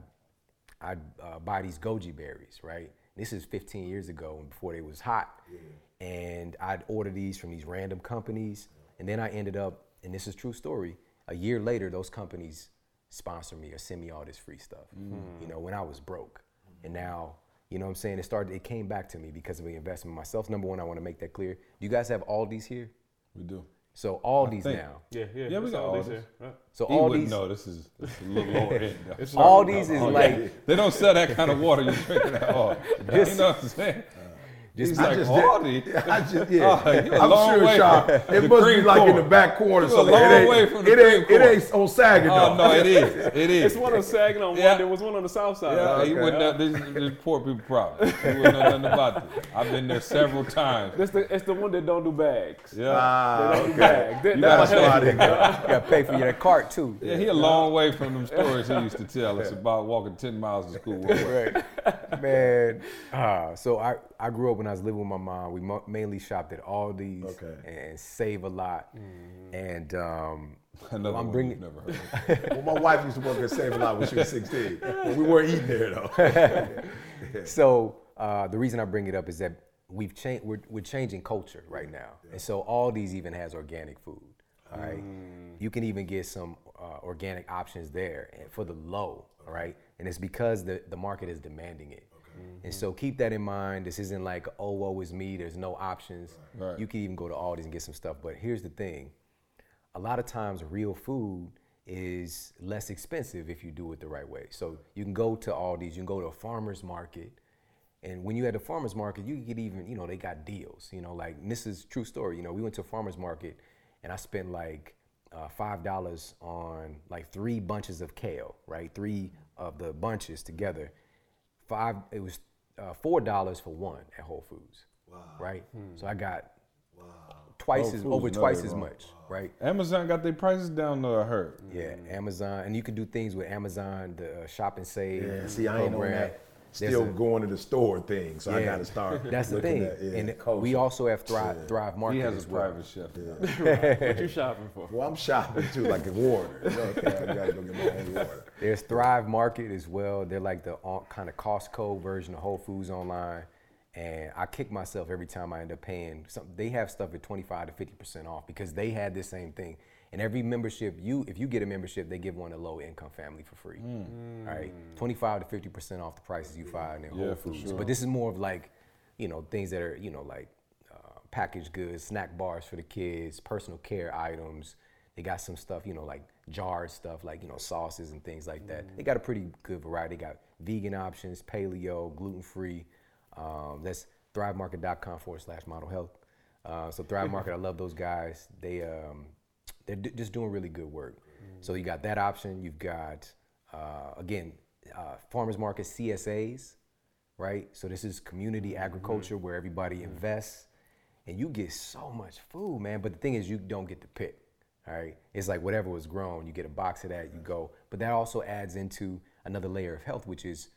I uh, buy these goji berries, right? This is fifteen years ago and before they was hot. Yeah. And I'd order these from these random companies. And then I ended up, and this is true story, a year later, those companies sponsor me or send me all this free stuff, mm. you know, when I was broke. Mm. And now, you know what I'm saying? It started, it came back to me because of the investment in myself. Number one, I want to make that clear. Do you guys have Aldi's here? We do. So Aldi's now. Yeah, yeah, yeah. We got Aldi's here. Right. So he Aldi's. No, this is, this is a little lower end. Aldi's is oh, like yeah. they don't sell that kind of water you drink at all. Just, you know what I'm saying? Just like Aldi. I just yeah. Oh, you're I'm a sure, Sean. It must be like corn. In the back corner. So it ain't. Way from the it ain't. It ain't on Saginaw. Oh no, it is. It is. It's one on Saginaw. Yeah. One, there was one on the south side. Yeah, okay. You wouldn't know. This is poor people problem. You wouldn't know nothing about this. I've been there several times. That's the. It's the one that don't do bags. Yeah. Ah, they don't okay. do bags. That, you that's gotta, why they go. You gotta pay for your cart too. Yeah, he a long way from them stories he used to tell us about walking ten miles to school. Right, man. Ah, so I I grew up. When I was living with my mom, we mo- mainly shopped at Aldi's okay. and Save-A-Lot. Mm-hmm. And um, another I'm one bringing. Never heard of. Well, my wife used to work at Save-A-Lot when she was sixteen. But we weren't eating there though. yeah. So uh, the reason I bring it up is that we've changed. We're, we're changing culture right now, yeah. and so Aldi's even has organic food. All right, mm. you can even get some uh, organic options there and for the low. All right, and it's because the the market is demanding it. Mm-hmm. And so keep that in mind. This isn't like, oh, woe is me, there's no options. Right. Right. You can even go to Aldi's and get some stuff. But here's the thing. A lot of times real food is less expensive if you do it the right way. So you can go to Aldi's, you can go to a farmer's market. And when you at the farmer's market, you can get even, you know, they got deals. You know, like, and this is true story. You know, we went to a farmer's market and I spent like uh, five dollars on like three bunches of kale, right? Three of the bunches together. Five, it was uh, four dollars for one at Whole Foods, wow. right? Hmm. So I got wow. twice as, over twice as much, wow. right? Amazon got their prices down though, I heard. Yeah, mm. Amazon, and you can do things with Amazon, the uh, Shop and Save. Yeah, see, program. I ain't on that. still a, going to the store thing. So yeah, I got to start. That's the thing. At, yeah. And the we also have Thrive, yeah. Thrive Market. He has a well. private chef. Yeah. Right. What you shopping for? Well, I'm shopping too, like in water. Okay, I got to go get my own water. There's Thrive Market as well. They're like the uh, kind of Costco version of Whole Foods online. And I kick myself every time I end up paying something. They have stuff at twenty-five to fifty percent off because they had this same thing. And every membership, you if you get a membership, they give one to low-income family for free. Mm. All right, twenty-five to fifty percent off the prices you find in yeah, Whole Foods. Sure. But this is more of like, you know, things that are, you know, like uh, packaged goods, snack bars for the kids, personal care items. They got some stuff, you know, like jarred stuff, like, you know, sauces and things like that. Mm. They got a pretty good variety. They got vegan options, paleo, gluten-free. Um, that's thrive market dot com forward slash model health. Uh, so Thrive Market, I love those guys. They, um, They're d- just doing really good work. Mm. So you got that option. You've got, uh, again, uh, farmers market C S As, right? So this is community agriculture mm. where everybody mm. invests. And you get so much food, man. But the thing is, you don't get to pick, all right? It's like whatever was grown, you get a box of that, you go. But that also adds into another layer of health, which is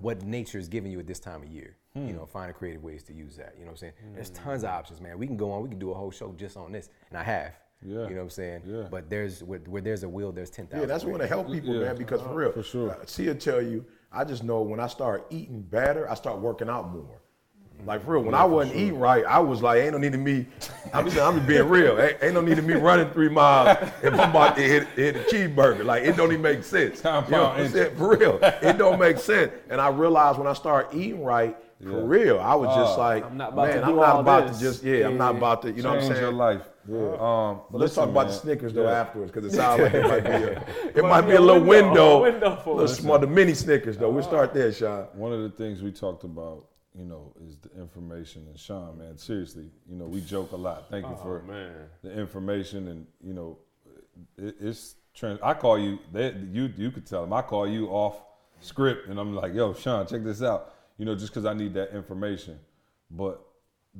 what nature is giving you at this time of year. You know, finding creative ways to use that. You know what I'm saying? Mm. There's tons of options, man. We can go on. We can do a whole show just on this. And I have. Yeah. You know what I'm saying? Yeah. But there's where, where there's a will, there's ten thousand. Yeah, that's what to help people, yeah. man, because for real. For sure. Uh, she'll tell you, I just know when I start eating better, I start working out more. Like for real, when yeah, I wasn't sure. eating right, I was like, ain't no need to me, I'm just, I'm just being real. Ain't, ain't no need to me running three miles if I'm about to hit, hit a cheeseburger. Like it don't even make sense. You know what I'm saying? For real, it don't make sense. And I realized when I start eating right, yeah. for real, I was uh, just like, I'm not about man, to I'm not about this. to just, yeah, yeah, I'm not about to, you know Change what I'm saying? Your life. Yeah. Um, but let's listen, talk about man. the Snickers though yeah. afterwards, because it sounds like it might be a, it might be a little window, window for little small, the mini Snickers though. Uh, we'll start there, Sean. One of the things we talked about, you know, is the information. And Sean, man, seriously, you know, we joke a lot. Thank oh, you for man. the information, and you know, it, it's trans- I call you, they, you, you could tell them. I call you off script, and I'm like, yo, Sean, check this out. You know, just because I need that information, but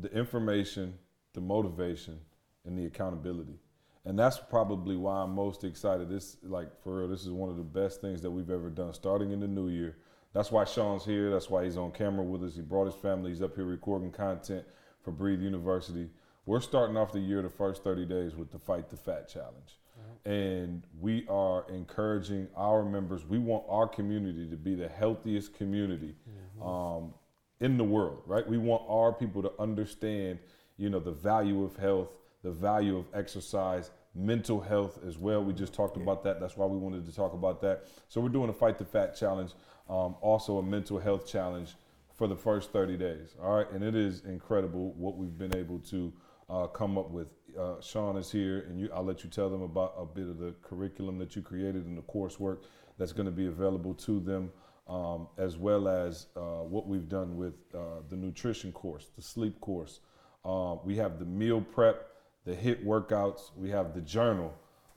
the information, the motivation, and the accountability. And that's probably why I'm most excited. This, like, for real, this is one of the best things that we've ever done, starting in the new year. That's why Sean's here. That's why he's on camera with us. He brought his family. He's up here recording content for Breathe University. We're starting off the year, the first thirty days, with the Fight the Fat Challenge. Mm-hmm. And we are encouraging our members. We want our community to be the healthiest community mm-hmm. um, in the world, right? We want our people to understand, you know, the value of health, the value of exercise, mental health as well. We just talked yeah. about that. That's why we wanted to talk about that. So we're doing a Fight the Fat Challenge, um, also a mental health challenge for the first thirty days. All right. And it is incredible what we've been able to uh, come up with. Uh, Sean is here, and you, I'll let you tell them about a bit of the curriculum that you created and the coursework that's going to be available to them, um, as well as uh, what we've done with uh, the nutrition course, the sleep course. Uh, we have the meal prep, the HIIT workouts, we have the journal,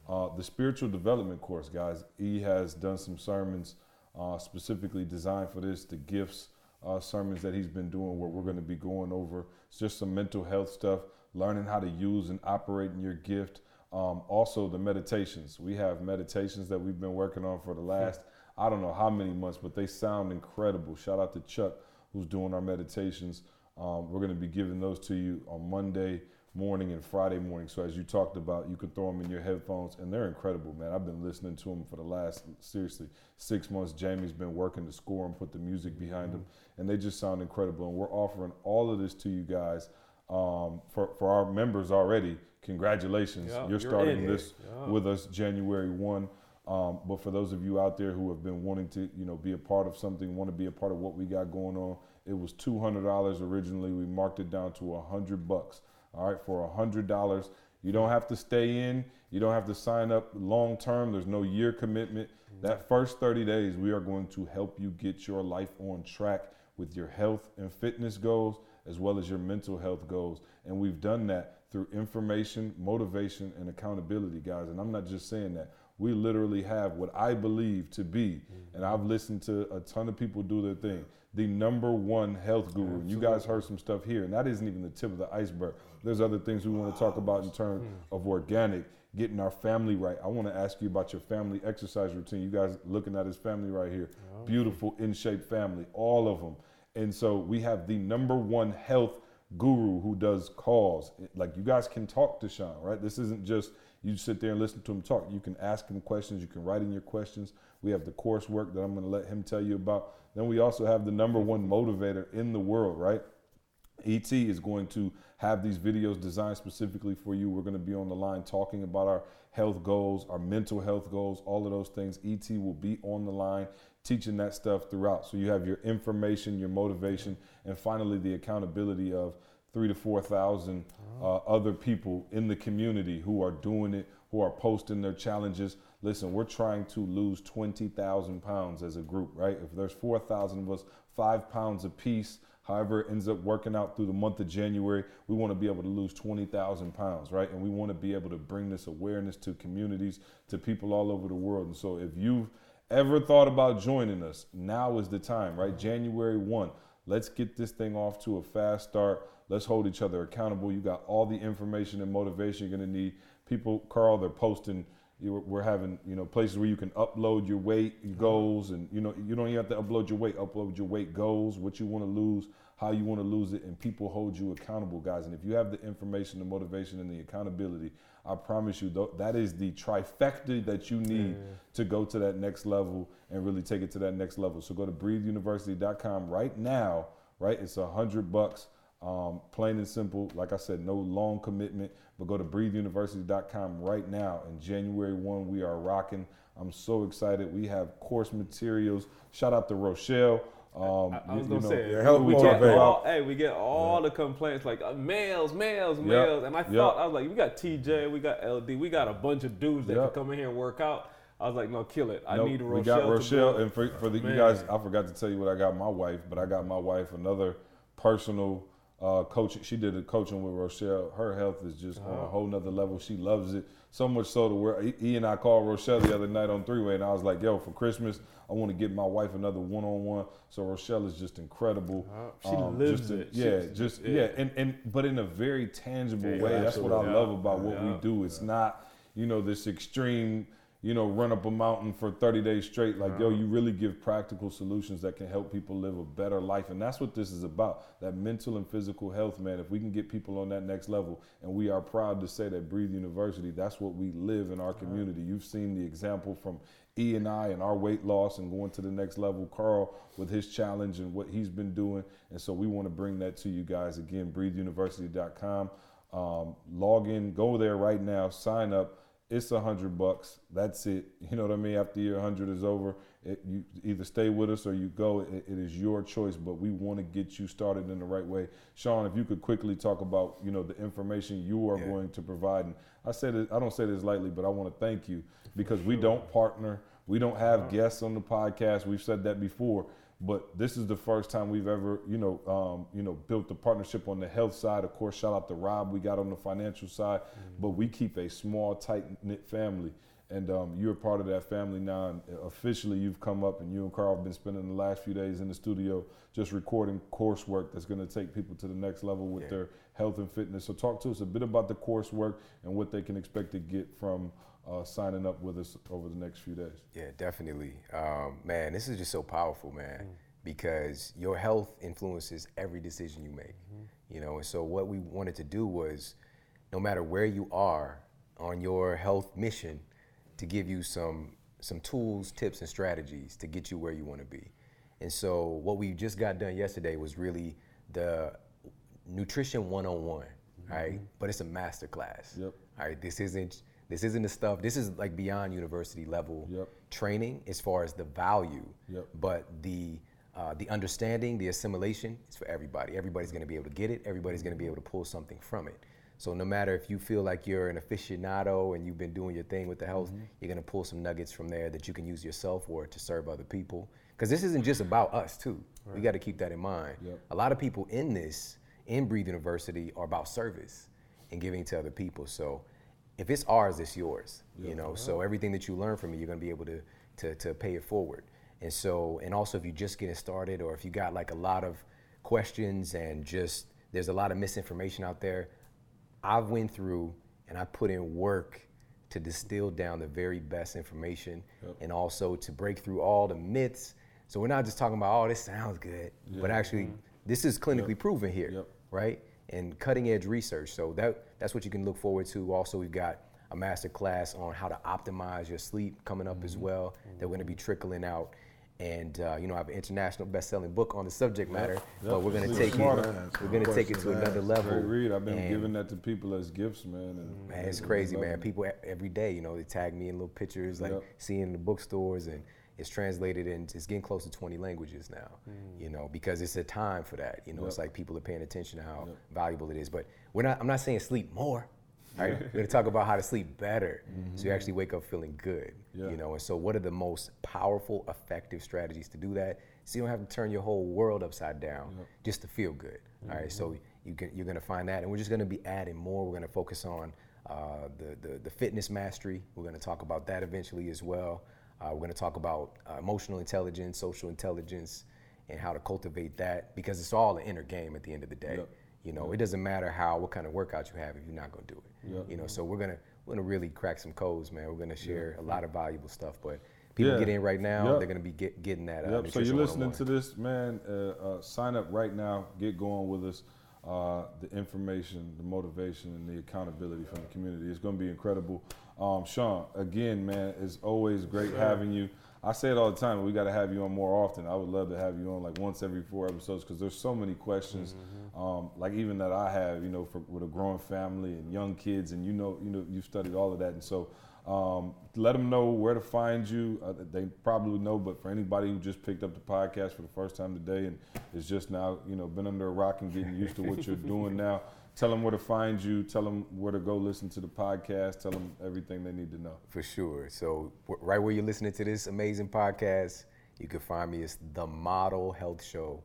uh, the spiritual development course, guys. E has done some sermons uh, specifically designed for this, the gifts uh, sermons that he's been doing, where we're gonna be going over. It's just some mental health stuff, learning how to use and operate in your gift. Um, also the meditations. We have meditations that we've been working on for the last, I don't know how many months, but they sound incredible. Shout out to Chuck, who's doing our meditations. Um, we're gonna be giving those to you on Monday morning and Friday morning. So as you talked about, you can throw them in your headphones, and they're incredible, man. I've been listening to them for the last, seriously, six months. Jamie's been working to score and put the music behind mm-hmm. them, and they just sound incredible. And we're offering all of this to you guys um, for, for our members already. Congratulations. Yeah, you're starting you're this yeah. with us January first. Um, but for those of you out there who have been wanting to, you know, be a part of something, want to be a part of what we got going on, it was two hundred dollars originally. We marked it down to one hundred bucks. All right, for one hundred dollars, you don't have to stay in. You don't have to sign up long term. There's no year commitment. Mm-hmm. That first thirty days, we are going to help you get your life on track with your health and fitness goals, as well as your mental health goals. And we've done that through information, motivation, and accountability, guys. And I'm not just saying that. We literally have what I believe to be, mm-hmm. and I've listened to a ton of people do their thing, the number one health guru. Absolutely. You guys heard some stuff here, and that isn't even the tip of the iceberg. There's other things we want to talk about in terms mm-hmm. of organic, getting our family right. I want to ask you about your family exercise routine. You guys looking at his family right here. Oh. Beautiful, in shape family, all of them. And so we have the number one health guru who does calls. Like, you guys can talk to Sean, right? This isn't just you sit there and listen to him talk. You can ask him questions. You can write in your questions. We have the coursework that I'm going to let him tell you about. Then we also have the number one motivator in the world, right? E T is going to have these videos designed specifically for you. We're going to be on the line talking about our health goals, our mental health goals, all of those things. E T will be on the line teaching that stuff throughout. So you have your information, your motivation, and finally the accountability of three to four thousand uh, other people in the community who are doing it, who are posting their challenges. Listen, we're trying to lose twenty thousand pounds as a group, right? If there's four thousand of us, five pounds apiece, however it ends up working out through the month of January, we want to be able to lose twenty thousand pounds, right? And we want to be able to bring this awareness to communities, to people all over the world. And so if you've ever thought about joining us, now is the time, right? January first, let's get this thing off to a fast start. Let's hold each other accountable. You got all the information and motivation you're going to need. People, Carl, they're posting. We're having, you know, places where you can upload your weight goals, and you know, you don't even have to upload your weight, upload your weight goals, what you want to lose, how you want to lose it, and people hold you accountable, guys. And if you have the information, the motivation, and the accountability, I promise you th- that is the trifecta that you need yeah. to go to that next level and really take it to that next level. So go to breathe university dot com right now, right? It's a hundred bucks. Um, plain and simple, like I said, no long commitment, but go to breathe university dot com right now. And January first, we are rocking. I'm so excited. We have course materials. Shout out to Rochelle. Um, I, I was going to say, help we get all, hey, we get all yeah. the complaints, like uh, males, males, yep. males. And I yep. thought, I was like, we got T J, we got L D, we got a bunch of dudes that yep. can come in here and work out. I was like, no, kill it. I nope. need Rochelle. We got Rochelle. And for, for the, you guys, I forgot to tell you what I got my wife, but I got my wife another personal Uh, coaching. She did a coaching with Rochelle. Her health is just uh-huh. on a whole nother level. She loves it so much so to where he, he and I called Rochelle the other night on three-way, and I was like, yo, for Christmas, I want to get my wife another one-on-one. So Rochelle is just incredible. Uh-huh. She um, lives just a, it. Yeah, She's, just, yeah. yeah. And, and but in a very tangible yeah, way. Absolutely. That's what I yeah. love about what yeah. we do. It's yeah. not, you know, this extreme, you know, run up a mountain for thirty days straight. Like, yo, you really give practical solutions that can help people live a better life. And that's what this is about, that mental and physical health, man. If we can get people on that next level, and we are proud to say that Breathe University, that's what we live in our community. You've seen the example from E and I and our weight loss and going to the next level, Carl with his challenge and what he's been doing. And so we want to bring that to you guys. Again, breathe university dot com. Um, log in, go there right now, sign up. It's a hundred bucks. That's it. You know what I mean? After your hundred is over, it, you either stay with us or you go. It, it is your choice, but we want to get you started in the right way. Sean, if you could quickly talk about, you know, the information you are yeah. going to provide. And I said it, I don't say this lightly, but I want to thank you because sure. we don't partner. We don't have uh-huh. guests on the podcast. We've said that before, but this is the first time we've ever, you know, um, you know, built the partnership on the health side. Of course, shout out to Rob, we got on the financial side, mm-hmm. but we keep a small, tight-knit family. And um, you're a part of that family now. And officially, you've come up, and you and Carl have been spending the last few days in the studio just recording coursework that's going to take people to the next level with yeah. their health and fitness. So talk to us a bit about the coursework and what they can expect to get from Uh, signing up with us over the next few days. Yeah, definitely. Um, man, this is just so powerful, man, mm-hmm. because your health influences every decision you make, mm-hmm. you know? And so what we wanted to do was, no matter where you are on your health mission, to give you some, some tools, tips, and strategies to get you where you want to be. And so what we just got done yesterday was really the nutrition one oh one, mm-hmm. right? But it's a masterclass, yep. all right? This isn't, This isn't the stuff, this is like beyond university level yep. training as far as the value, yep. but the uh, the understanding, the assimilation is for everybody. Everybody's gonna be able to get it. Everybody's gonna be able to pull something from it. So no matter if you feel like you're an aficionado and you've been doing your thing with the health, mm-hmm. you're gonna pull some nuggets from there that you can use yourself or to serve other people. Because this isn't just about us too. Right. We gotta keep that in mind. Yep. A lot of people in this, in Breathe University, are about service and giving to other people. So if it's ours, it's yours, yeah. you know? Wow. So everything that you learn from it, you're gonna be able to, to to pay it forward. And so, and also if you just getting started or if you got like a lot of questions and just, there's a lot of misinformation out there. I've went through and I put in work to distill down the very best information yep. and also to break through all the myths. So we're not just talking about, oh, this sounds good, yeah. but actually mm-hmm. this is clinically yep. proven here, yep. right? And cutting edge research. So that that's what you can look forward to. Also, we've got a master class on how to optimize your sleep coming up mm-hmm. as well. Mm-hmm. That we're gonna be trickling out. And uh, you know, I have an international best-selling book on the subject matter, yep. but yep. we're gonna take it. We're gonna take it to another level. Great read. I've been and giving that to people as gifts, man. And man, it's crazy, man. People every day, you know, they tag me in little pictures, like yep. seeing the bookstores, and it's translated and it's getting close to twenty languages now. Mm. You know, because it's a time for that. You know, yep. it's like people are paying attention to how yep. valuable it is. But we're not. I'm not saying sleep more. Right? We're gonna talk about how to sleep better, mm-hmm. so you actually wake up feeling good, yeah. you know. And so, what are the most powerful, effective strategies to do that? So you don't have to turn your whole world upside down yeah. just to feel good. Mm-hmm. All right, so you can, you're gonna find that, and we're just gonna be adding more. We're gonna focus on uh, the, the the fitness mastery. We're gonna talk about that eventually as well. Uh, we're gonna talk about uh, emotional intelligence, social intelligence, and how to cultivate that because it's all an inner game at the end of the day. Yeah. You know, yeah. it doesn't matter how, what kind of workout you have if you're not gonna do it. Yeah. You know, so we're gonna we're gonna really crack some codes, man. We're gonna share yeah. a lot of valuable stuff, but people yeah. get in right now, yep. they're gonna be get, getting that. Uh, yep. So you're listening to this, man. Uh, uh, sign up right now, get going with us. Uh, the information, the motivation, and the accountability from the community. It's gonna be incredible. Um, Sean, again, man, it's always great sure. having you. I say it all the time, we gotta have you on more often. I would love to have you on like once every four episodes because there's so many questions, mm-hmm. um, like even that I have, you know, for, with a growing family and young kids, and you know, you know, you've studied all of that. And so um, let them know where to find you. Uh, they probably know, but for anybody who just picked up the podcast for the first time today and is just now, you know, been under a rock and getting used to what you're doing now, tell them where to find you, tell them where to go listen to the podcast, tell them everything they need to know. For sure. So w- right where you're listening to this amazing podcast, you can find me. It's The Model Health Show,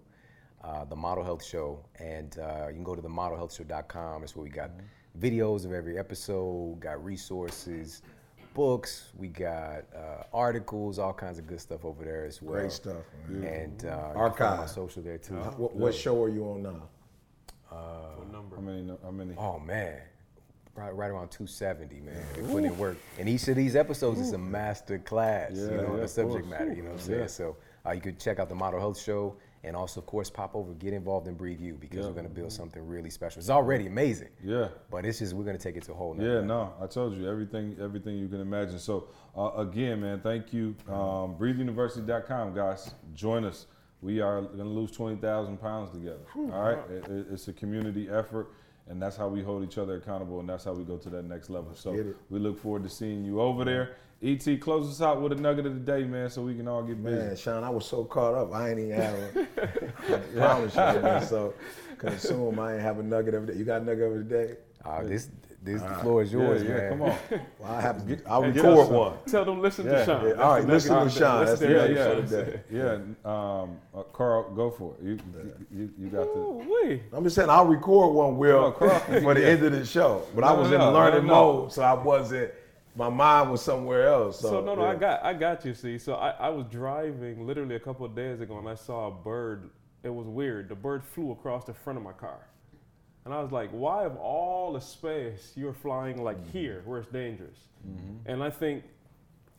uh, The Model Health Show. And uh, you can go to the model health show dot com. That's where we got mm-hmm. videos of every episode, got resources, books, we got uh, articles, all kinds of good stuff over there as well. Great stuff. Man. And uh, archive. My social there too. Uh, what, what show are you on now? Uh, what number? How many, how many? Oh man, right, right around two seventy, man. Putting in work, and each of these episodes Ooh. Is a master class, yeah, you know, yeah, on the subject matter. You know what I'm saying? Yeah. So uh, you could check out The Model Health Show, and also, of course, pop over, get involved in Breathe U because yeah. we're gonna build something really special. It's already amazing. Yeah. But it's just we're gonna take it to a whole nother level. Yeah, no, I told you everything, everything you can imagine. So uh, again, man, thank you. Um, breathe university dot com, guys, join us. We are gonna lose twenty thousand pounds together, all right? It, it, it's a community effort, and that's how we hold each other accountable, and that's how we go to that next level. So we look forward to seeing you over there. E T, close us out with a nugget of the day, man, so we can all get busy. Man, Sean, I was so caught up, I ain't even have a, I promise you, man, so consume, I ain't have a nugget of the day. You got a nugget of the day? Uh, this, This the floor is yours, yeah, yeah. man. Come on. Well, I have to. Get, I'll record one. Tell them listen yeah. to Sean. Yeah. All right, listen to Sean. That's the yeah, yeah, yeah. yeah. Um, uh, Carl, go for it. You, yeah. you, you got the. I'm just saying, I'll record one, Will, Carl, for the yeah. end of the show. But no, I was no, in no, learning no. mode, so I wasn't. My mind was somewhere else. So, so no, no, yeah. I got, I got you. See, so I, I was driving literally a couple of days ago, and I saw a bird. It was weird. The bird flew across the front of my car. And I was like, why of all the space you're flying like mm-hmm. here where it's dangerous? Mm-hmm. And I think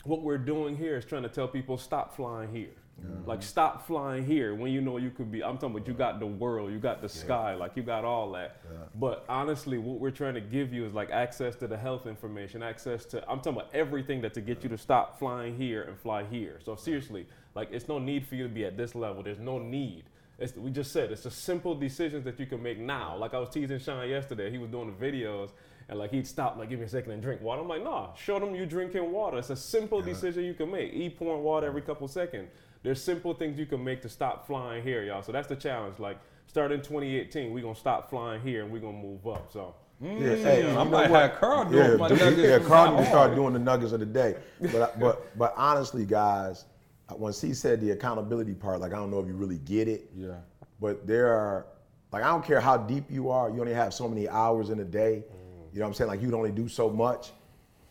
what we're doing here is trying to tell people stop flying here. Mm-hmm. Like stop flying here when you know you could be, I'm talking about you got the world, you got the yeah. sky, like you got all that. Yeah. But honestly, what we're trying to give you is like access to the health information, access to, I'm talking about everything that to get yeah. you to stop flying here and fly here. So seriously, like it's no need for you to be at this level. There's no need. It's, we just said, it's the simple decisions that you can make now. Like I was teasing Sean yesterday, he was doing the videos, and like he'd stop, like, give me a second and drink water. I'm like, nah, show them you drinking water. It's a simple yeah. decision you can make. Eat pouring water every couple seconds. There's simple things you can make to stop flying here, y'all. So that's the challenge. Like, starting twenty eighteen, we're going to stop flying here, and we're going to move up, so. Mm. Yeah, hey, you know, I might what? Have Carl do yeah, my nuggets. Yeah, Carl needs to start doing the nuggets of the day. But, but, but honestly, guys, once he said the accountability part, like I don't know if you really get it. Yeah. But there are, like I don't care how deep you are, you only have so many hours in a day. Mm. You know what I'm saying? Like you can only do so much.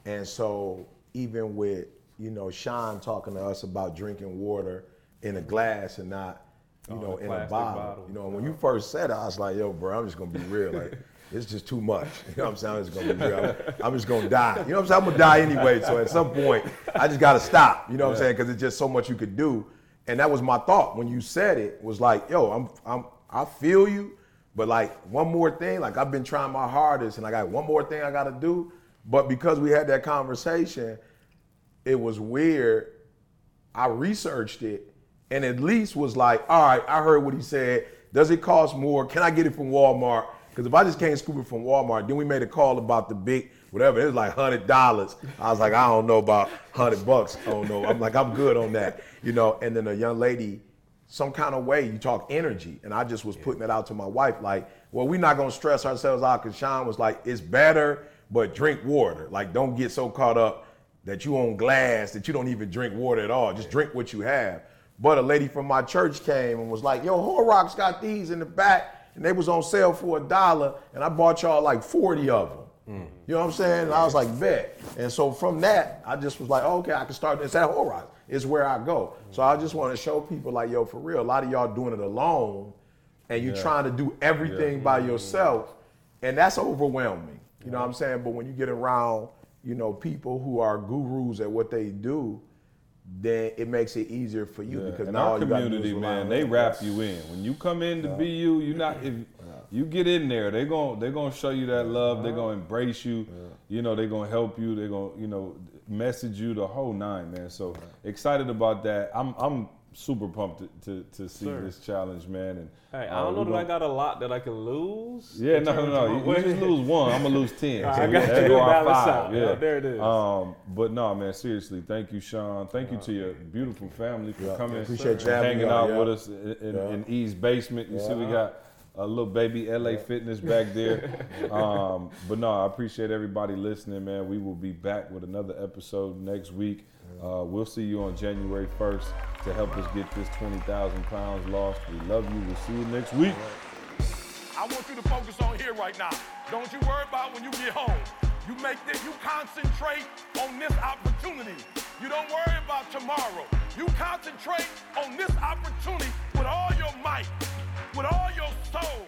And so even with, you know, Sean talking to us about drinking water in a glass and not, you oh, know, in a bottle. bottle. You know, when you first said it, I was like, yo, bro, I'm just going to be real. Like, it's just too much. You know what I'm saying? I'm just going to be real. I'm just going to die. You know what I'm saying? I'm going to die anyway. So at some point, I just got to stop. You know what yeah. I'm saying? Because it's just so much you could do. And that was my thought when you said it, was like, yo, I'm, I'm, I feel you. But like one more thing, like I've been trying my hardest and I got one more thing I got to do. But because we had that conversation, it was weird. I researched it and at least was like, all right, I heard what he said. Does it cost more? Can I get it from Walmart? Because if I just can't scoop it from Walmart, then we made a call about the big whatever. It was like one hundred dollars. I was like, I don't know about one hundred bucks. I don't know. I'm like, I'm good on that, you know. And then a young lady, some kind of way, you talk energy. And I just was putting it out to my wife like, well, we're not going to stress ourselves out because Sean was like, it's better, but drink water. Like, don't get so caught up that you on glass that you don't even drink water at all. Just drink what you have. But a lady from my church came and was like, yo, Horrocks got these in the back. And they was on sale for a dollar, and I bought y'all like forty of them. Mm. You know what I'm saying? And I was like, bet. And so from that, I just was like, oh, okay, I can start. It's at Horrocks. It's where I go. Mm. So I just want to show people like, yo, for real, a lot of y'all doing it alone, and you're yeah. trying to do everything yeah. by yourself, and that's overwhelming. You yeah. know what I'm saying? But when you get around, you know, people who are gurus at what they do, then it makes it easier for you yeah. because now all you got to do is man, they wrap you in. When you come in to yeah. be you, you not if yeah. you get in there, they're gonna they're gonna show you that love. They're gonna embrace you. Yeah. You know, they're gonna help you. They're gonna you know message you the whole nine, man. So yeah. excited about that. I'm I'm super pumped to to, to see sure. this challenge, man. And hey, I don't uh, know that I got a lot that I can lose. Yeah, no, no, no. You, you just lose one. I'm gonna lose ten. Right, so I got you. Balance out. Yeah. Yeah, there it is. Um, but no, man, seriously, thank you, Sean. Thank you to your beautiful family for yeah. coming, yeah, appreciate you hanging out yeah. with us in, in, yeah. in E's basement. You yeah. see, we got a little baby L A yeah. Fitness back there. um, but no, I appreciate everybody listening, man. We will be back with another episode next week. Uh, we'll see you on January first to help us get this twenty thousand pounds lost. We love you. We'll see you next week. I want you to focus on here right now. Don't you worry about when you get home. You make this, you concentrate on this opportunity. You don't worry about tomorrow. You concentrate on this opportunity with all your might, with all your soul.